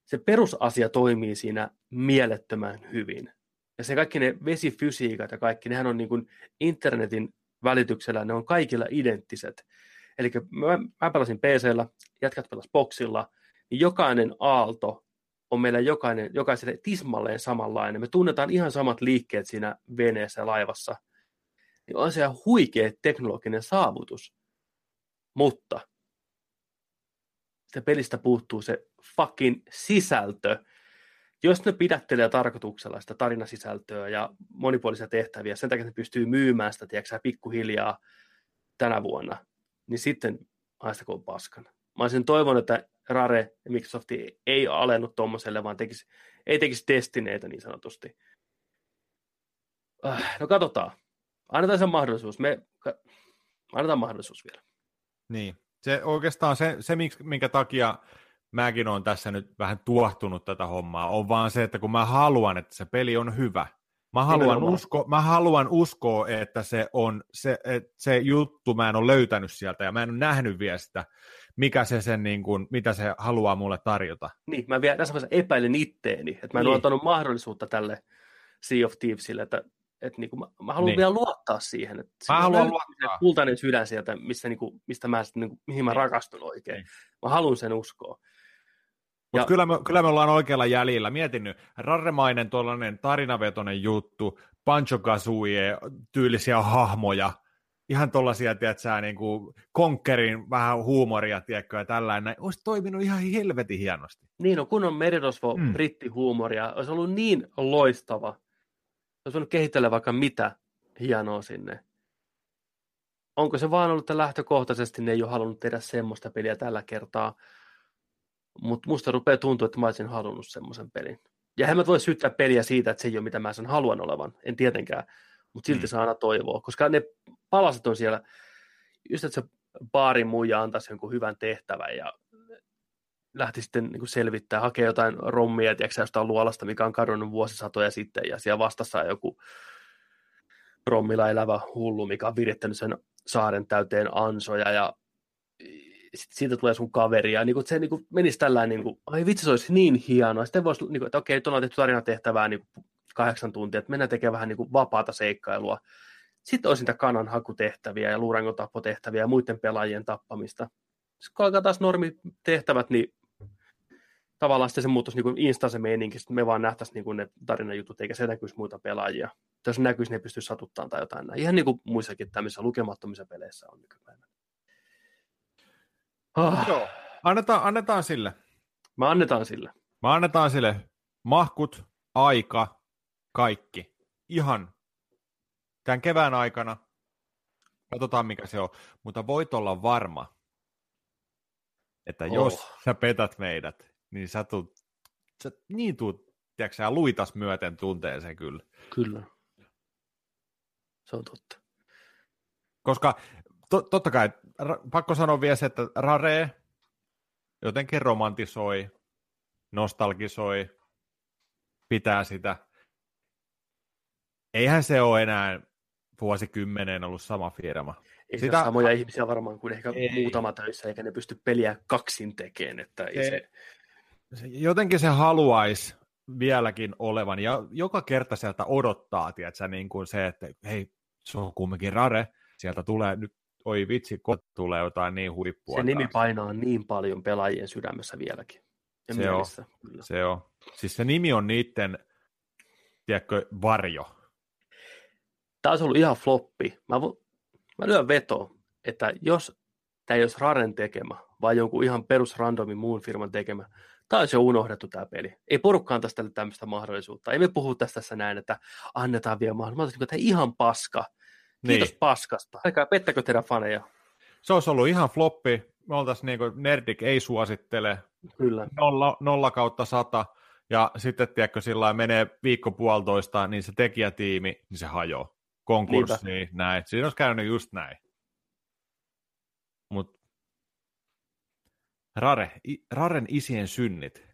Se perusasia toimii siinä mielettömän hyvin. Ja se kaikki ne vesifysiikat ja kaikki, nehän on niin kuin internetin välityksellä, ne on kaikilla identtiset. Eli mä, mä pelasin P C:llä, jätkät pelas boksilla, niin jokainen aalto on meillä jokainen, jokaiselle tismalleen samanlainen. Me tunnetaan ihan samat liikkeet siinä veneessä ja laivassa. Niin on se huikea teknologinen saavutus. Mutta se pelistä puuttuu se fucking sisältö. Jos ne pidättelee tarkoituksella sitä tarinasisältöä ja monipuolisia tehtäviä, sen takia ne pystyy myymään sitä, tiedätkö, pikkuhiljaa tänä vuonna, niin sitten haistakoon paskana. Mä olisin toivonut, että Rare ja Microsoft ei alennut tuommoiselle, vaan tekisi, ei tekisi testineitä niin sanotusti. No katsotaan. Annetaan sen mahdollisuus. Me annetaan mahdollisuus vielä. Niin. Se oikeastaan se, se minkä takia mäkin olen tässä nyt vähän tuohtunut tätä hommaa, on vaan se, että kun mä haluan, että se peli on hyvä. Mä haluan, usko, mä haluan uskoa, että se on se, että se juttu, mä en ole löytänyt sieltä ja mä en ole nähnyt vielä sitä, mikä se sen, niin kuin, mitä se haluaa mulle tarjota. Niin, mä vielä tässä vaiheessa epäilen itteeni, että mä en niin. ole antanut mahdollisuutta tälle Sea of Thievesille, että, että niin kuin mä, mä haluan niin. vielä luottaa siihen. Että mä haluan luottaa. Kultainen sydän sieltä, missä, niin kuin, mistä mä, niin kuin, mihin mä rakastun oikein. Niin. Mä haluan sen uskoa. Mutta kyllä, kyllä me ollaan oikealla jäljellä. Mietin nyt, raremainen tuollainen tarinavetoinen juttu, Banjo-Kazooie tyylisiä hahmoja, ihan tuollaisia, tiedätkö, niin kuin Conquerin vähän huumoria, tiedätkö, ja tällainen. Olisi toiminut ihan helvetin hienosti. Niin, no kun on merirosvo-brittihuumoria, mm. olisi ollut niin loistava. Olisi voinut kehitellä vaikka mitä hienoa sinne. Onko se vaan ollut, että lähtökohtaisesti ne ei ole halunnut tehdä semmoista peliä tällä kertaa? Mutta musta rupeaa tuntua, että mä olisin halunnut semmoisen pelin. Ja en mä voi syyttää peliä siitä, että se ei ole mitä mä sen haluan olevan. En tietenkään, mutta silti mm. saa aina toivoa. Koska ne palaset on siellä, just että se baari muija antaisi jonkun hyvän tehtävän ja lähti sitten niin selvittämään, hakee jotain rommia, tiedätkö jostain luolasta, mikä on kadonnut vuosisatoja sitten. Ja siellä vastassa on joku rommilla elävä hullu, mikä on virittänyt sen saaren täyteen ansoja ja sitten siitä tulee sun kaveri, ja niin kuin, se niin kuin, menisi tällään, niin kuin, ai vitsi, se olisi niin hienoa. Sitten voisi, niin kuin, että okei, tuolla on tehty tarinatehtävää niin kuin kahdeksan tuntia, että mennään tekemään vähän niin kuin vapaata seikkailua. Sitten olisi niitä kananhakutehtäviä ja luurangotappotehtäviä ja muiden pelaajien tappamista. Sitten kun alkaa taas normitehtävät, niin tavallaan sitten se muuttuisi niin instan se meininki, sitten me vaan nähtäisiin niin kuin ne tarinajutut, eikä se näkyisi muita pelaajia. Jos ne näkyisi, ne pystyisi satuttamaan tai jotain. Ihan niin kuin muissakin tämmöisissä lukemattomissa peleissä on nykypäivänä. Ah. Joo. Annetaan, annetaan sille. Mä annetaan sille. Mä annetaan sille. Mahkut, aika, kaikki. Ihan tämän kevään aikana. Katsotaan, mikä se on. Mutta voit olla varma, että oh. jos sä petät meidät, niin sä tuut, sä niin tuut, tiedätkö sä, luitas myöten tunteeseen kyllä. Kyllä. Se on totta. Koska Tot, totta kai, pakko sanoa vielä se, että Rare jotenkin romantisoi, nostalgisoi, pitää sitä. Eihän se ole enää vuosikymmeneen ollut sama firma. Ei sitä ole samoja ihmisiä varmaan kuin ehkä ei. Muutama töissä, eikä ne pysty peliä kaksin tekemään. Että ei se, se, jotenkin se haluaisi vieläkin olevan, ja joka kerta sieltä odottaa, tiedätkö, niin kuin se, että hei, se on kumminkin Rare, sieltä tulee nyt. Oi vitsi, kun tulee jotain niin huippua. Se nimi painaa niin paljon pelaajien sydämessä vieläkin. Ja se mielessä, on, kyllä. Se on. Siis se nimi on niiden, tiedätkö, varjo. Tämä olisi ollut ihan floppi. Mä, mä lyön veto, että jos tämä ei olisi Raren tekemä, vai jonkun ihan perusrandomin muun firman tekemä, tämä olisi jo unohdettu tämä peli. Ei porukkaan tästä tämmöistä mahdollisuutta. Ei me puhu tästä tässä näin, että annetaan vielä mahdollisuutta. Tämä on ihan paska. Kiitos niin. Paskasta. Älkää pettäkö teidän faneja. Se olisi ollut ihan floppi. Me oltaisiin niin kuin Nerdic ei suosittele. Kyllä. Nolla, nolla kautta sata. Ja sitten, tiedätkö, sillä menee viikko puolitoista, niin se tekijätiimi, niin se hajoaa. Konkurssiin, niitä. Näin. Siinä olisi käynyt just näin. Mutta Rare, Raren isien synnit.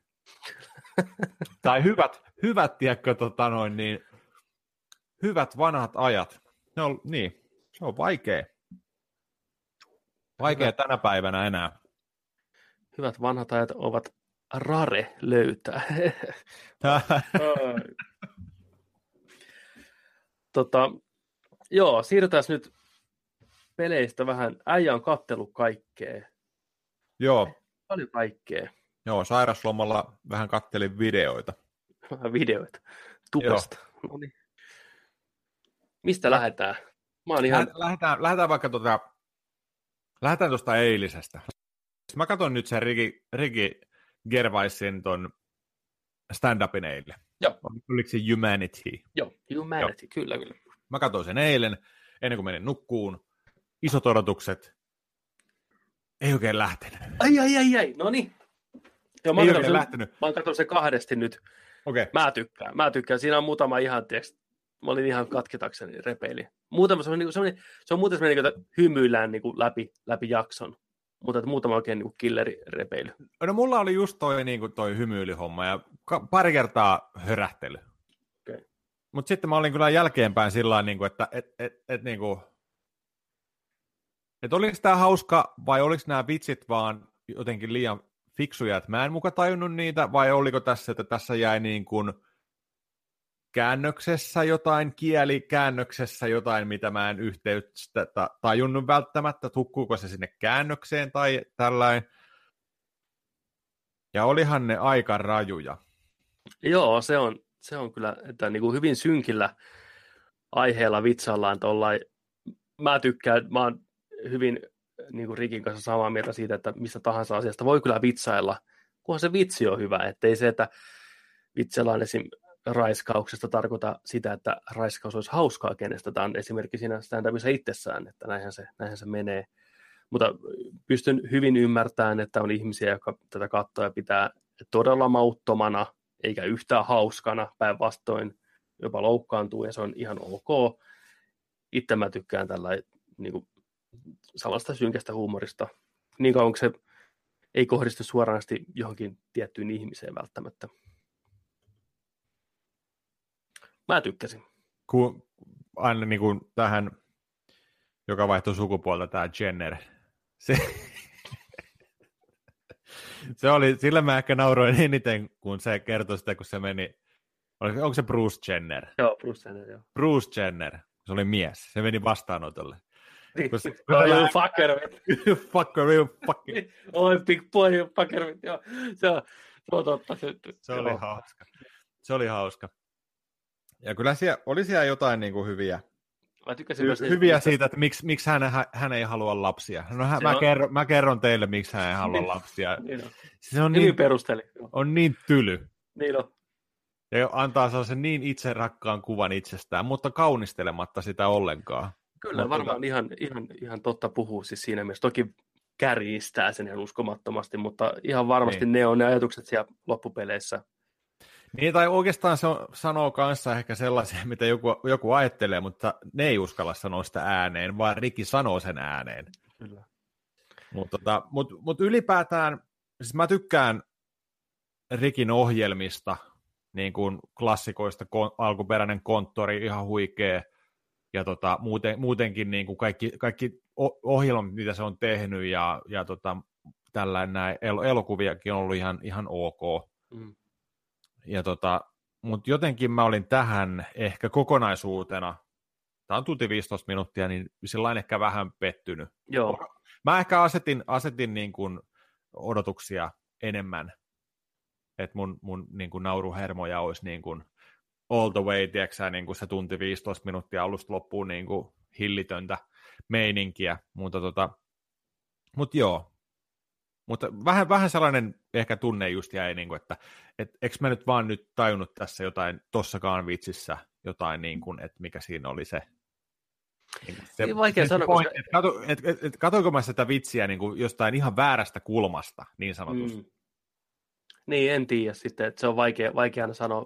Tai hyvät, hyvät tiedätkö, tota noin, niin, hyvät vanhat ajat. Ne on, niin, se on vaikea. Vaikea hyvät. Tänä päivänä enää. Hyvät vanhat ajat ovat rare löytää. tota, joo, siirrytään nyt peleistä vähän. Äijä on katsellut kaikkea. Joo. Paljon kaikkea. Joo, sairaslomalla vähän katselin videoita. Vähän videoita. Tupasta. Noniin. Mistä Lä... lähdetään? Mä oon ihan... lähdetään, lähdetään vaikka tuota... Lähdetään tuosta eilisestä. Mä katson nyt sen Ricky, Ricky Gervaisin ton stand-upin eilen. Joo. Oliko se Humanity? Joo, Humanity, Joo. kyllä, kyllä. Mä katsoin sen eilen, ennen kuin menin nukkuun. Isot odotukset. Ei oikein lähtenyt. Ai, ai, ai, ai, no niin. Joo, mä oon lähtenyt. Mä oon katsonut sen kahdesti nyt. Okay. Mä tykkään, mä tykkään. Siinä on muutama ihan, tiiäks, mä olin ihan katketakseni repeili. Muutama semmoinen, semmoinen, se on muuten semmoinen, että hymyillään niin kuin läpi, läpi jakson. Mutta että muutama oikein niin kuin killerirepeily. No mulla oli just toi, niin kuin toi hymyilyhomma ja pari kertaa hörähtely. Okay. Mutta sitten mä olin kyllä jälkeenpäin sillä tavalla, että et, et, et, niin kuin, että oliko tämä hauska vai oliko nämä vitsit vaan jotenkin liian fiksuja, että mä en muka tajunnut niitä, vai oliko tässä, että tässä jäi niin kuin käännöksessä jotain, kielikäännöksessä jotain, mitä mä en yhteyttä tajunnut välttämättä, hukkuuko se sinne käännökseen tai tällainen. Ja olihan ne aika rajuja. Joo, se on, se on kyllä, että niin kuin hyvin synkillä aiheella vitsaillaan tollain. Mä tykkään, mä oon hyvin niin kuin Rikin kanssa samaa mieltä siitä, että mistä tahansa asiasta voi kyllä vitsailla, kunhan se vitsi on hyvä, ettei se, että vitsaillaan esim. Raiskauksesta tarkoita sitä, että raiskaus olisi hauskaa kenestä. Tämä on esimerkiksi siinä stand-upissa itsessään, että näinhän se, näinhän se menee. Mutta pystyn hyvin ymmärtämään, että on ihmisiä, jotka tätä katsoo ja pitää todella mauttomana, eikä yhtään hauskana, päinvastoin jopa loukkaantuu, ja se on ihan ok. Itse mä tykkään tällainen niin kuin samasta synkästä huumorista, niin kauan kuin se ei kohdistu suoranaisesti johonkin tiettyyn ihmiseen välttämättä. Mä tykkäsin. Kun aina niin kuin tähän, joka vaihtoi sukupuolta, tämä Jenner. Se, se oli, sillä mä ehkä nauroin eniten, kun se kertoi sitä, kun se meni, onko se Bruce Jenner? Joo, Bruce Jenner, joo. Bruce Jenner, se oli mies, se meni vastaanotolle. Koska, no, you lä- fucker, you fucker, you fucker. Oi, big boy, you fucker, joo. Se on, se on totta. Se, se oli joo. hauska. Se oli hauska. Ja kyllä siellä, oli siellä jotain niin kuin hyviä. Mä tykkäsin myös hyviä siitä, että miksi, miksi hän, hän ei halua lapsia. No hän, mä, on... kerron, mä kerron teille, miksi hän ei halua lapsia. Niin on. Se on niin, on niin tyly. Niin on. Ja antaa sellaisen niin itse rakkaan kuvan itsestään, mutta kaunistelematta sitä ollenkaan. Kyllä, mutta varmaan kyllä. Ihan, ihan, ihan totta puhuu siis siinä mielessä. Toki kärjistää sen ihan uskomattomasti, mutta ihan varmasti niin. Ne on ne ajatukset siellä loppupeleissä. Niin, tai oikeastaan se on, sanoo kanssa ehkä sellaisia, mitä joku, joku ajattelee, mutta ne ei uskalla sanoa sitä ääneen, vaan Ricky sanoo sen ääneen. Kyllä. Mutta tota, mut, mut ylipäätään, siis mä tykkään Rikin ohjelmista, niin kuin klassikoista, kon, alkuperäinen konttori, ihan huikea, ja tota, muuten, muutenkin niin kuin kaikki, kaikki ohjelmat, mitä se on tehnyt, ja, ja tota, tällainen näin, el, elokuviakin on ollut ihan, ihan ok. Mm. Ja tota, mutta jotenkin mä olin tähän ehkä kokonaisuutena, tämä on tunti viisitoista minuuttia, niin sillain ehkä vähän pettynyt. Joo. Mä ehkä asetin, asetin niin kuin odotuksia enemmän, että mun, mun niin kuin nauruhermoja olisi niin kuin all the way, tiedätkö, niin kuin se tunti viisitoista minuuttia alusta loppuun niin kuin hillitöntä meininkiä, mutta tota, mut joo. Mutta vähän, vähän sellainen ehkä tunne just jäi, niin kuin, että et, eikö mä nyt vaan nyt tajunnut tässä jotain, tossakaan vitsissä jotain, niin kuin, että mikä siinä oli se. Niin se ei vaikea sanoa, koska... Että kato, et, et, et, katoinko mä sitä vitsiä niin kuin jostain ihan väärästä kulmasta, niin sanotusti. Mm. Niin, en tiedä sitten, että se on vaikea, vaikea sanoa,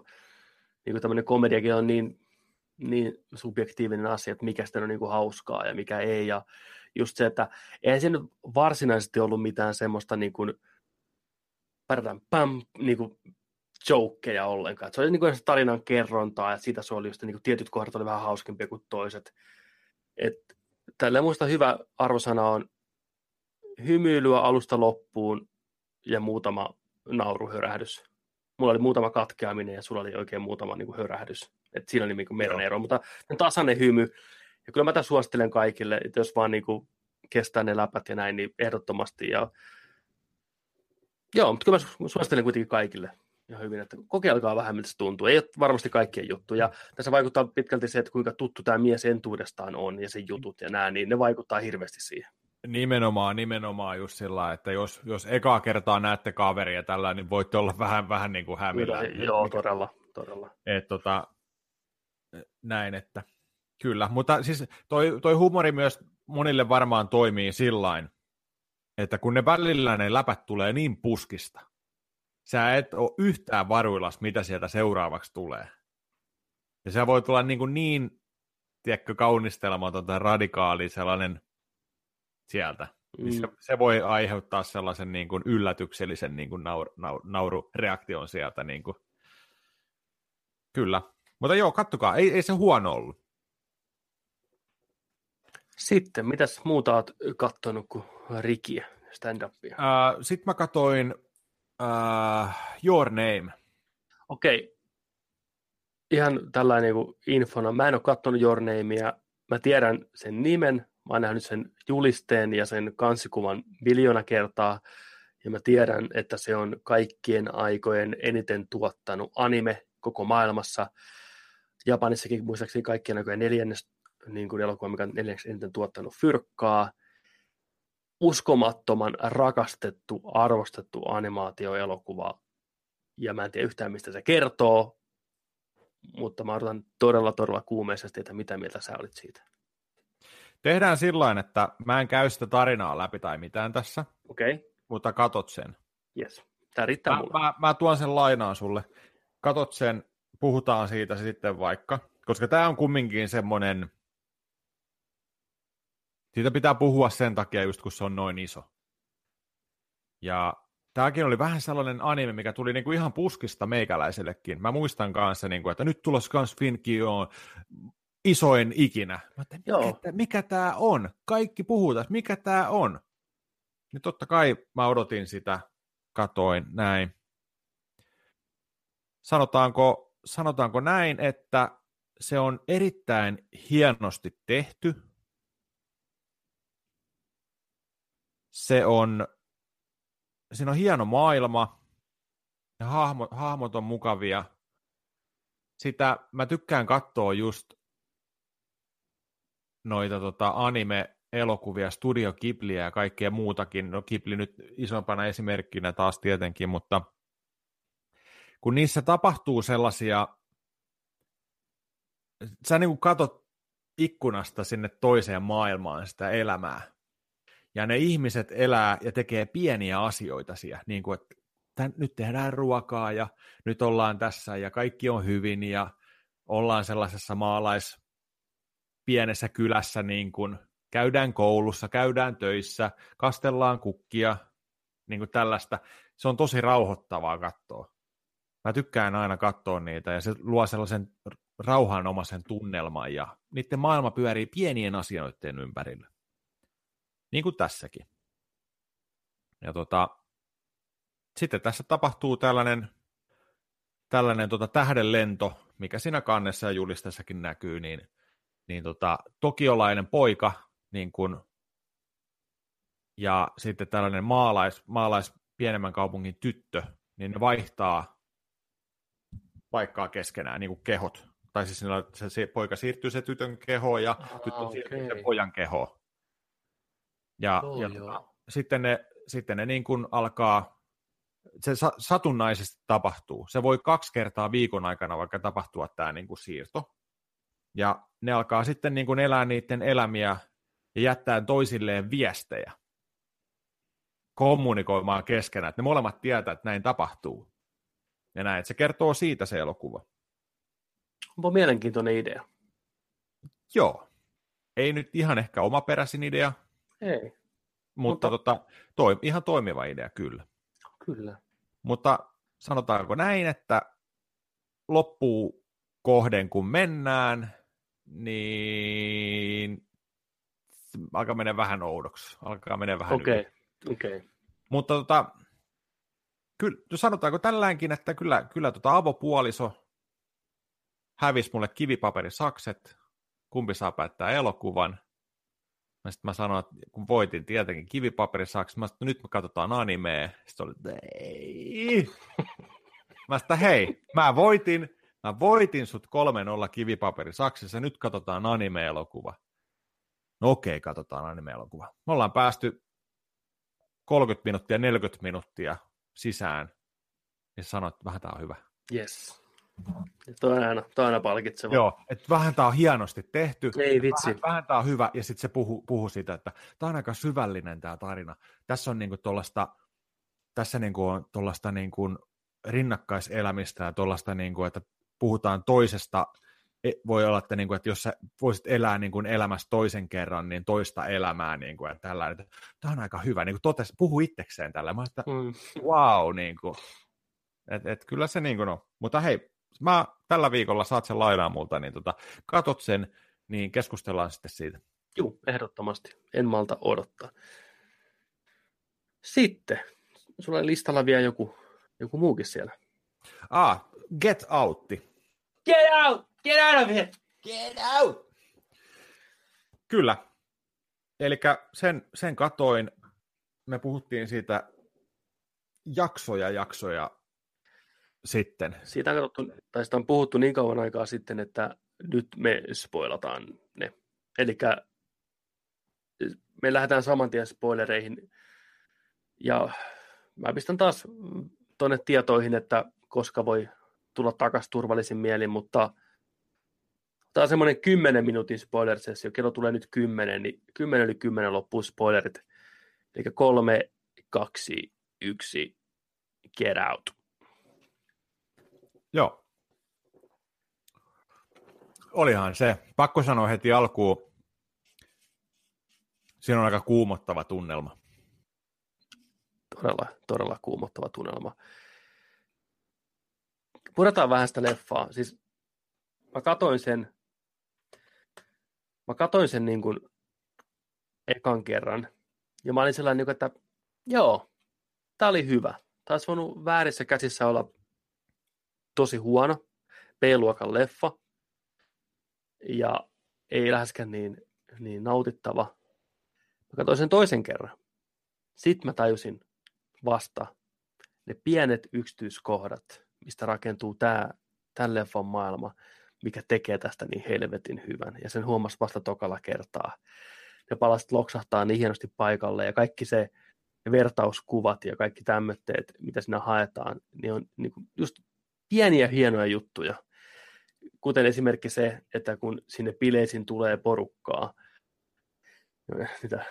niin kuin tämmöinen komediakin on niin, niin subjektiivinen asia, että mikä sitten on niin kuin hauskaa ja mikä ei, ja just se, että eihän siinä varsinaisesti ollut mitään semmoista niin kuin, pam, niin kuin jokeja ollenkaan. Et se oli niin kuin tarinan kerrontaa, ja siitä se oli just niin kuin tietyt kohdat oli vähän hauskempia kuin toiset. Et tällä muista hyvä arvosana on hymyilyä alusta loppuun ja muutama nauruhörähdys. Mulla oli muutama katkeaminen ja sulla oli oikein muutama niin kuin hörähdys. Et siinä oli niin kuin meidän ero, mutta tasainen hymy. Ja kyllä mä tämän suosittelen kaikille, että jos vaan niin kuin kestää ne läpät ja näin, niin ehdottomasti. Ja... Joo, mutta kyllä mä suosittelen kuitenkin kaikille ihan hyvin, että kokeilkaa vähän, miltä se tuntuu. Ei ole varmasti kaikkien juttu. Ja tässä vaikuttaa pitkälti se, että kuinka tuttu tämä mies entuudestaan on ja sen jutut ja nämä, niin ne vaikuttaa hirveästi siihen. Nimenomaan, nimenomaan just sillä, että jos, jos ekaa kertaa näette kaveria tällä, niin voitte olla vähän, vähän niin kuin hämillä. Kyllä, joo, todella, todella. Et, tota, näin, että kyllä. Mutta siis toi, toi humori myös monille varmaan toimii sillain, että kun ne välillä ne läpät tulee niin puskista, sä et ole yhtään varuillas, mitä sieltä seuraavaksi tulee. Ja sä voi tulla niin, kuin niin tiedätkö, kaunistelmaton tai radikaali sellainen sieltä. Mm. Se, se voi aiheuttaa sellaisen niin kuin yllätyksellisen niin kuin naur, naur, naurureaktion sieltä. Niin kuin. Kyllä. Mutta joo, kattokaa, ei, ei se huono ollut. Sitten, mitäs muuta olet katsonut kuin Rikiä, stand-upia? Äh, Sitten mä katsoin äh, Your Name. Okei. Ihan tällainen niin infona. Mä en ole katsonut Your Namea. Mä tiedän sen nimen. Mä oon nähnyt sen julisteen ja sen kansikuvan miljoona kertaa. Ja mä tiedän, että se on kaikkien aikojen eniten tuottanut anime koko maailmassa. Japanissakin muistaakseni kaikkien aikojen neljännes niin kuin elokuva, mikä on neljänneksi eniten tuottanut fyrkkaa. Uskomattoman rakastettu, arvostettu animaatioelokuva. Ja mä en tiedä yhtään, mistä se kertoo, mutta mä odotan todella, todella kuumeisesti, että mitä mieltä sä olit siitä. Tehdään sillain, että mä en käy sitä tarinaa läpi tai mitään tässä, okay. Mutta katot sen. Yes. Tää riittää mulle. Mä, mä tuon sen lainaan sulle. Katot sen, puhutaan siitä sitten vaikka, koska tää on kumminkin semmonen... Siitä pitää puhua sen takia, just kun se on noin iso. Ja tämäkin oli vähän sellainen anime, mikä tuli niinku ihan puskista meikäläisellekin. Mä muistan kanssa, niinku, että nyt tulos kans Finkioon isoin ikinä. Mä ajattelin, mikä, mikä tää on? Kaikki puhutaan, mikä tää on? Niin totta kai mä odotin sitä, katoin näin. Sanotaanko, sanotaanko näin, että se on erittäin hienosti tehty. Se on, siinä on hieno maailma, ja hahmot, hahmot on mukavia. Sitä mä tykkään katsoa just noita tota, anime-elokuvia, Studio Ghibliä ja kaikkea muutakin. No Ghibli nyt isompana esimerkkinä taas tietenkin, mutta kun niissä tapahtuu sellaisia, sä niin kuin katot ikkunasta sinne toiseen maailmaan sitä elämää. Ja ne ihmiset elää ja tekee pieniä asioita siellä, niin kuin, että nyt tehdään ruokaa ja nyt ollaan tässä ja kaikki on hyvin ja ollaan sellaisessa maalais pienessä kylässä, niin kuin, käydään koulussa, käydään töissä, kastellaan kukkia, niin kuin tällaista. Se on tosi rauhoittavaa katsoa. Mä tykkään aina katsoa niitä ja se luo sellaisen rauhanomaisen tunnelman ja niiden maailma pyörii pienien asioiden ympärillä. Niin kuin tässäkin. Ja tota, sitten tässä tapahtuu tällainen, tällainen tota tähdenlento, mikä siinä kannessa ja julistessakin näkyy, niin, niin tota, tokiolainen poika niin kun, ja sitten tällainen maalais, maalais pienemmän kaupungin tyttö, niin ne vaihtaa paikkaa keskenään, niin kuin kehot. Tai siis se, se poika siirtyy se tytön kehoon ja ah, tyttö okay. siirtyy se pojan kehoon. Ja, oh, ja sitten ne, sitten ne niin kuin alkaa, se satunnaisesti tapahtuu. Se voi kaksi kertaa viikon aikana vaikka tapahtua tämä niin kuin siirto. Ja ne alkaa sitten niin kuin elää niiden elämiä ja jättää toisilleen viestejä kommunikoimaan keskenään. Että ne molemmat tietää, että näin tapahtuu. Ja näin, että se kertoo siitä se elokuva. Onpa mielenkiintoinen idea. Joo. Ei nyt ihan ehkä omaperäisin idea. Ei. Mutta, mutta... Tota, toi, ihan toimiva idea, kyllä. Kyllä. Mutta sanotaanko näin, että loppuu kohden kun mennään, niin alkaa mennä vähän oudoksi. Alkaa mennä vähän okay. Okay. Mutta tota, kyllä, sanotaanko tälläänkin, että kyllä, kyllä tota avopuoliso hävisi mulle kivipaperisakset, kumpi saa päättää elokuvan. Mä sitten mä sanoin, että kun voitin tietenkin kivipaperisakset, mä sanoin, nyt me katsotaan animea. Sitten oli, ei. Mä sitä, hei, mä voitin, mä voitin sut kolmen olla kivipaperisaksissa, nyt katsotaan anime-elokuva. No okei, katsotaan anime-elokuva. Me ollaan päästy kolmekymmentä minuuttia, neljäkymmentä minuuttia sisään, ja sanoit, että vähän tää on hyvä. Yes. Tuo on aina, tuo on aina palkitseva. Joo, että vähän tää on hienosti tehty. Ei vitsi. Vähän, vähän tää on hyvä, ja sitten se puhuu puhu siitä, että tää on aika syvällinen tää tarina. Tässä on niinku tollaista, tässä niinku on tollaista niinku rinnakkaiselämistä ja tuollaista, niin kuin, että puhutaan toisesta, voi olla, että, niin kuin, että jos sä voisit elää niin kuin elämässä toisen kerran, niin toista elämää, niin kuin, että tällainen, että tämä on aika hyvä, niin kuin totes, puhu itsekseen tällä, mä että mm. wow, niin kuin, että et, kyllä se niin kuin on, no. Mutta hei, mä tällä viikolla saat sen lainaa multa, niin tota, katot sen, niin keskustellaan sitten siitä. Joo, ehdottomasti, en malta odottaa. Sitten, sulla on listalla vielä joku Joku muukin siellä. Ah, Get Outti. Get out! Get out of here! Get out! Kyllä. Elikkä sen, sen katoin, me puhuttiin siitä jaksoja jaksoja sitten. Siitä on, katsottu, tai sitä on puhuttu niin kauan aikaa sitten, että nyt me spoilataan ne. Elikkä me lähdetään saman tien spoilereihin. Ja mä pistän taas tuonne tietoihin, että koska voi tulla takaisin turvallisin mielin, mutta tämä on semmoinen kymmenen minuutin spoiler-sessio, kello tulee nyt kymmenen, niin kymmenen yli kymmenen loppuu spoilerit, eli kolme, kaksi, yksi, Get Out. Joo. Olihan se. Pakko sanoa heti alkuun, siinä on aika kuumottava tunnelma. Todella, todella kuumottava tunnelma. Puretaan vähän sitä leffaa. Siis mä katoin sen, mä katoin sen niin kuin ekan kerran, ja mä olin sellainen, että joo, tää oli hyvä. Tää olisi voinut väärissä käsissä olla tosi huono, B-luokan leffa, ja ei läheskään niin, niin nautittava. Mä katoin sen toisen kerran. Sitten mä tajusin vasta ne pienet yksityiskohdat, mistä rakentuu tämä, tämän leffan maailma, mikä tekee tästä niin helvetin hyvän. Ja sen huomasi vasta tokalla kertaa. Ne palaset loksahtaa niin hienosti paikalle, ja kaikki se ne vertauskuvat ja kaikki tämmöitteet, mitä siinä haetaan, niin on niin kuin just pieniä hienoja juttuja. Kuten esimerkiksi se, että kun sinne bileisiin tulee porukkaa, mitä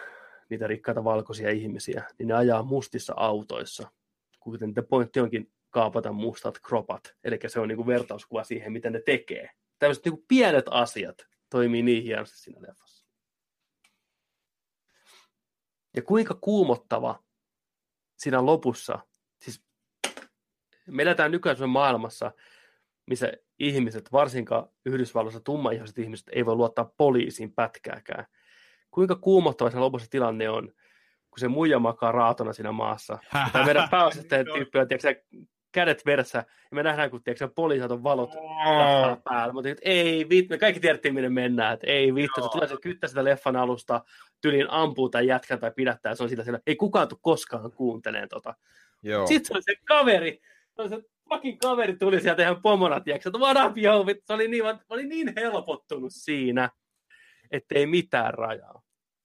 niitä rikkaita valkoisia ihmisiä, niin ne ajaa mustissa autoissa. Kuten te pointti onkin kaapata mustat kropat. Eli se on niin kuin vertauskuva siihen, mitä ne tekee. Tällaiset niin kuin pienet asiat toimii niin hienosti siinä leffassa. Ja kuinka kuumottava siinä lopussa, siis me eletään nykyään maailmassa, missä ihmiset, varsinkaan Yhdysvalloissa tummaihoiset ihmiset, ei voi luottaa poliisiin pätkääkään. Kuinka kuumottava se lopussa tilanne on, kun se muija makaa raatona siinä maassa. Tämä meidän pääositteen tyyppi on, tiedätkö, kädet veressä, ja me nähdään, kun tiedätkö, poliisaton valot oh. päällä. Mutta ei vittu, me kaikki tiedettiin, minne mennään. Et, ei vittu, se tulee se kyttää sitä leffan alusta, tyliin ampuu tai jätkän tai pidättää, se on sitä siellä. Ei kukaan tule koskaan kuuntelemaan tota. Joo. Sitten se on se kaveri, se on se fucking kaveri tuli sieltä ihan pomona, tiedätkö, että what up, yo, se oli niin, oli niin helpottunut siinä. Että ei mitään rajaa.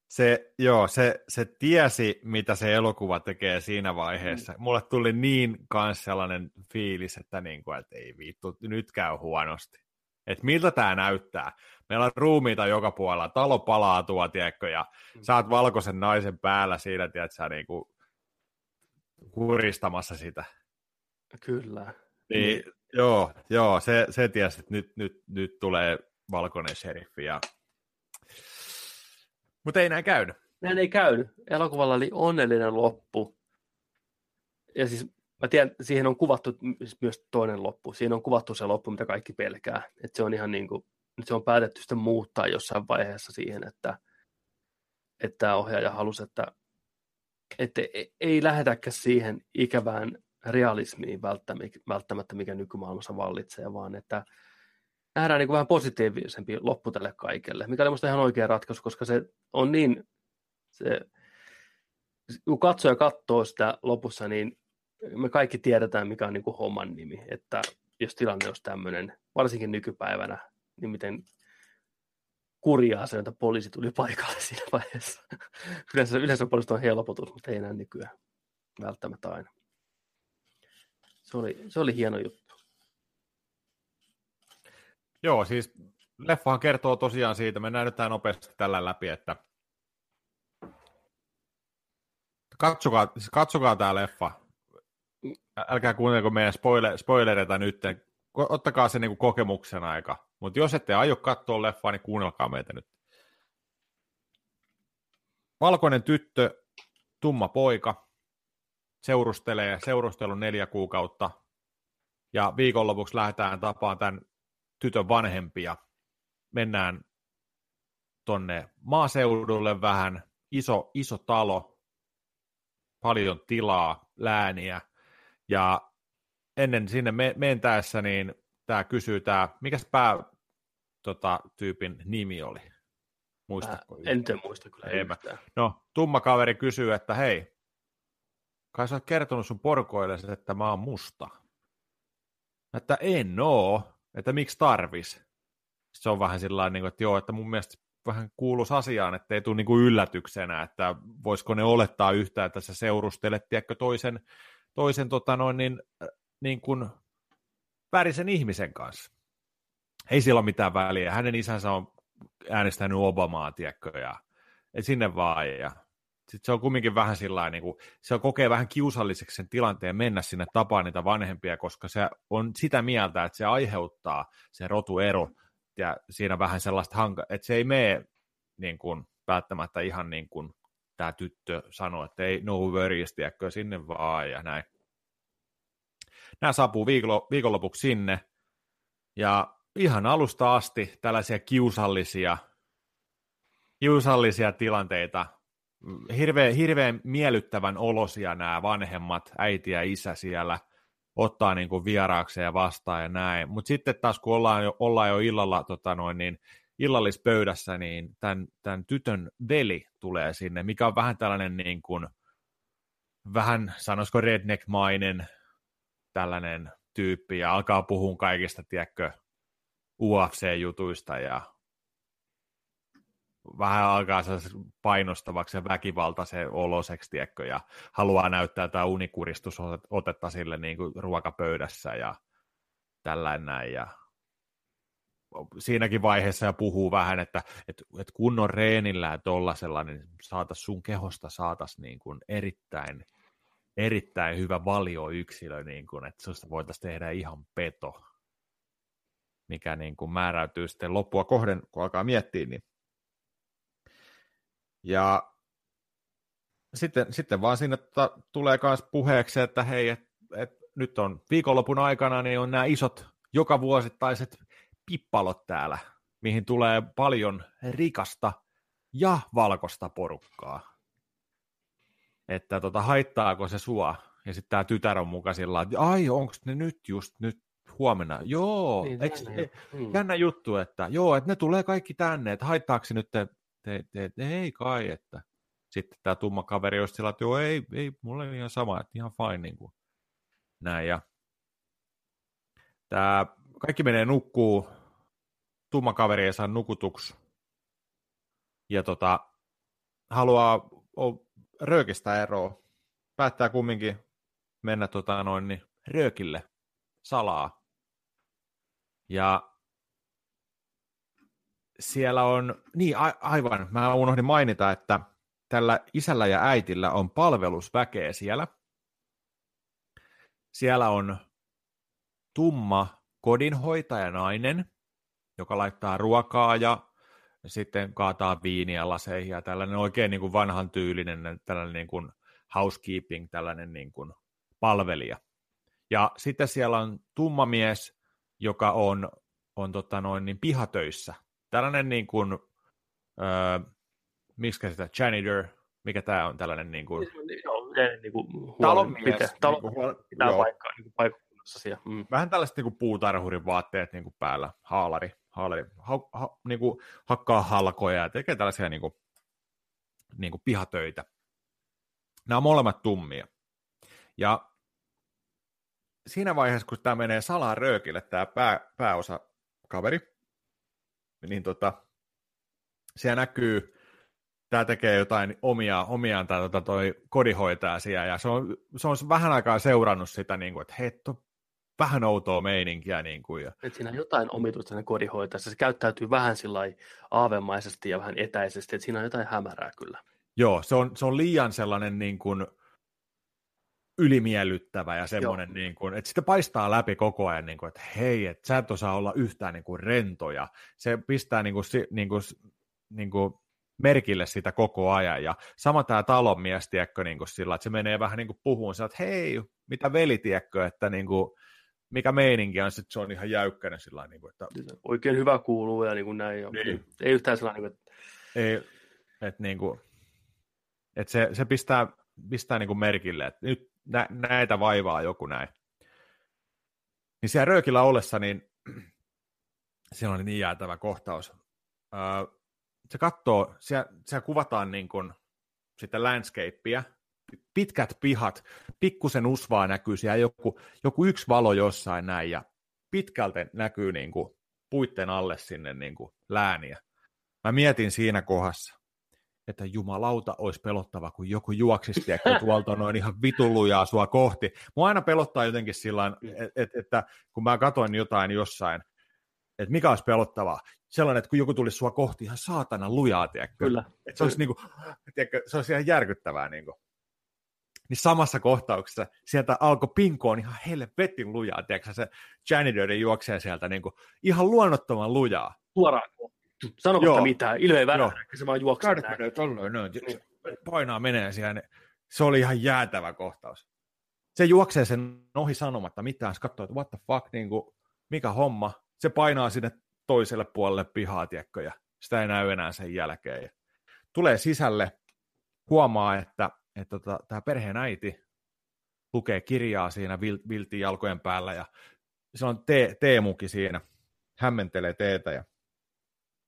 Se, joo, se, se tiesi, mitä se elokuva tekee siinä vaiheessa. Mm. Mulle tuli niin kans sellainen fiilis, että, niin kuin, että ei vittu, nyt käy huonosti. Että miltä tämä näyttää? Meillä on ruumiita joka puolella, talo palaa tuo, tiedätkö, ja mm. sä oot valkoisen naisen päällä siinä, tiedätkö, sä niin kuin kuristamassa sitä. Kyllä. Niin, mm. Joo, joo se, se tiesi, että nyt, nyt, nyt tulee valkoinen sheriffi ja mutta ei näin käynyt. Näin ei käynyt. Elokuvalla oli onnellinen loppu. Ja siis Mä tiedän, siihen on kuvattu myös toinen loppu. Siinä on kuvattu se loppu, mitä kaikki pelkää. Että se on ihan niin kuin, se on päätetty sitten muuttaa jossain vaiheessa siihen, että että ohjaaja halusi, että, että ei lähetäkään siihen ikävään realismiin välttämättä, mikä nykymaailmassa vallitsee, vaan että nähdään niin kuin vähän positiivisempi loppu tälle kaikelle, mikä oli musta ihan oikea ratkaisu, koska se on niin, se, kun katsoja katsoo sitä lopussa, niin me kaikki tiedetään, mikä on niin kuin homman nimi, että jos tilanne olisi tämmöinen, varsinkin nykypäivänä, niin miten kurjaa se, että poliisi tuli paikalle siinä vaiheessa. Yleensä, yleensä poliisit on helpotus, mutta ei enää nykyään välttämättä aina. Se oli, se oli hieno juttu. Joo, siis leffahan kertoo tosiaan siitä, mennään nyt nopeasti tällä läpi, että katsokaa, siis katsokaa tämä leffa. Älkää kuunnelko meidän spoiler, spoilereita nyt, ottakaa se niinku kokemuksen aika. Mutta jos ette aio katsoa leffaa, niin kuunnelkaa meitä nyt. Valkoinen tyttö, tumma poika, seurustelee, seurustelu neljä kuukautta. Ja viikonlopuksi lähdetään tapaan tämän tytön vanhempia. Mennään tonne maaseudulle vähän. Iso, iso talo, paljon tilaa, lääniä. Ja ennen sinne me- mentäessä, niin tämä kysyy tämä, mikäs pää... Tota, tyypin nimi oli. Muistatko? Äh, en te muista kyllä. Ei, no, tumma kaveri kysyy, että hei, kai sä oot kertonut sun porkoillesi, että mä oon musta. Että en oo, että miksi tarvis? Se on vähän sillä tavalla, että joo, että mun mielestä vähän kuuluis asiaan, että ei tule niinku yllätyksenä, että voisiko ne olettaa yhtään, että sä seurustelet, tiedätkö, toisen, toisen tota noin, niin, niin kuin värisen ihmisen kanssa. Ei sillä ole mitään väliä. Hänen isänsä on äänestänyt Obamaa, tiedätkö, ja sinne vaan. Ja sitten se on kumminkin vähän sillä niin kuin, se kokee vähän kiusalliseksi sen tilanteen mennä sinne tapaan niitä vanhempia, koska se on sitä mieltä, että se aiheuttaa se rotuero, ja siinä vähän sellaista hankaa, että se ei mene niin kuin, välttämättä ihan niin kuin tämä tyttö sanoo, että ei no worries, tiedätkö, sinne vaan, ja näin. Nämä saapuu viiklo, viikonlopuksi sinne, ja ihan alusta asti tällaisia kiusallisia, kiusallisia tilanteita, hirveän, hirveän miellyttävän olosia nämä vanhemmat, äiti ja isä siellä, ottaa niin kuin vieraakseen ja vastaan ja näin. Mutta sitten taas kun ollaan jo, ollaan jo illalla, tota noin, niin illallispöydässä, niin tämän, tämän tytön veli tulee sinne, mikä on vähän tällainen, niin kuin, vähän sanoisiko redneck-mainen tällainen tyyppi ja alkaa puhua kaikista, tiedätkö, U F C-jutuista ja vähän alkaa painostavaksi ja väkivaltaisen oloseksi, tiedätkö, ja haluaa näyttää tämä unikuristusotetta sille niin kuin ruokapöydässä ja tällainen näin. Ja siinäkin vaiheessa ja puhuu vähän, että, että, että kun on reenillä ja tollasella, niin saataisiin sun kehosta saataisiin niin kuin erittäin, erittäin hyvä valioyksilö, niin kuin, että susta voitaisiin tehdä ihan peto, mikä niin kuin määräytyy sitten loppua kohden, kun alkaa miettiä. Niin. Ja sitten, sitten vaan sinne tota, tulee myös puheeksi, että hei, et, et, nyt on viikonlopun aikana, niin on nämä isot joka vuosittaiset pippalot täällä, mihin tulee paljon rikasta ja valkoista porukkaa. Että tota, haittaako se sua? Ja sitten tämä tytär on muka sillä lailla, että ai, onko ne nyt just nyt? Huomenna, joo, niin, eks, e, jännä juttu, että joo, että ne tulee kaikki tänne, että haittaako nyt te, te, te, te, ei kai, että sitten tämä tumma kaveri olisi sillä, että joo, ei, ei, mulla ei ihan sama, että ihan fine, niin kuin näin, ja tämä kaikki menee nukkuu, tumma kaveri ei saa nukutuksi, ja tota, haluaa o, röökistä eroa, päättää kumminkin mennä tota noin, niin röökille, salaa. Ja siellä on, niin a, aivan, mä unohdin mainita, että tällä isällä ja äitillä on palvelusväkeä siellä. Siellä on tumma kodinhoitajanainen, joka laittaa ruokaa ja sitten kaataa viiniä laseihin ja tällainen oikein niin kuin vanhan tyylinen, tällainen niin kuin housekeeping, tällainen niin kuin palvelija. Ja sitten siellä on tumma mies, joka on, on tota noin, niin pihatöissä. Tällainen niin kuin, öö, miksikä sitä, janitor, mikä tämä on tällainen niin kuin... Talonmies. Pitää paikkaa paikkakunnassa siellä. Mm. Vähän tällaiset niin kuin puutarhurin vaatteet niin kuin päällä, haalari, haalari ha, ha, niin kuin hakkaa halkoja ja tekee tällaisia niin kuin, niin kuin pihatöitä. Nämä on molemmat tummia. Ja siinä vaiheessa, kun tämä menee salaa röökille, tämä pää, pääosakaveri, niin tota, siellä näkyy, tämä tekee jotain omia, omiaan, tämä tota, toi kodinhoitaja siellä, ja se on, se on vähän aikaa seurannut sitä, niin kuin, että hei, tuo vähän outoa meininkiä. Niin kuin, ja... Et siinä on jotain omituista kodinhoitajassa, se käyttäytyy vähän sillai aavemaisesti ja vähän etäisesti, että siinä on jotain hämärää kyllä. Joo, se on, se on liian sellainen niin kuin ylimiellyttävä ja semmoinen, niin kuin, että sitä paistaa läpi koko ajan, niin kuin, että hei, että sä et osaa olla yhtään niin kuin rentoja. Se pistää niin kuin, niin kuin, niin kuin merkille sitä koko ajan. Ja sama tämä talonmies, tiedätkö, niin kuin sillä, että se menee vähän niin kuin puhuun, sillä, että hei, mitä veli, tiedätkö, että niin kuin, mikä meininki on, se on ihan jäykkänä sillä niin kuin, että... Oikein hyvä kuuluu ja niin kuin näin. Niin. Ei yhtään sellainen, niin kuin... Ei, että niin kuin... Että se, se pistää, pistää niin kuin merkille, että nyt nä, näitä vaivaa joku näin. Niin siellä röökillä ollessa, niin siellä on niin jäätävä kohtaus. Öö, se katsoo, siellä, siellä kuvataan niin kuin sitä landscapeia, pitkät pihat, pikkusen usvaa näkyy siellä, joku, joku yksi valo jossain näin, ja pitkälti näkyy niin kuin puitten alle sinne niin kuin lääniä. Mä mietin siinä kohdassa, että jumalauta olisi pelottava, kun joku juoksisi, kun tuolta noin ihan vitulujaa sua kohti. Mua aina pelottaa jotenkin sillain, että, että kun mä katsoin jotain jossain, että mikä olisi pelottavaa, sellainen, että kun joku tulisi sua kohti ihan saatana lujaa, tiedätkö? Kyllä. Että se olisi, niin kuin, tiedätkö, se olisi ihan järkyttävää. Niin, niin samassa kohtauksessa sieltä alkoi pinkoon ihan helvetin lujaa, tiedätkö? Se janitori juoksee sieltä niin kuin, ihan luonnottoman lujaa. Suoraan. Sanomatta joo, mitään, ilmeen värähdä, kun se vaan juoksee. Painaa menee siihen. Se oli ihan jäätävä kohtaus. Se juoksee sen ohi sanomatta mitään. Se katsoo, että what the fuck, niin kuin, mikä homma. Se painaa sinne toiselle puolelle pihaa, tiedätkö, ja sitä ei näy enää sen jälkeen. Ja tulee sisälle, huomaa, että, että, että tämä perheen äiti lukee kirjaa siinä viltin jalkojen päällä, ja se on te- teemuki siinä, hämmentelee teetä, ja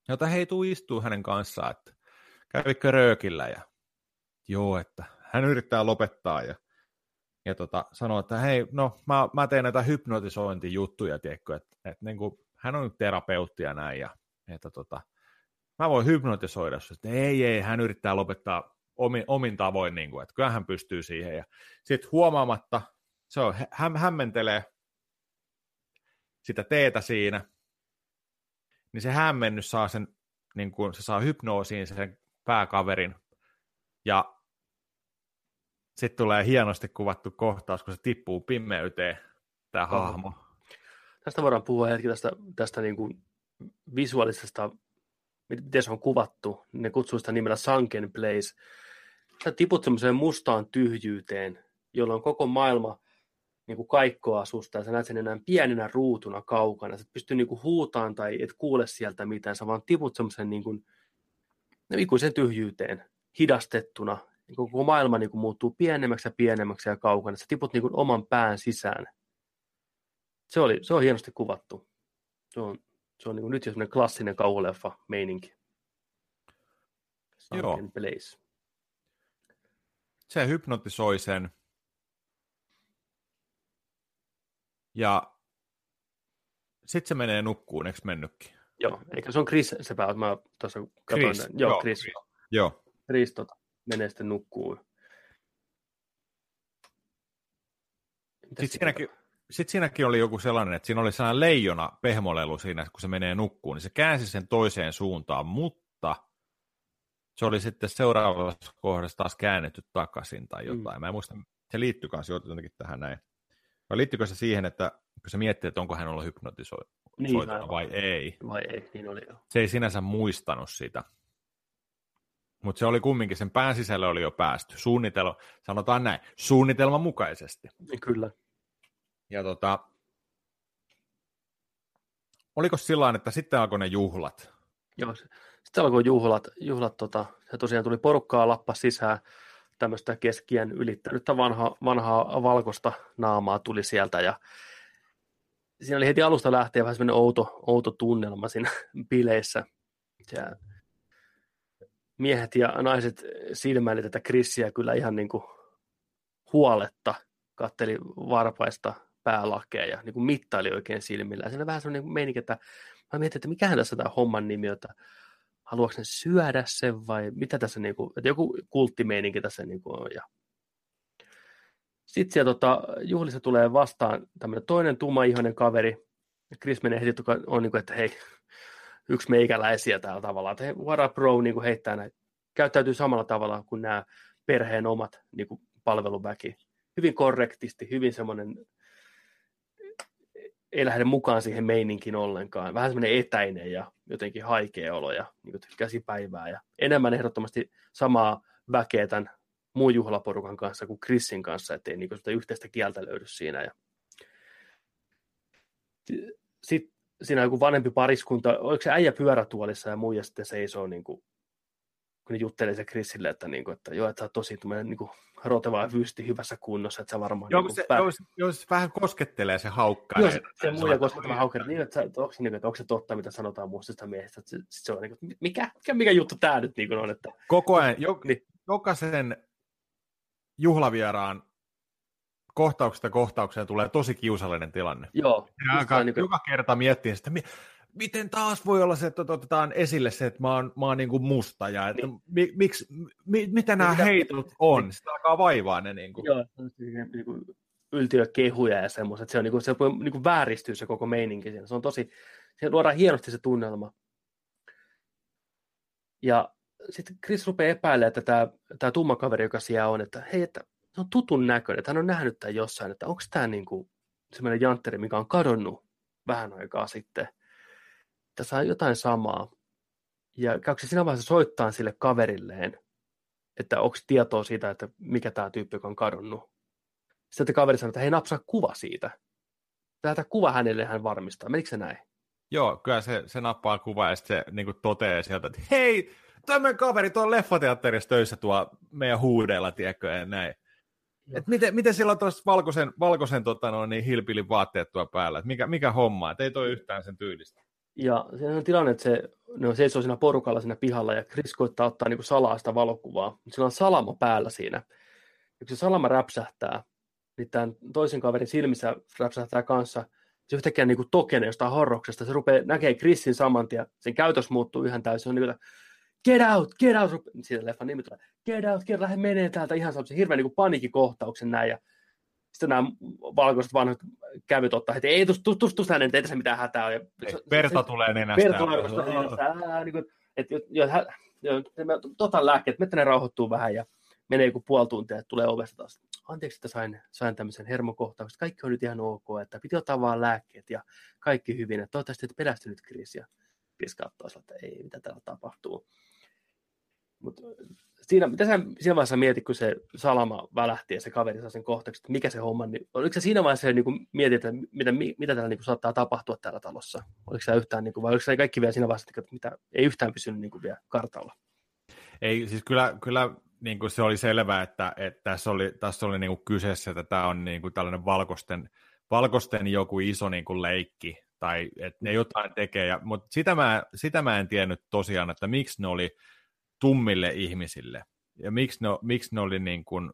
jota hei, tuu istuu hänen kanssaan, että kävikö röökillä ja joo, että hän yrittää lopettaa ja, ja tota, sanoo, että hei, no mä, mä teen näitä hypnotisointijuttuja, tiedätkö, että, että niin kuin, hän on nyt terapeutti ja näin ja että tota, mä voin hypnotisoida, että ei, ei, hän yrittää lopettaa omin, omin tavoin, niin kuin, että kyllä hän pystyy siihen ja sitten huomaamatta se on, hän hämmentelee sitä teetä siinä, niin se hämmennys saa sen, niin kuin se saa hypnoosiin sen pääkaverin, ja sitten tulee hienosti kuvattu kohtaus, kun se tippuu pimeyteen, tämä hahmo. Tästä voidaan puhua hetki tästä, tästä niin kuin visuaalisesta, miten se on kuvattu, ne kutsuu sitä nimellä sunken place. Sä tiput semmoiseen mustaan tyhjyyteen, jolloin koko maailma niin kuin kaikkoa susta, ja sä näet sen enää pienenä ruutuna kaukana, sä et pysty niin kuin huutamaan tai et kuule sieltä mitään, sä vaan tiput semmoisen niin kuin, ikuisen tyhjyyteen hidastettuna, niin koko maailma niin kuin muuttuu pienemmäksi ja pienemmäksi ja kaukana, sä tiput niin kuin oman pään sisään. Se, oli, se on hienosti kuvattu. Se on, se on niin kuin nyt jo semmoinen klassinen kauhuleffa-meininki. Sunken place. Se hypnotisoi sen. Ja sitten se menee nukkuun, eikö mennytkin? Joo, eikä se on Chris se päivä, että mä tuossa katsoin. Chris, joo, joo, Chris. Joo. Chris tota, menee sitten nukkuun. Sitten siinäkin, sit siinäkin oli joku sellainen, että siinä oli sellainen leijona pehmolelu siinä, kun se menee nukkuun, niin se käänsi sen toiseen suuntaan, mutta se oli sitten seuraavassa kohdassa taas käännetty takaisin tai jotain. Mm. Mä en muista, se liittyy kanssa jotenkin tähän näin. Vai liittyykö se siihen, että kun se miettii, että onko hän ollut hypnotisoituna niin, vai ei? Vai ei, niin oli jo. Se ei sinänsä muistanut sitä. Mutta se oli kumminkin, sen pään sisällä oli jo päästy. Suunnitelma, sanotaan näin, suunnitelman mukaisesti. Kyllä. Ja tota, oliko sillain, että sitten alkoi ne juhlat? Joo, sitten alkoi juhlat. juhlat tota, ja tosiaan tuli porukkaa lappa sisään. Tämmöistä keskiän ylittänyttä vanhaa, vanhaa valkoista naamaa tuli sieltä. Ja siinä oli heti alusta lähtien vähän semmoinen outo, outo tunnelma siinä bileissä. Ja miehet ja naiset silmäili tätä Chrisiä kyllä ihan niin kuin huoletta. Katteli varpaista päälakea ja niin kuin mittaili oikein silmillä. Ja siinä oli vähän semmoinen meininki, että mä mietin, että mikähän tässä tämä homman nimi, että haluatko sen syödä sen vai mitä tässä niin kuin, että joku kulttimeininki tässä niin kuin on. Ja sitten siellä tota, juhlissa tulee vastaan tämmöinen toinen tummaihoinen kaveri. Chris menee heti, joka on niin kuin, että hei, yksi meikäläisiä täällä tavallaan, että hei, what up bro, niin kuin heittää näin. Käyttäytyy samalla tavalla kuin nämä perheen omat niin kuin palveluväki. Hyvin korrektisti, hyvin semmoinen, ei lähde mukaan siihen meininkin ollenkaan. Vähän semmoinen etäinen ja jotenkin haikea olo ja niin käsipäivää. Ja enemmän ehdottomasti samaa väkeä tämän muun juhlaporukan kanssa kuin Chrisin kanssa, ettei niin sitä yhteistä kieltä löydy siinä. Ja sitten siinä joku vanhempi pariskunta, oliko se äijä pyörätuolissa ja muija sitten seisoo, niin kuin, kun ne juttelee se Chrisille, että, niin kuin, että joo, että sä oot tosi niin kuin roteva ja vyysti hyvässä kunnossa, että sä varmaan... Joo, niin se, pää... jos, jos vähän koskettelee se haukkaa. Joo, se, se muija koskettelee haukkaa, niin että, että, onko se, että onko se totta, mitä sanotaan muistista miehestä. Että se, se on, niin kuin, mikä, mikä juttu tää nyt niin kuin on? Että... Koko ajan, jo, niin. Jokaisen juhlavieraan kohtauksesta kohtaukseen tulee tosi kiusallinen tilanne. Joo. Alkaa, niin kuin... Joka kerta miettii sitä, miten taas voi olla se, että otetaan esille se, että mä oon, mä oon niin kuin musta ja että niin. mi, miksi, mi, mitä nämä heitot on, niin. Sitä alkaa vaivaa ne niin kuin. Joo, niin kuin yltiökehuja ja semmoiset, se, on, niin kuin, se niin kuin vääristyy se koko meininki siinä, se on tosi, se luodaan hienosti se tunnelma. Ja sitten Chris rupeaa epäilemään, että tämä, tämä tumma kaveri, joka siellä on, että hei, että se on tutun näköinen, että hän on nähnyt tämän jossain, että onko tämä niin kuin semmoinen jantteri, mikä on kadonnut vähän aikaa sitten. Tässä on jotain samaa. Ja käykö se siinä vaiheessa soittaa sille kaverilleen, että onko tietoa siitä, että mikä tämä tyyppi, joka on kadonnut. Sitten kaveri sanoi, että hei, napsaa kuva siitä. Tätä kuva hänelle hän varmistaa. Menikö se näin? Joo, kyllä se, se nappaa kuva ja sitten se niin kuin toteaa sieltä, että hei, tämmöinen kaveri tuo leffateatterissa töissä tuo meidän huudeilla, tiedätkö, ja näin. Et miten, miten sillä on tuossa valkoisen, valkoisen tota, no, niin hilpilin vaatteet tuo päällä? Et mikä, mikä homma? Et ei toi yhtään sen tyylistä. Ja siinä on tilanne, että se, ne on seisoo siinä porukalla siinä pihalla ja Chris koittaa ottaa niin kuin salaa sitä valokuvaa, mutta sillä on salama päällä siinä. Ja kun se salama räpsähtää, niin tämän toisen kaverin silmissä räpsähtää kanssa. Se yhtäkkiä niin kuin tokenee jostain horroksesta. Se rupeaa näkee Chrisin saman tien. Sen käytös muuttuu ihan täysin. Se on niin kuin, get out, get out. Siinä leffan nimi tulee, get out, get out, lähde menee täältä. Ihan se hirveän niin paniikkikohtauksen näin. Ja sitten nämä valkoiset vanhat kävyt ottaa heti, ei tuosta tus, tus, tus, hänen, ei tässä mitään hätää ole. Verta tulee nenästä. Verta tulee nenästä. Tota lääkkeet, että ne rauhoittuu vähän ja menee joku puoli tuntia, että tulee ovesta taas. Anteeksi, että sain, sain tämmöisen hermokohtauksen. Kaikki on nyt ihan ok, että piti ottaa vaan lääkkeet ja kaikki hyvin. Että toivottavasti et pelästynyt kriisi ja piskauttaa sillä, että ei, mitä täällä tapahtuu. Mutta siinä, mitä sä siinä vaiheessa mietit, kun se salama välähti ja se kaveri saa sen kohtauksen, että mikä se homma, niin oliko sä siinä vaiheessa niin kuin mietit, että mitä, mitä täällä niin kuin saattaa tapahtua täällä talossa? Oliko sä yhtään, niin kuin, vai oliko sä kaikki vielä siinä vaiheessa, että mitä, ei yhtään pysynyt niin kuin vielä kartalla? Ei, siis kyllä, kyllä niin kuin se oli selvää, että, että tässä oli, tässä oli niin kuin kyseessä, että tämä on niin kuin tällainen valkoisten, valkoisten joku iso niin kuin leikki, tai että ne jotain tekee, ja, mutta sitä mä, sitä mä en tiennyt tosiaan, että miksi ne oli tummille ihmisille. Ja miksi ne, miksi ne oli niin kuin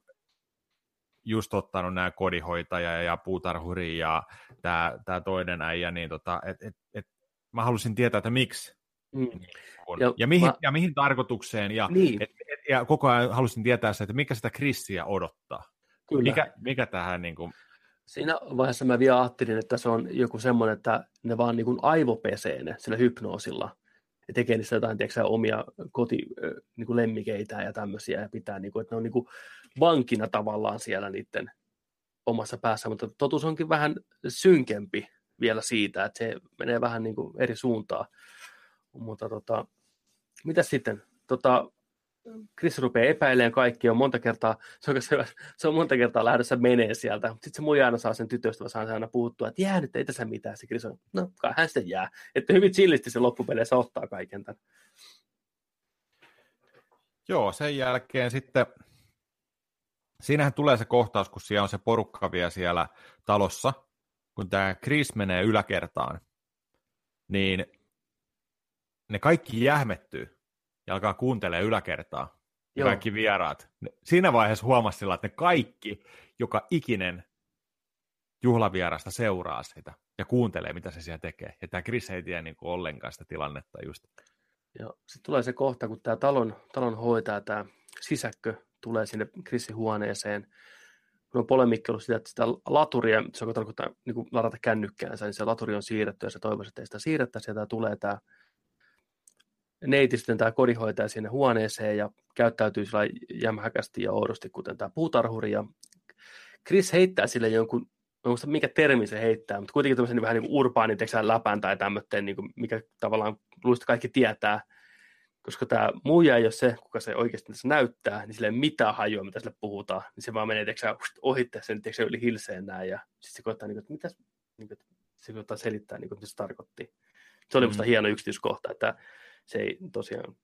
just ottanut nämä kodinhoitaja ja puutarhuri ja tämä, tämä toinen äijä, niin tota, et, et, et, mä halusin tietää, että miksi. Mm. Ja, ja, mihin, mä... ja mihin tarkoitukseen. Ja, niin. et, et, ja koko ajan halusin tietää sitä, että mikä sitä Chrisiä odottaa. Kyllä. Mikä, mikä tähän niin kuin... Siinä vaiheessa mä vielä ajattelin, että se on joku semmoinen, että ne vaan niin kuin aivopesee ne sillä hypnoosilla. Ja tekee niistä jotain, tiedätkö, omia kotilemmikeitä niin ja tämmöisiä, ja pitää, niin kuin, että ne on niin kuin vankina tavallaan siellä niiden omassa päässä, mutta totuus onkin vähän synkempi vielä siitä, että se menee vähän niin kuin eri suuntaan. Mutta tota, mitä sitten? Tota, Chris rupeaa epäilemään kaikkia, on monta kertaa, se on, se on monta kertaa lähdössä menee sieltä. Sitten se muija aina saa sen tytöstä, vaan saa aina puhuttua, että jää nyt, ei tässä mitään. Se Chris on, no kai hän sitten jää. Että hyvin chillisti se loppupeleissä ottaa kaiken tämän. Joo, sen jälkeen sitten, siinähän tulee se kohtaus, kun siellä on se porukka vielä siellä talossa, kun tämä Chris menee yläkertaan, niin ne kaikki jähmettyy ja alkaa kuuntelemaan yläkertaa, joo, kaikki vieraat. Siinä vaiheessa huomasi sillä, että ne kaikki, joka ikinen juhlavierasta seuraa sitä ja kuuntelee, mitä se siellä tekee. Ja tämä Chris ei tiedä niin kuin ollenkaan sitä tilannetta just. Sitten tulee se kohta, kun tämä talon, talon hoitaa, tämä sisäkkö tulee sinne Chrisin huoneeseen. Kun on polemikki ollut sitä, että sitä laturia, se on tarkoittaa niin kuin ladata kännykkäänsä, niin se laturi on siirretty ja se toivoisi, että ei sitä siirrettäisi. Ja tämä tulee tämä neiti sitten, tämä kodinhoitaja sinne huoneeseen ja käyttäytyy sillä jämhäkästi ja oudosti, kuten tämä puutarhuri. Ja Chris heittää sille jonkun, en muista mikä termi se heittää, mutta kuitenkin tämmöisen niin vähän niin kuin urbaanin teksään läpän tai tämmöinen, niin kuin mikä tavallaan luista kaikki tietää, koska tämä muija ei ole se, kuka se oikeasti tässä näyttää, niin sille ei mitään hajua, mitä sille puhutaan, niin se vaan menee teksään ohittaa sen teksään yli hilseen näin ja sitten se koittaa, niin kuin, että mitä niin kuin, se koittaa selittää, niin kuin, mitä se tarkoitti. Se oli musta mm. hieno yksityiskohta, että se ei tosiaan.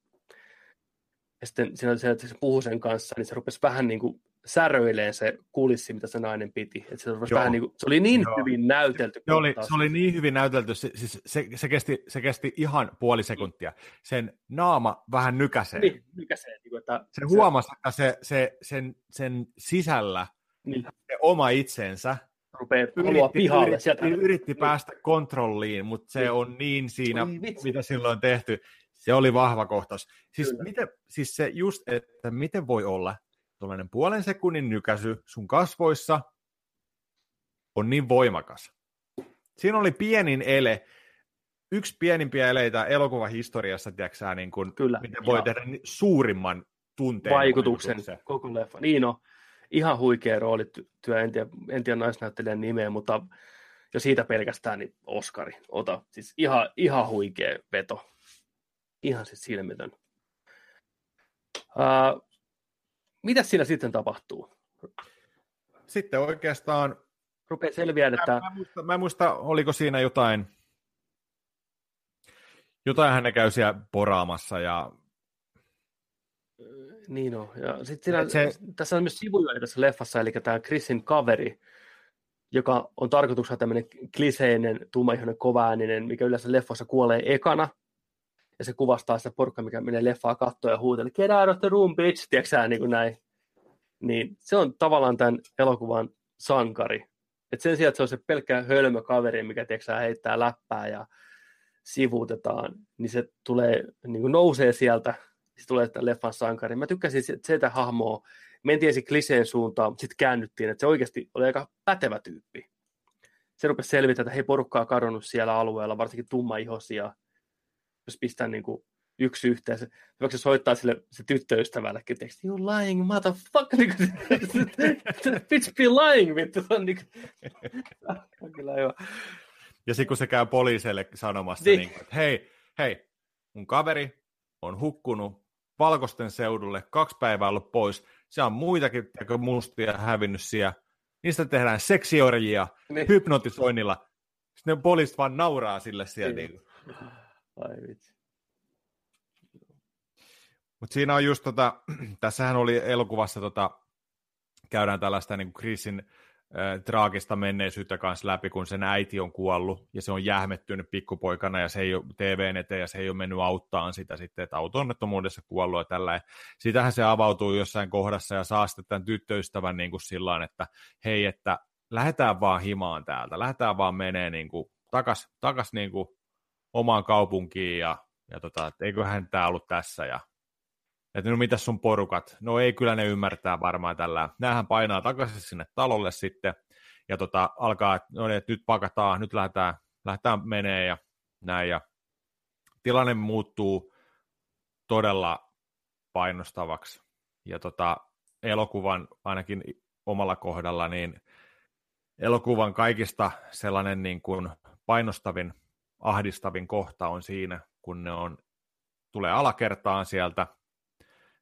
Ja sitten siinä oli se, että se puhui sen kanssa, niin se rupesi vähän niin kuin säröileen se kulissi, mitä se nainen piti. Että se, rupesi vähän niin kuin, se oli niin Joo. hyvin näytelty. Se oli, se oli niin hyvin näytelty. Se, siis se, se, kesti, se kesti ihan puoli sekuntia. Sen naama vähän nykäsee. Niin, nykäsee. Niin kuin, että se huomasi, että se, se, sen, sen sisällä niin. se oma itsensä rupeaa yritti, pihalle. Yritti, sieltä. yritti päästä niin. kontrolliin, mutta se niin. on niin siinä, Oi, mitä silloin tehty. Se oli vahva kohtaus. Siis, miten, siis se just, että miten voi olla tuollainen puolen sekunnin nykäsy sun kasvoissa on niin voimakas. Siinä oli pienin ele, yksi pienimpiä eleitä elokuvahistoriassa, tiedätkö, niin kuin, Kyllä, miten voi ja. tehdä suurimman tunteen vaikutuksen, vaikutuksen koko leffa. Niin on, ihan huikea roolityö, en tiedä, en tiedä naisnäyttelijän nimeä, mutta jo siitä pelkästään niin Oskari, ota. Siis ihan, ihan huikea veto. Ihan siis silmitön. Uh, mitä siinä sitten tapahtuu? Sitten oikeastaan rupeaa selviää, että... Mä, mä, muista, mä en muista, oliko siinä jotain... Jotainhan ne käy siellä poraamassa ja... Niin on. Ja sit siinä, se... Tässä on myös sivuja tässä leffassa, eli tämä Chrisin kaveri, joka on tarkoituksena tämmöinen kliseinen, tummaihoinen, kovaääninen, mikä yleensä leffassa kuolee ekana. Ja se kuvastaa sitä porukkaa, mikä menee leffaa kattoon ja huutelee, get out of the room, bitch, tiedätkö niin kuin näin. Niin se on tavallaan tämän elokuvan sankari. Et sen sijaan, että se on se pelkkää hölmökaveri, mikä tiedätkö, heittää läppää ja sivuutetaan, niin se tulee, niin kuin nousee sieltä, se tulee tämän leffan sankari. Mä tykkäsin sitä hahmoa, mentiin ensin kliseen suuntaan, mutta sitten käännyttiin, että se oikeasti oli aika pätevä tyyppi. Se rupesi selvittämään, että hei, porukkaa kadonnut siellä alueella, varsinkin tummaihoisia. Jos pistää niin kuin yksi yhteen, se, se soittaa sille se tyttöystävällekin, että you lying motherfucker, bitch be lying, vittu. On kyllä hyvä. Ja sitten kun se käy poliisille sanomassa, niin. Niin, että hei, hei, mun kaveri on hukkunut Valkosten seudulle, kaksi päivää ollut pois, se on muitakin mustia hävinnyt siellä, niistä tehdään seksiorjia niin. hypnotisoinnilla, sitten ne poliisit vaan nauraa sille siellä. Niin. Mutta siinä on just tota, tässähän oli elokuvassa tota, käydään tällaista niin kuin Chrisin äh, traagista menneisyyttä kanssa läpi, kun sen äiti on kuollut ja se on jähmettynyt pikkupoikana ja se ei ole T V:n eteen ja se ei ole mennyt auttaan sitä sitten, että auto-onnettomuudessa kuollut ja tällainen. Sitähän se avautuu jossain kohdassa ja saa sitten tämän tyttöystävän niin kuin sillain, että hei, että lähdetään vaan himaan täältä, lähdetään vaan menee niin kuin takas, takas niin kuin omaan kaupunkiin ja, ja tota, eiköhän tämä ollut tässä. Ja, että no mitäs sun porukat? No ei kyllä ne ymmärtää varmaan tällä. Näähän painaa takaisin sinne talolle sitten ja tota, alkaa, no niin, nyt pakataan, nyt lähdetään, lähdetään menee ja näin. Ja tilanne muuttuu todella painostavaksi ja tota, elokuvan ainakin omalla kohdalla niin elokuvan kaikista sellainen niin kuin painostavin ahdistavin kohta on siinä, kun ne on, tulee alakertaan sieltä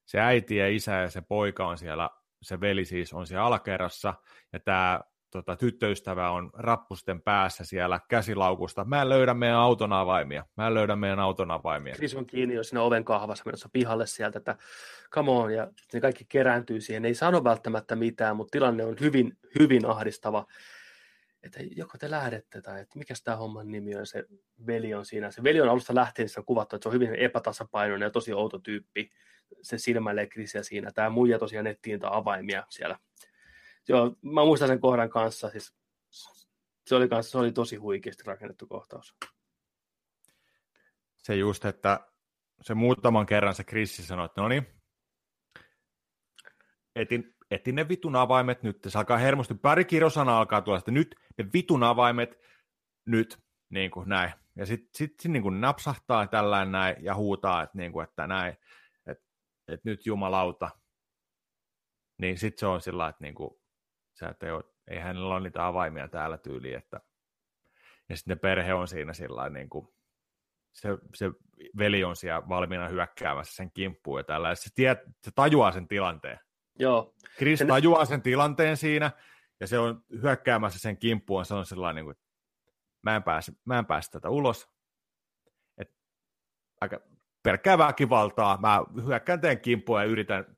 se äiti ja isä ja se poika on siellä, se veli siis on siellä alakerrassa, ja tämä tota, tyttöystävä on rappusten päässä siellä käsilaukusta. Mä en löydä meidän auton avaimia. Mä en löydä meidän auton avaimia. Chris on kiinni jo siinä oven kahvassa menossa pihalle sieltä, että come on, ja ne kaikki kerääntyy siihen. Ne ei sano välttämättä mitään, mutta tilanne on hyvin, hyvin ahdistava. Että joko te lähdette tai että mikäs tämä homman nimi on, se veli on siinä. Se veli on alusta lähtien, se on kuvattu, että se on hyvin epätasapainoinen ja tosi outo tyyppi. Se silmäilee Chrisiä siinä. Tämä muija tosiaan nettiin tai avaimia siellä. Joo, mä muistan sen kohdan kanssa. Siis se, oli kanssa se oli tosi huikeasti rakennettu kohtaus. Se just, että se muutaman kerran se Chris sanoi, että no niin, etin, etin ne vitun avaimet nyt. Se alkaa hermosti, pari kirosana alkaa tulla, että nyt ne vitun avaimet nyt, niin kuin näin. Ja sitten sit, sit, niin napsahtaa tällään näin ja huutaa, että, niin kuin, että näin, että, että nyt jumalauta. Niin sitten se on sillä lailla, että niinku, sä et ei, ole, ei hänellä ole niitä avaimia täällä tyyliin. Että... Ja sitten perhe on siinä sillä lailla, niinku, se, se veli on siellä valmiina hyökkäämässä sen kimppuun ja tällä. Ja se, tiet, se tajuaa sen tilanteen. Joo. Chris sen... tajuaa sen tilanteen siinä ja se on hyökkäämässä sen kimppuun. Se on sillä lailla, niinku, että mä en pääse, mä en pääse tätä ulos. Et, aika pelkkää väkivaltaa. Mä hyökkään teidän kimppuun ja yritän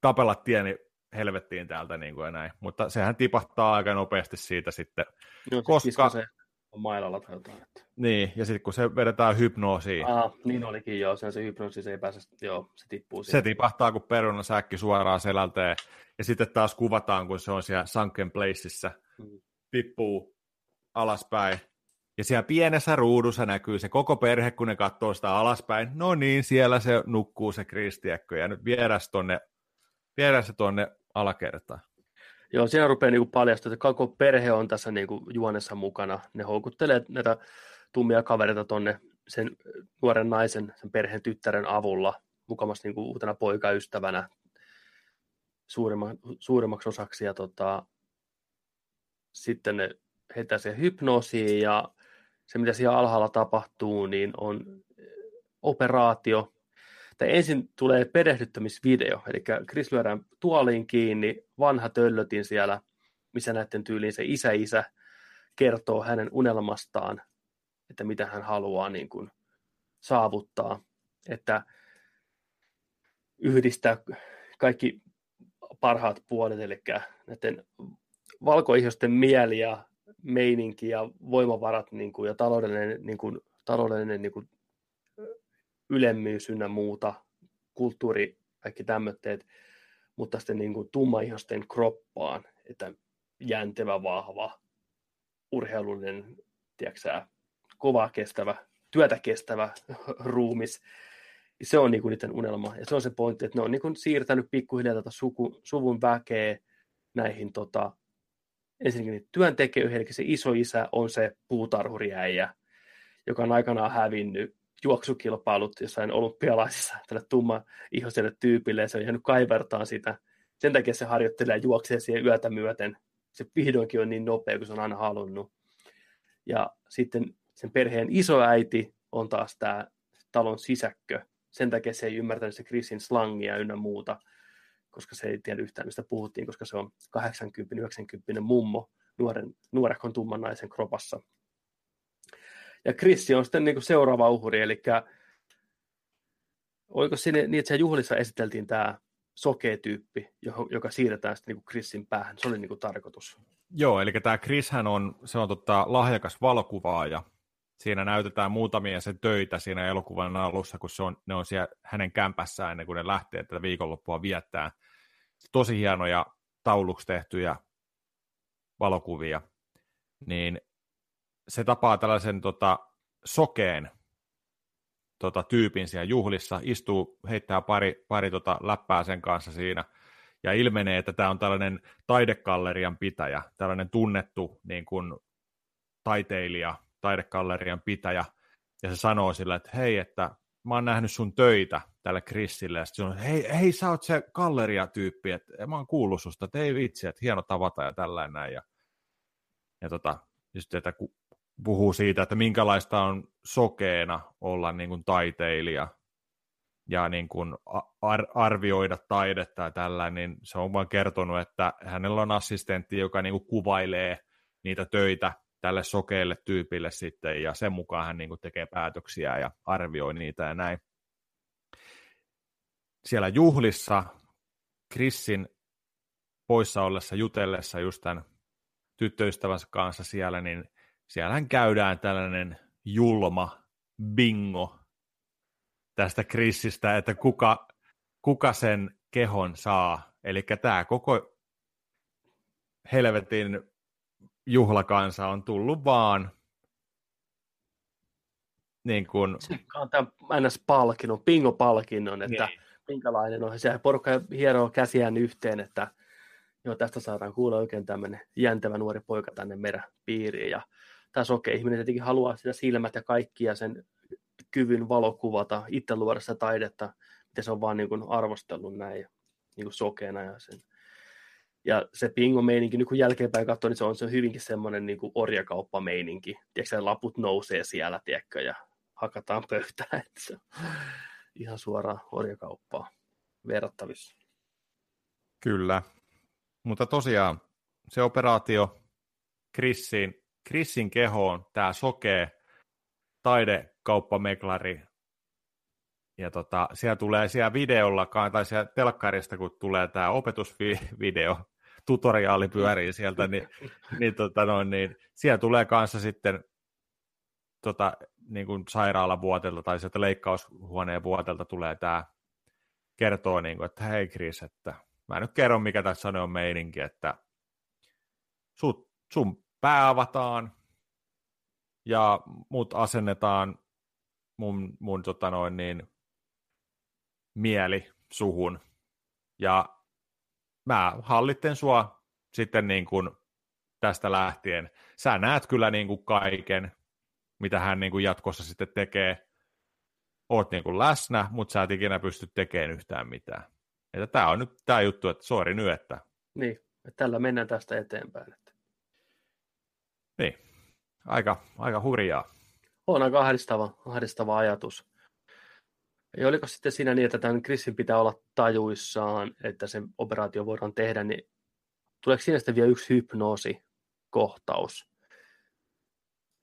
tapella tieni helvettiin täältä niin kuin ja näin, mutta sehän tipahtaa aika nopeasti siitä sitten. Joo, koska se on mailalla tai jotain. Niin, ja sitten kun se vedetään hypnoosiin. Aha, niin olikin joo, se, se hypnoosi, se ei pääse, joo, se tippuu siihen. Se tipahtaa kuin perunasäkki suoraan selälteen, ja sitten taas kuvataan, kun se on siellä sunken placeissa, mm. tippuu alaspäin, ja siellä pienessä ruudussa näkyy se koko perhe, kun ne katsoo sitä alaspäin, no niin, siellä se nukkuu se kristiäkkö, ja nyt viedäs tonne Viedään se tuonne alakertaan. Joo, siinä rupeaa niinku paljastamaan, että koko perhe on tässä niinku juonessa mukana. Ne houkuttelee näitä tummia kavereita tuonne sen nuoren naisen, sen perheen tyttären avulla, mukamassa niinku uutena poikaystävänä suurimma, suurimmaksi osaksi. Ja tota, sitten ne heitetään siihen hypnoosiin, ja se, mitä siellä alhaalla tapahtuu, niin on operaatio. Että ensin tulee perehdyttämisvideo, eli Chris lyödään tuoliin kiinni, vanha töllötin siellä, missä näiden tyyliin se isä-isä kertoo hänen unelmastaan, että mitä hän haluaa niin kuin saavuttaa, että yhdistää kaikki parhaat puolet, eli näiden valkoihosten mieli ja meininki ja voimavarat niin kuin, ja taloudellinen, niin kuin, taloudellinen niin kuin, ylemmiys ynnä muuta, kulttuuri, kaikki tämmöitteet, mutta sitten niin kuin tummaihosten kroppaan, että jäntevä, vahva, urheilullinen, tiedätkö, kovaa kestävä, työtä kestävä ruumis. Se on niin kuin niiden unelma, ja se on se pointti, että ne on niin kuin siirtänyt pikkuhiljaa tätä suku, suvun väkeä näihin tota, ensinnäkin työntekijöihin, eli se isoisä on se puutarhuriäijä, joka on aikanaan hävinnyt juoksukilpailut jossain olympialaisissa tälle tummaihoiselle tyypille, ja se on jäänyt kaivertaan sitä. Sen takia se harjoittelee ja juoksee siihen yötä myöten. Se vihdoinkin on niin nopea, kuin se on aina halunnut. Ja sitten sen perheen isoäiti on taas tämä talon sisäkkö. Sen takia se ei ymmärtänyt se Chrisin slangia ynnä muuta, koska se ei tiedä yhtään, mistä puhuttiin, koska se on kahdeksankymmentä-yhdeksänkymmentä mummo nuoren, nuorekon tumman naisen kropassa. Ja Chris on sitten niinku seuraava uhri, eli oliko sinne, niin, että siellä juhlissa esiteltiin tämä sokea tyyppi, joka siirretään sitten niinku Chrisin päähän. Se oli niinku tarkoitus. Joo, eli tämä Chrishän on, se on tota lahjakas valokuvaaja. Siinä näytetään muutamia sen töitä siinä elokuvan alussa, kun se on, ne on siellä hänen kämpässään ennen kuin ne lähtee tätä viikonloppua viettää. Tosi hienoja tauluksi tehtyjä valokuvia. Niin... Se tapaa tällaisen tota, sokeen tota, tyypin siellä juhlissa, istuu, heittää pari, pari tota, läppää sen kanssa siinä, ja ilmenee, että tämä on tällainen taidegallerian pitäjä, tällainen tunnettu niin kuin, taiteilija, taidegallerian pitäjä, ja se sanoo sillä, että hei, että mä oon nähnyt sun töitä tälle Chrisille, ja sitten se on, hei, hei, sä oot se galleriatyyppi, että mä oon kuullut susta, että ei vitsi, että hieno tavata ja tällainen näin, ja, ja tota, just että ku, puhuu siitä, että minkälaista on sokeena olla niin kuin taiteilija, ja niin kuin ar- arvioida taidetta ja tällä, niin se on vaan kertonut, että hänellä on assistentti, joka niin kuin kuvailee niitä töitä tälle sokeelle tyypille sitten, ja sen mukaan hän niin kuin tekee päätöksiä ja arvioi niitä ja näin. Siellä juhlissa Chrissin poissa ollessa jutellessa just tämän tyttöystävänsä kanssa siellä, niin siellähän käydään tällainen julma bingo tästä Chrisistä, että kuka, kuka sen kehon saa. Eli tämä koko helvetin juhlakansa on tullut vaan niin kuin... Sekkaan tämän palkinnon, bingo-palkinnon, että niin. Minkälainen on. Se porukka hieroo käsiään yhteen, että joo, tästä saadaan kuulla oikein tämmöinen jäntävä nuori poika tänne meidän piiriin. Ja tämä sokea ihminen tietenkin haluaa sitä silmät ja kaikki ja sen kyvyn valokuvata, itse luoda sitä taidetta, miten se on vaan niin kuin arvostellut näin niin kuin sokeena. Ja, sen. Ja se bingo-meininki, nyt kun jälkeenpäin katsoo, niin se on, se on hyvinkin semmoinen niin kuin orjakauppameininki. Tiedätkö, laput nousee siellä, tiedätkö, ja hakataan pöytään. Että se on ihan suoraan orjakauppaa verrattavissa. Kyllä. Mutta tosiaan se operaatio Chrisin, Chrisin kehoon, tämä sokee taidekauppameklari. Ja tota, siellä tulee siellä videolla, tai siellä telkkarista, kun tulee tämä opetusvideo, tutoriaali pyörii sieltä, niin, niin, tota noin, niin siellä tulee kanssa sitten tota, niin kuin sairaalavuotelta tai sieltä leikkaushuoneen vuotelta tulee tämä, kertoo, niin kuin, että hei Chris, että mä nyt kerron, mikä tässä on meininki, että sut, sun pää avataan ja mut asennetaan mun, mun tota noin niin, mieli suhun. Ja mä hallitten sua sitten niin kuin tästä lähtien. Sä näet kyllä niin kuin kaiken, mitä hän niin kuin jatkossa sitten tekee. Oot niin kuin läsnä, mutta sä et ikinä pysty tekemään yhtään mitään. Että tämä on nyt tämä juttu, että sori nyt, että... Niin, että tällä mennään tästä eteenpäin. Että... Niin, aika, aika hurjaa. On aika ahdistava, ahdistava ajatus. Ja oliko sitten siinä niin, että tämän Chrisin pitää olla tajuissaan, että sen operaatio voidaan tehdä, niin tuleeko siinä sitten vielä yksi hypnoosikohtaus?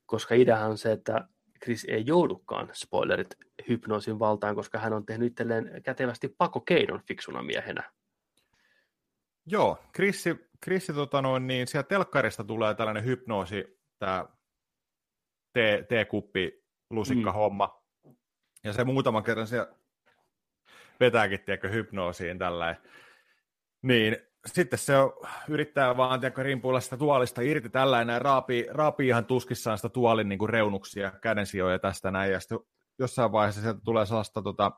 Koska ideahan on se, että Chris ei joudukaan, spoilerit, hypnoosin valtaan, koska hän on tehnyt itselleen kätevästi pakokeinon fiksuna miehenä. Joo, Chrissi, Chrissi tota noin, niin siellä telkkarista tulee tällainen hypnoosi, tämä T-kuppi, lusikkahomma, mm. ja se muutaman kerran siellä vetääkin, tiedätkö, hypnoosiin tällainen. Niin, sitten se on, yrittää vaan tiedätkö, rimpuilla sitä tuolista irti tällainen ja raapii, raapii ihan tuskissaan sitä tuolin niin kuin reunuksia, kädensijoja tästä näin. Ja sitten jossain vaiheessa sieltä tulee sellaista tota,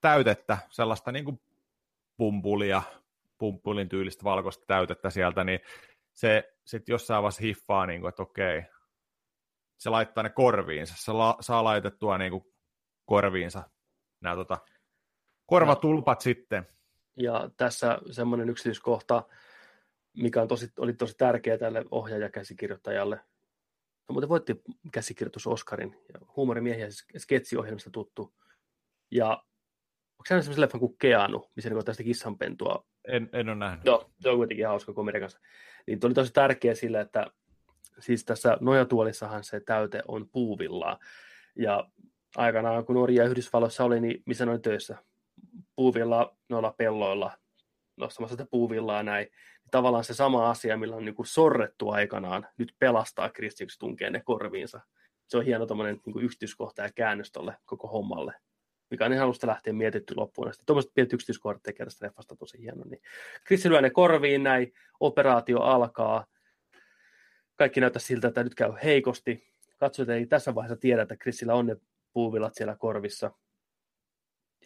täytettä, sellaista niin kuin pumpulia, pumpulin tyylistä valkoista täytettä sieltä, niin se sitten jossain vaiheessa hiffaa, niin kuin, että okei, se laittaa ne korviinsa, se la, saa laitettua niin kuin korviinsa nämä tota, korvatulpat sitten. Ja tässä semmoinen yksityiskohta, mikä on tosi, oli tosi tärkeä tälle ohjaajakäsikirjoittajalle. No, muuten voitti käsikirjoitus Oscarin, huumorimiehiä sketsiohjelmista tuttu. Ja onko sä nähnyt semmoisen leffan kuin Keanu, missä on tästä kissanpentua? En, en ole nähnyt. Joo, se on kuitenkin ihan hauska komedia kanssa. Niin oli tosi tärkeä sillä, että siis tässä nojatuolissahan se täyte on puuvillaa. Ja aikanaan kun Norja Yhdysvalloissa oli, niin missä ne oli töissä? Puuvilla noilla pelloilla nostamassa sitä puuvillaa näin. Tavallaan se sama asia, millä on niin kuin sorrettu aikanaan, nyt pelastaa Chrisin, kun se tunkee ne korviinsa. Se on hieno tommoinen niin kuin yksityiskohta ja käännös tolle koko hommalle, mikä on ihan alusta lähtien mietitty loppuun asti. Tuommoiset pienet yksityiskohdat tekee tästä leffasta tosi hieno. Niin. Chris lyö ne korviin näin, operaatio alkaa. Kaikki näyttää siltä, että nyt käy heikosti. Katsojat ei tässä vaiheessa tiedä, että Chrisillä on ne puuvillat siellä korvissa.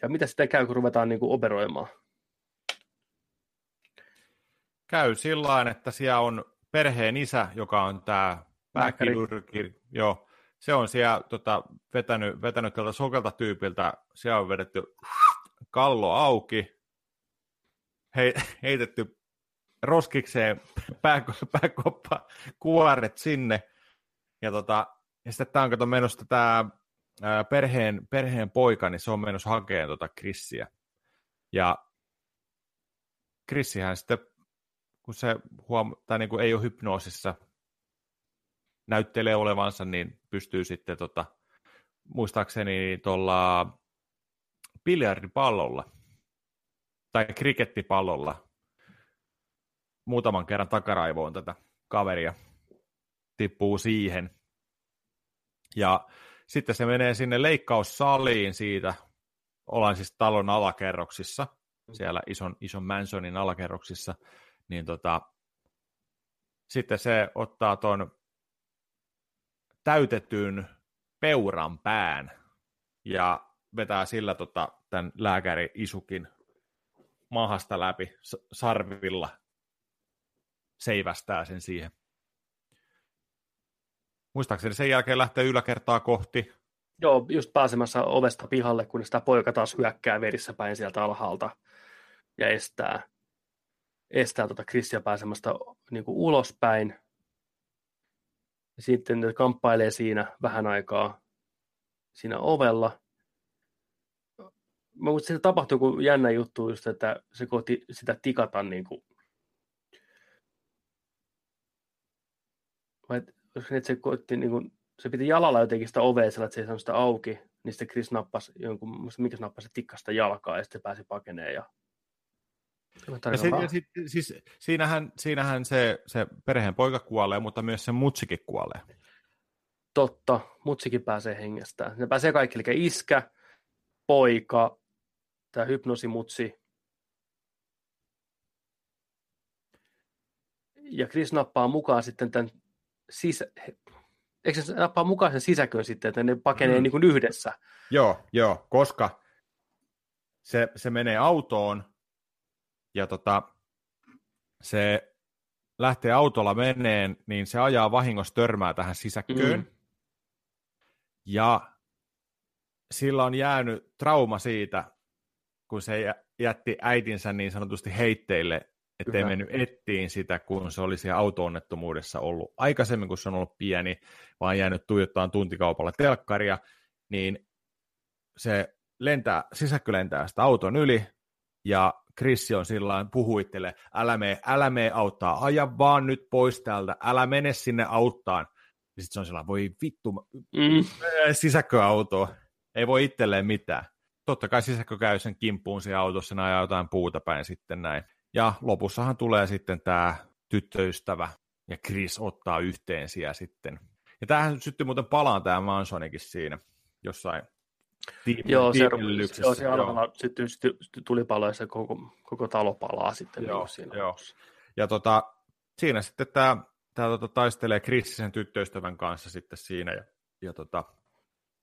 Ja mitä sitten käy, kun ruvetaan niin kuin operoimaan? Käy sillain, että siellä on perheen isä, joka on tämä pääkirurgi. Joo, se on siellä tota, vetänyt, vetänyt tältä sokelta tyypiltä. Siellä on vedetty kallo auki, he, heitetty roskikseen pääkoppa kuoret sinne. Ja, tota, ja sitten tämä on kato menossa tämä ää, perheen, perheen poika, niin se on menossa hakemaan tuota Chrisiä. Ja Chrisihän sitten, kun se huom- tai niin kuin ei ole hypnoosissa, näyttelee olevansa, niin pystyy sitten tota, muistaakseni tuolla biljardipallolla tai krikettipallolla muutaman kerran takaraivoon tätä kaveria, tippuu siihen. Ja sitten se menee sinne leikkaussaliin siitä, ollaan siis talon alakerroksissa, siellä ison, ison Mansonin alakerroksissa, niin tota, sitten se ottaa ton täytetyn peuran pään ja vetää sillä tota, tämän lääkäri Isukin mahasta läpi sarvilla, seivästää sen siihen. Muistaakseni sen jälkeen lähtee yläkertaa kohti. Joo, just pääsemässä ovesta pihalle, kun sitä poika taas hyökkää verissä päin sieltä alhaalta ja estää, estää tuota Chrisiä pääsemästä niin kuin ulospäin. Sitten ne kamppailee siinä vähän aikaa siinä ovella. Mä muistan, että tapahtui joku jännä juttu just, että se kohti sitä tikata niin kuin. Vai että se koitti niin kuin, se piti jalalla jotenkin sitä ovea sillä, että se ei saanut sitä auki, niin sitten Chris nappasi jonkun, musta mikä se nappasi, tikkasta jalkaa ja sitten se pääsi pakeneen. Ja, ja se, ja sit, siis, siinähän, siinähän se, se perheen poika kuolee, mutta myös se mutsikin kuolee. Totta, mutsikin pääsee hengestään. Ne pääsee kaikki, eli iskä, poika, tämä hypnosimutsi. Ja Chris nappaa mukaan sitten tämän sisä... Eikö se nappaa mukaan sen sisäkön sitten, että ne pakenee mm. niin kuin yhdessä? Joo, joo, koska se, se menee autoon ja tota, se lähtee autolla meneen, niin se ajaa vahingossa törmää tähän sisäköön. Mm. Ja sillä on jäänyt trauma siitä, kun se jätti äitinsä niin sanotusti heitteille, ettei Yhä. mennyt ettiin sitä, kun se oli siellä auto-onnettomuudessa ollut aikaisemmin, kun se on ollut pieni, vaan jäänyt tuijottamaan tuntikaupalla telkkaria, niin se lentää, sisäkkö lentää sitä auton yli, ja Chris on sillain puhuittele, älä mene, älä mene auttaa, aja vaan nyt pois täältä, älä mene sinne auttaan. Ja sitten se on sillain, voi vittu, mm. sisäkköauto, ei voi itselleen mitään. Totta kai sisäkkö käy sen kimppuun siinä autossa, ja ajaa jotain puuta päin sitten näin. Ja lopussahan tulee sitten tämä tyttöystävä ja Chris ottaa yhteen siellä sitten. Ja tämähän syttyi muuten palaan tämä Mansonikin siinä jossain tiim- joo, tiimillyksessä. Se, joo, se alkaa sitten tulipaloissa koko, koko talo palaa sitten. Joo, siinä joo. Ja tota, siinä sitten tämä, tämä tota, taistelee Chris sen tyttöystävän kanssa sitten siinä. Ja, ja tota,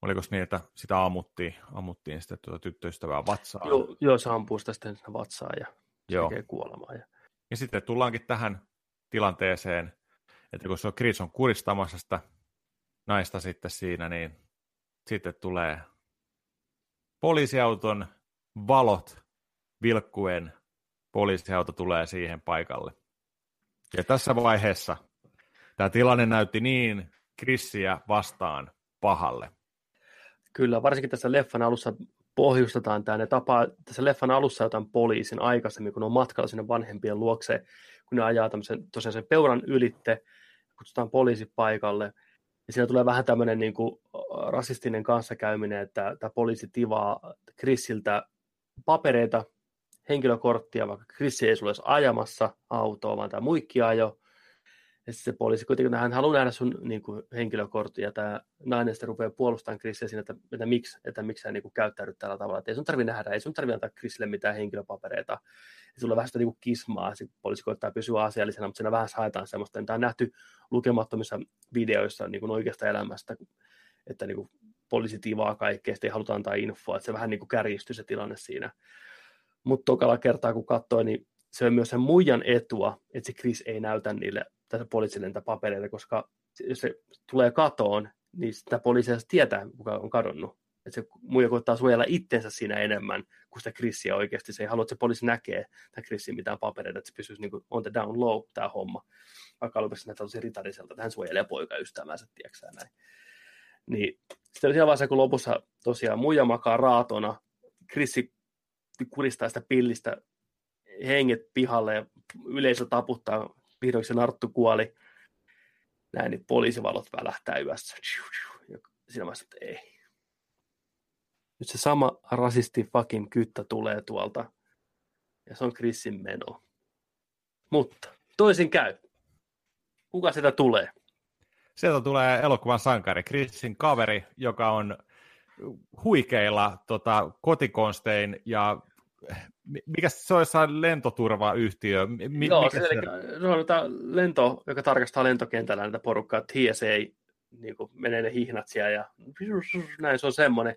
olikos niin, että sitä ammuttiin, ammuttiin sitten tuota tyttöystävää vatsaan? Joo, joo, se ampuu sitä sitten vatsaan ja... Ja. ja sitten tullaankin tähän tilanteeseen, että kun se on, Chris on kuristamassa sitä naista sitten siinä, niin sitten tulee poliisiauton valot vilkkuen, poliisiauto tulee siihen paikalle. Ja tässä vaiheessa tämä tilanne näytti niin Chrisiä vastaan pahalle. Kyllä, varsinkin tässä leffan alussa pohjustetaan tämä, ne tapaa tässä leffan alussa jotain poliisin aikaisemmin, kun on matkalla sinne vanhempien luokse, kun ne ajaa tämmöisen, tosiaan sen peuran ylitte, kutsutaan poliisi paikalle, ja siinä tulee vähän tämmöinen niin kuin rasistinen kanssakäyminen, että tämä poliisi tivaa Chrisiltä papereita, henkilökorttia, vaikka Chris ei sulle ajamassa autoa, vaan tämä muikki ajo, ja sitten se poliisi kuitenkin, hän haluaa nähdä sun niin kuin, henkilökortin, ja tämä nainen sitten rupeaa puolustamaan Chrisiä siinä, että, että miksi, että miksi hän niin kuin, käyttäydyt tällä tavalla, että ei sun tarvitse nähdä, ei sun tarvitse antaa Chrisille mitään henkilöpapereita. Ja sulla on vähän sitä niin kuin, kismaa, sitten poliisi koittaa pysyä asiallisena, mutta siinä vähän haetaan sellaista, niin tämä on nähty lukemattomissa videoissa niin kuin oikeasta elämästä, että niin kuin, poliisi tivaa kaikkea, sitten ei haluta antaa infoa, että se vähän niin kuin, kärjistyy se tilanne siinä. Mutta tokalla kertaa, kun katsoi, niin se on myös sen muijan etua, että se Chris ei näytä niille tässä poliisille niitä papereita, koska jos se tulee katoon, niin sitä poliisia tietää, kuka on kadonnut. Että se muija koittaa suojella itsensä siinä enemmän kuin sitä Chrisiä oikeasti. Se ei halua, että se poliisi näkee tämän Chrisin mitään papereita, että se pysyisi niin kuin on the down low tämä homma. Vaikka alupäässä näyttää tosi ritariselta, että hän suojelee poikaystävänsä, tiedätkö sä näin. Niin sitten siellä vaiheessa, kun lopussa tosiaan muija makaa raatona, Krissi kuristaa sitä pillistä henget pihalle ja yleisö taputtaa, vihdoin se narttu kuoli. Näin, niin poliisivalot välähtää yössä. Ja siinä vaiheessa, että ei. Nyt se sama rasisti fucking kyttä tulee tuolta. Ja se on Krissin meno. Mutta toisin käy. Kuka sitä tulee? Sieltä tulee elokuvan sankari, Krissin kaveri, joka on huikeilla tota, kotikonstein ja mikä se on jossain lentoturvayhtiö? Mi- Joo, mikä se, se, eli, se on lento, joka tarkastaa lentokentällä näitä porukkaa, että hies ei niin kuin, menee ne hihnat siellä ja näin se on semmoinen.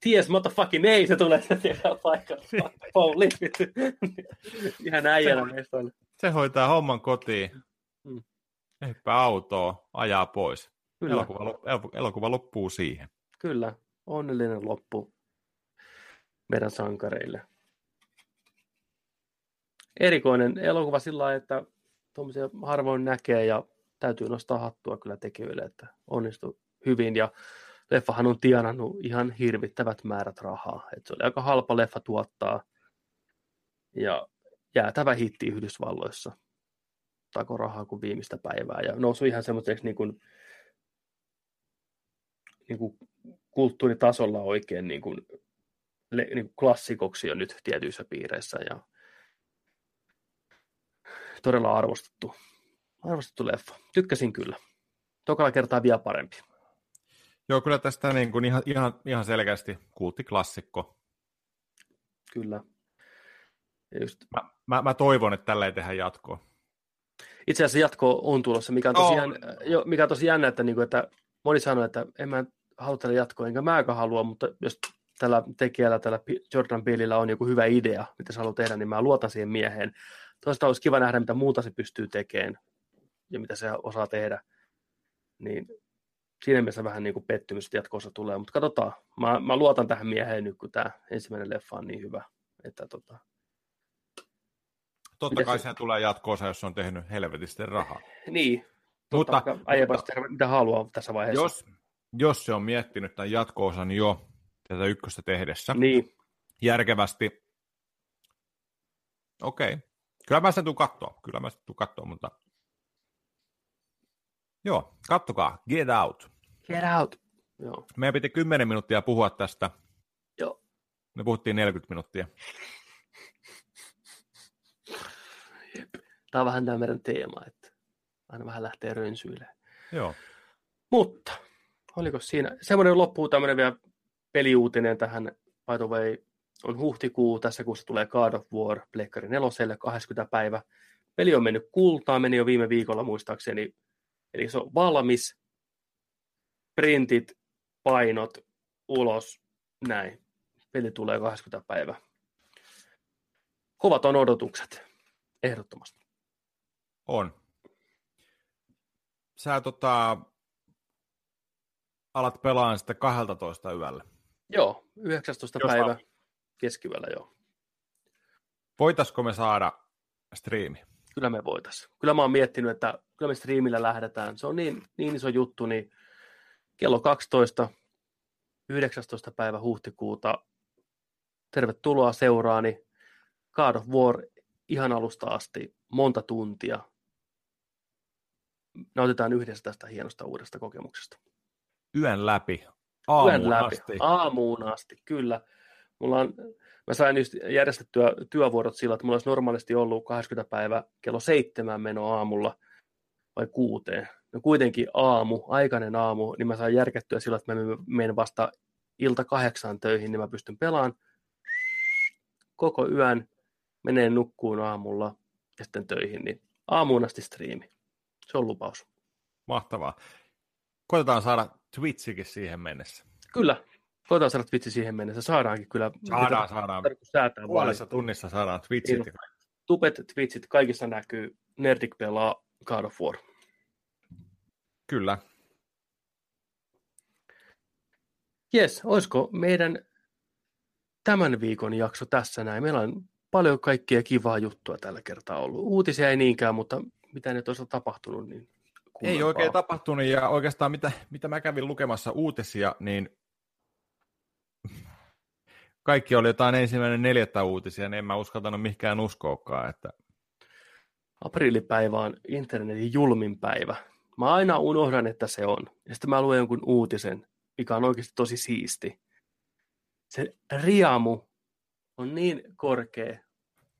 Ties, motherfucking ei, se tulee sieltä paikalla. Pauli, ihan äijänä meistä on. Se hoitaa homman kotiin. Mm. Eipä autoa, ajaa pois. Elokuva, elokuva loppuu siihen. Kyllä, onnellinen loppu meidän sankareille. Erikoinen elokuva sillä lailla, että tuommoisia harvoin näkee ja täytyy nostaa hattua kyllä tekijöille, että onnistui hyvin. Ja leffahan on tienannut ihan hirvittävät määrät rahaa. Et se oli aika halpa leffa tuottaa ja jäätävä hitti Yhdysvalloissa. Tako rahaa kuin viimeistä päivää ja nousu ihan semmoiseksi niin kuin, niin kuin kulttuuritasolla oikein niin kuin, niin kuin klassikoksi jo nyt tietyissä piireissä ja todella arvostettu, arvostettu leffa. Tykkäsin kyllä. Tokalla kertaa vielä parempi. Joo, kyllä tästä niin kuin ihan, ihan, ihan selkeästi kulttiklassikko. Kyllä. Just. Mä, mä, mä toivon, että tällä ei tehdä jatkoa. Itse asiassa jatko on tulossa, mikä on tosi, no. jännä, jo, mikä on tosi jännä, että, niin kuin, että moni sanoi, että en mä halua tällä jatkoa, enkä mäkään halua, mutta jos tällä tekijällä, tällä Jordan Peelillä on joku hyvä idea, mitä se haluaa tehdä, niin mä luotan siihen mieheen. Toisaalta olisi kiva nähdä, mitä muuta se pystyy tekemään ja mitä se osaa tehdä. Niin siinä mielessä vähän niin kuin pettymys, että jatkossa tulee, mutta katsotaan. Mä, mä luotan tähän mieheen nyt, kun tämä ensimmäinen leffa on niin hyvä, että tota... Totta kai se tulee jatkoosa, jos on tehnyt helvetisten rahaa. Niin, mutta aiempaa tehdä mitä haluaa tässä vaiheessa. Jos, jos se on miettinyt tämän jatkoosan jo tätä ykköstä tehdessä niin järkevästi, okei, okay. Kyllä mä sitä tuun katsoa, kyllä mä sitä tuun katsoa, mutta joo, katsokaa, Get Out. Get Out, joo. Meidän piti kymmenen minuuttia puhua tästä. Joo. Me puhuttiin neljäkymmentä minuuttia. Tämä on vähän tämä meidän teema, että aina vähän lähtee rönsyilemään. Joo. Mutta, oliko siinä? Semmoinen loppuu tämmöinen vielä peliuutinen tähän. By the way, on huhtikuu, tässä kuussa tulee God of War, pleikkari neloselle, kahdeskymmenes päivä. Peli on mennyt kultaa, meni jo viime viikolla muistaakseni. Eli se on valmis, printit, painot, ulos, näin. Peli tulee kahdeskymmenes päivä. Kovat on odotukset, ehdottomasti. On. Sä tota, alat pelaan sitä kaksitoista yöllä. Joo, yhdeksästoista Jos päivä on... keskiyöllä, joo. Voitaisko me saada striimi? Kyllä me voitaisiin. Kyllä mä oon miettinyt, että kyllä me striimillä lähdetään. Se on niin, niin iso juttu, niin kello kaksitoista, yhdeksästoista päivä huhtikuuta. Tervetuloa seuraani. God of War ihan alusta asti, monta tuntia. Nautitaan yhdessä tästä hienosta uudesta kokemuksesta. Yön läpi, aamuun Yön läpi. asti. Aamuun asti, kyllä. Mulla on, mä sain just järjestettyä työvuorot sillä, että mulla olisi normaalisti ollut kahdeskymmenes päivä kello seitsemän meno aamulla vai kuuteen. No kuitenkin aamu, aikainen aamu, niin mä sain järkettyä sillä, että mä menen vasta ilta kahdeksaan töihin, niin mä pystyn pelaan koko yön, menee nukkuun aamulla ja sitten töihin, niin aamuun asti striimi. Se on lupaus. Mahtavaa. Koitetaan saada Twitchikin siihen mennessä. Kyllä, koitetaan saada Twitchi siihen mennessä. Saadaankin kyllä. Saadaan, saadaan. Säätää puolessa vaali. Tunnissa saadaan Twitchit. Tupet, Twitchit, kaikissa näkyy. Nerdic pelaa God of War. Kyllä. Jes, olisiko meidän tämän viikon jakso tässä näin? Meillä on paljon kaikkea kivaa juttua tällä kertaa ollut. Uutisia ei niinkään, mutta mitä nyt olisi tapahtunut, niin Ei oikein tapahtunut, ja oikeastaan mitä, mitä mä kävin lukemassa uutisia, niin kaikki oli jotain ensimmäinen neljättä uutisia, niin en mä uskaltanut mihinkään uskoakaan. Että... Aprillipäivä on internetin julmin päivä. Mä aina unohdan, että se on. Ja sitten mä luen jonkun uutisen, mikä on oikeasti tosi siisti. Se riamu on niin korkea,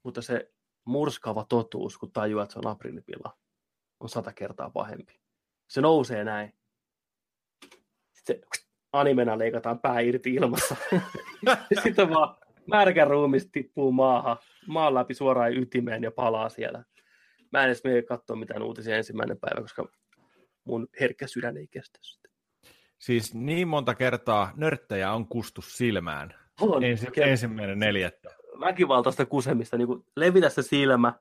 mutta se murskaava totuus, kun tajuaa, että se on aprillipila, on sata kertaa pahempi. Se nousee näin. Sitten se animena leikataan pää irti ilmassa. Sitten vaan märkä ruumis tippuu maahan, maan läpi suoraan ytimeen ja palaa siellä. Mä en edes mene katsoa mitään uutisia ensimmäinen päivä, koska mun herkkä sydän ei kestä sitä. Siis niin monta kertaa nörttejä on kustus silmään. On. Ensi, ensimmäinen neljättä. Väkivaltaista kusemista, niin kuin levitä se silmä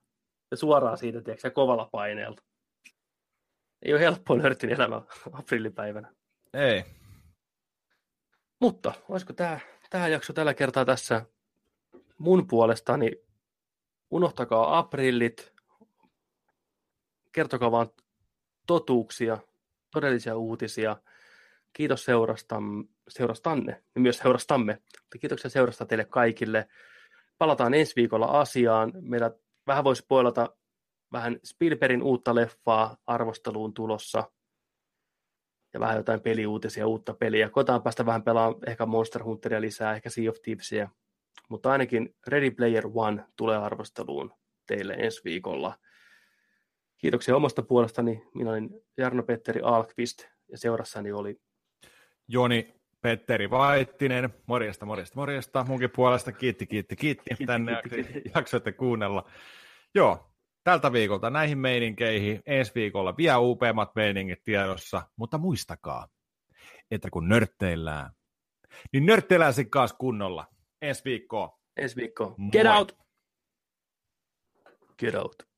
ja suoraan siitä, tiedätkö, kovalla paineelta. Ei ole helppoa nörtin elämä aprillipäivänä. Ei. Mutta olisiko tämä, tämä jakso tällä kertaa tässä mun puolestani? Unohtakaa aprillit. Kertokaa vaan totuuksia, todellisia uutisia. Kiitos seurastam, seurastanne ja myös seurastamme. Kiitoksia seurasta teille kaikille. Palataan ensi viikolla asiaan. Meillä vähän voisi spoilata vähän Spielbergin uutta leffaa arvosteluun tulossa. Ja vähän jotain peliuutisia, uutta peliä. Kotaan päästä vähän pelaamaan ehkä Monster Hunteria lisää, ehkä Sea of Thievesia. Mutta ainakin Ready Player One tulee arvosteluun teille ensi viikolla. Kiitoksia omasta puolestani. Minä olin Jarno-Petteri Ahlqvist ja seurassani oli... Joni Petteri Vaittinen. Morjesta, morjesta, morjesta. Munkin puolesta kiitti, kiitti, kiitti. kiitti Tänne kiitti. Jaksoitte kuunnella. Joo, tältä viikolta näihin meininkeihin. Ensi viikolla vielä upeammat meiningit tiedossa. Mutta muistakaa, että kun nörtteillään, niin nörtteillään sitten kanssa kunnolla. Ensi viikkoa. Ensi viikkoa. Get out! Get out.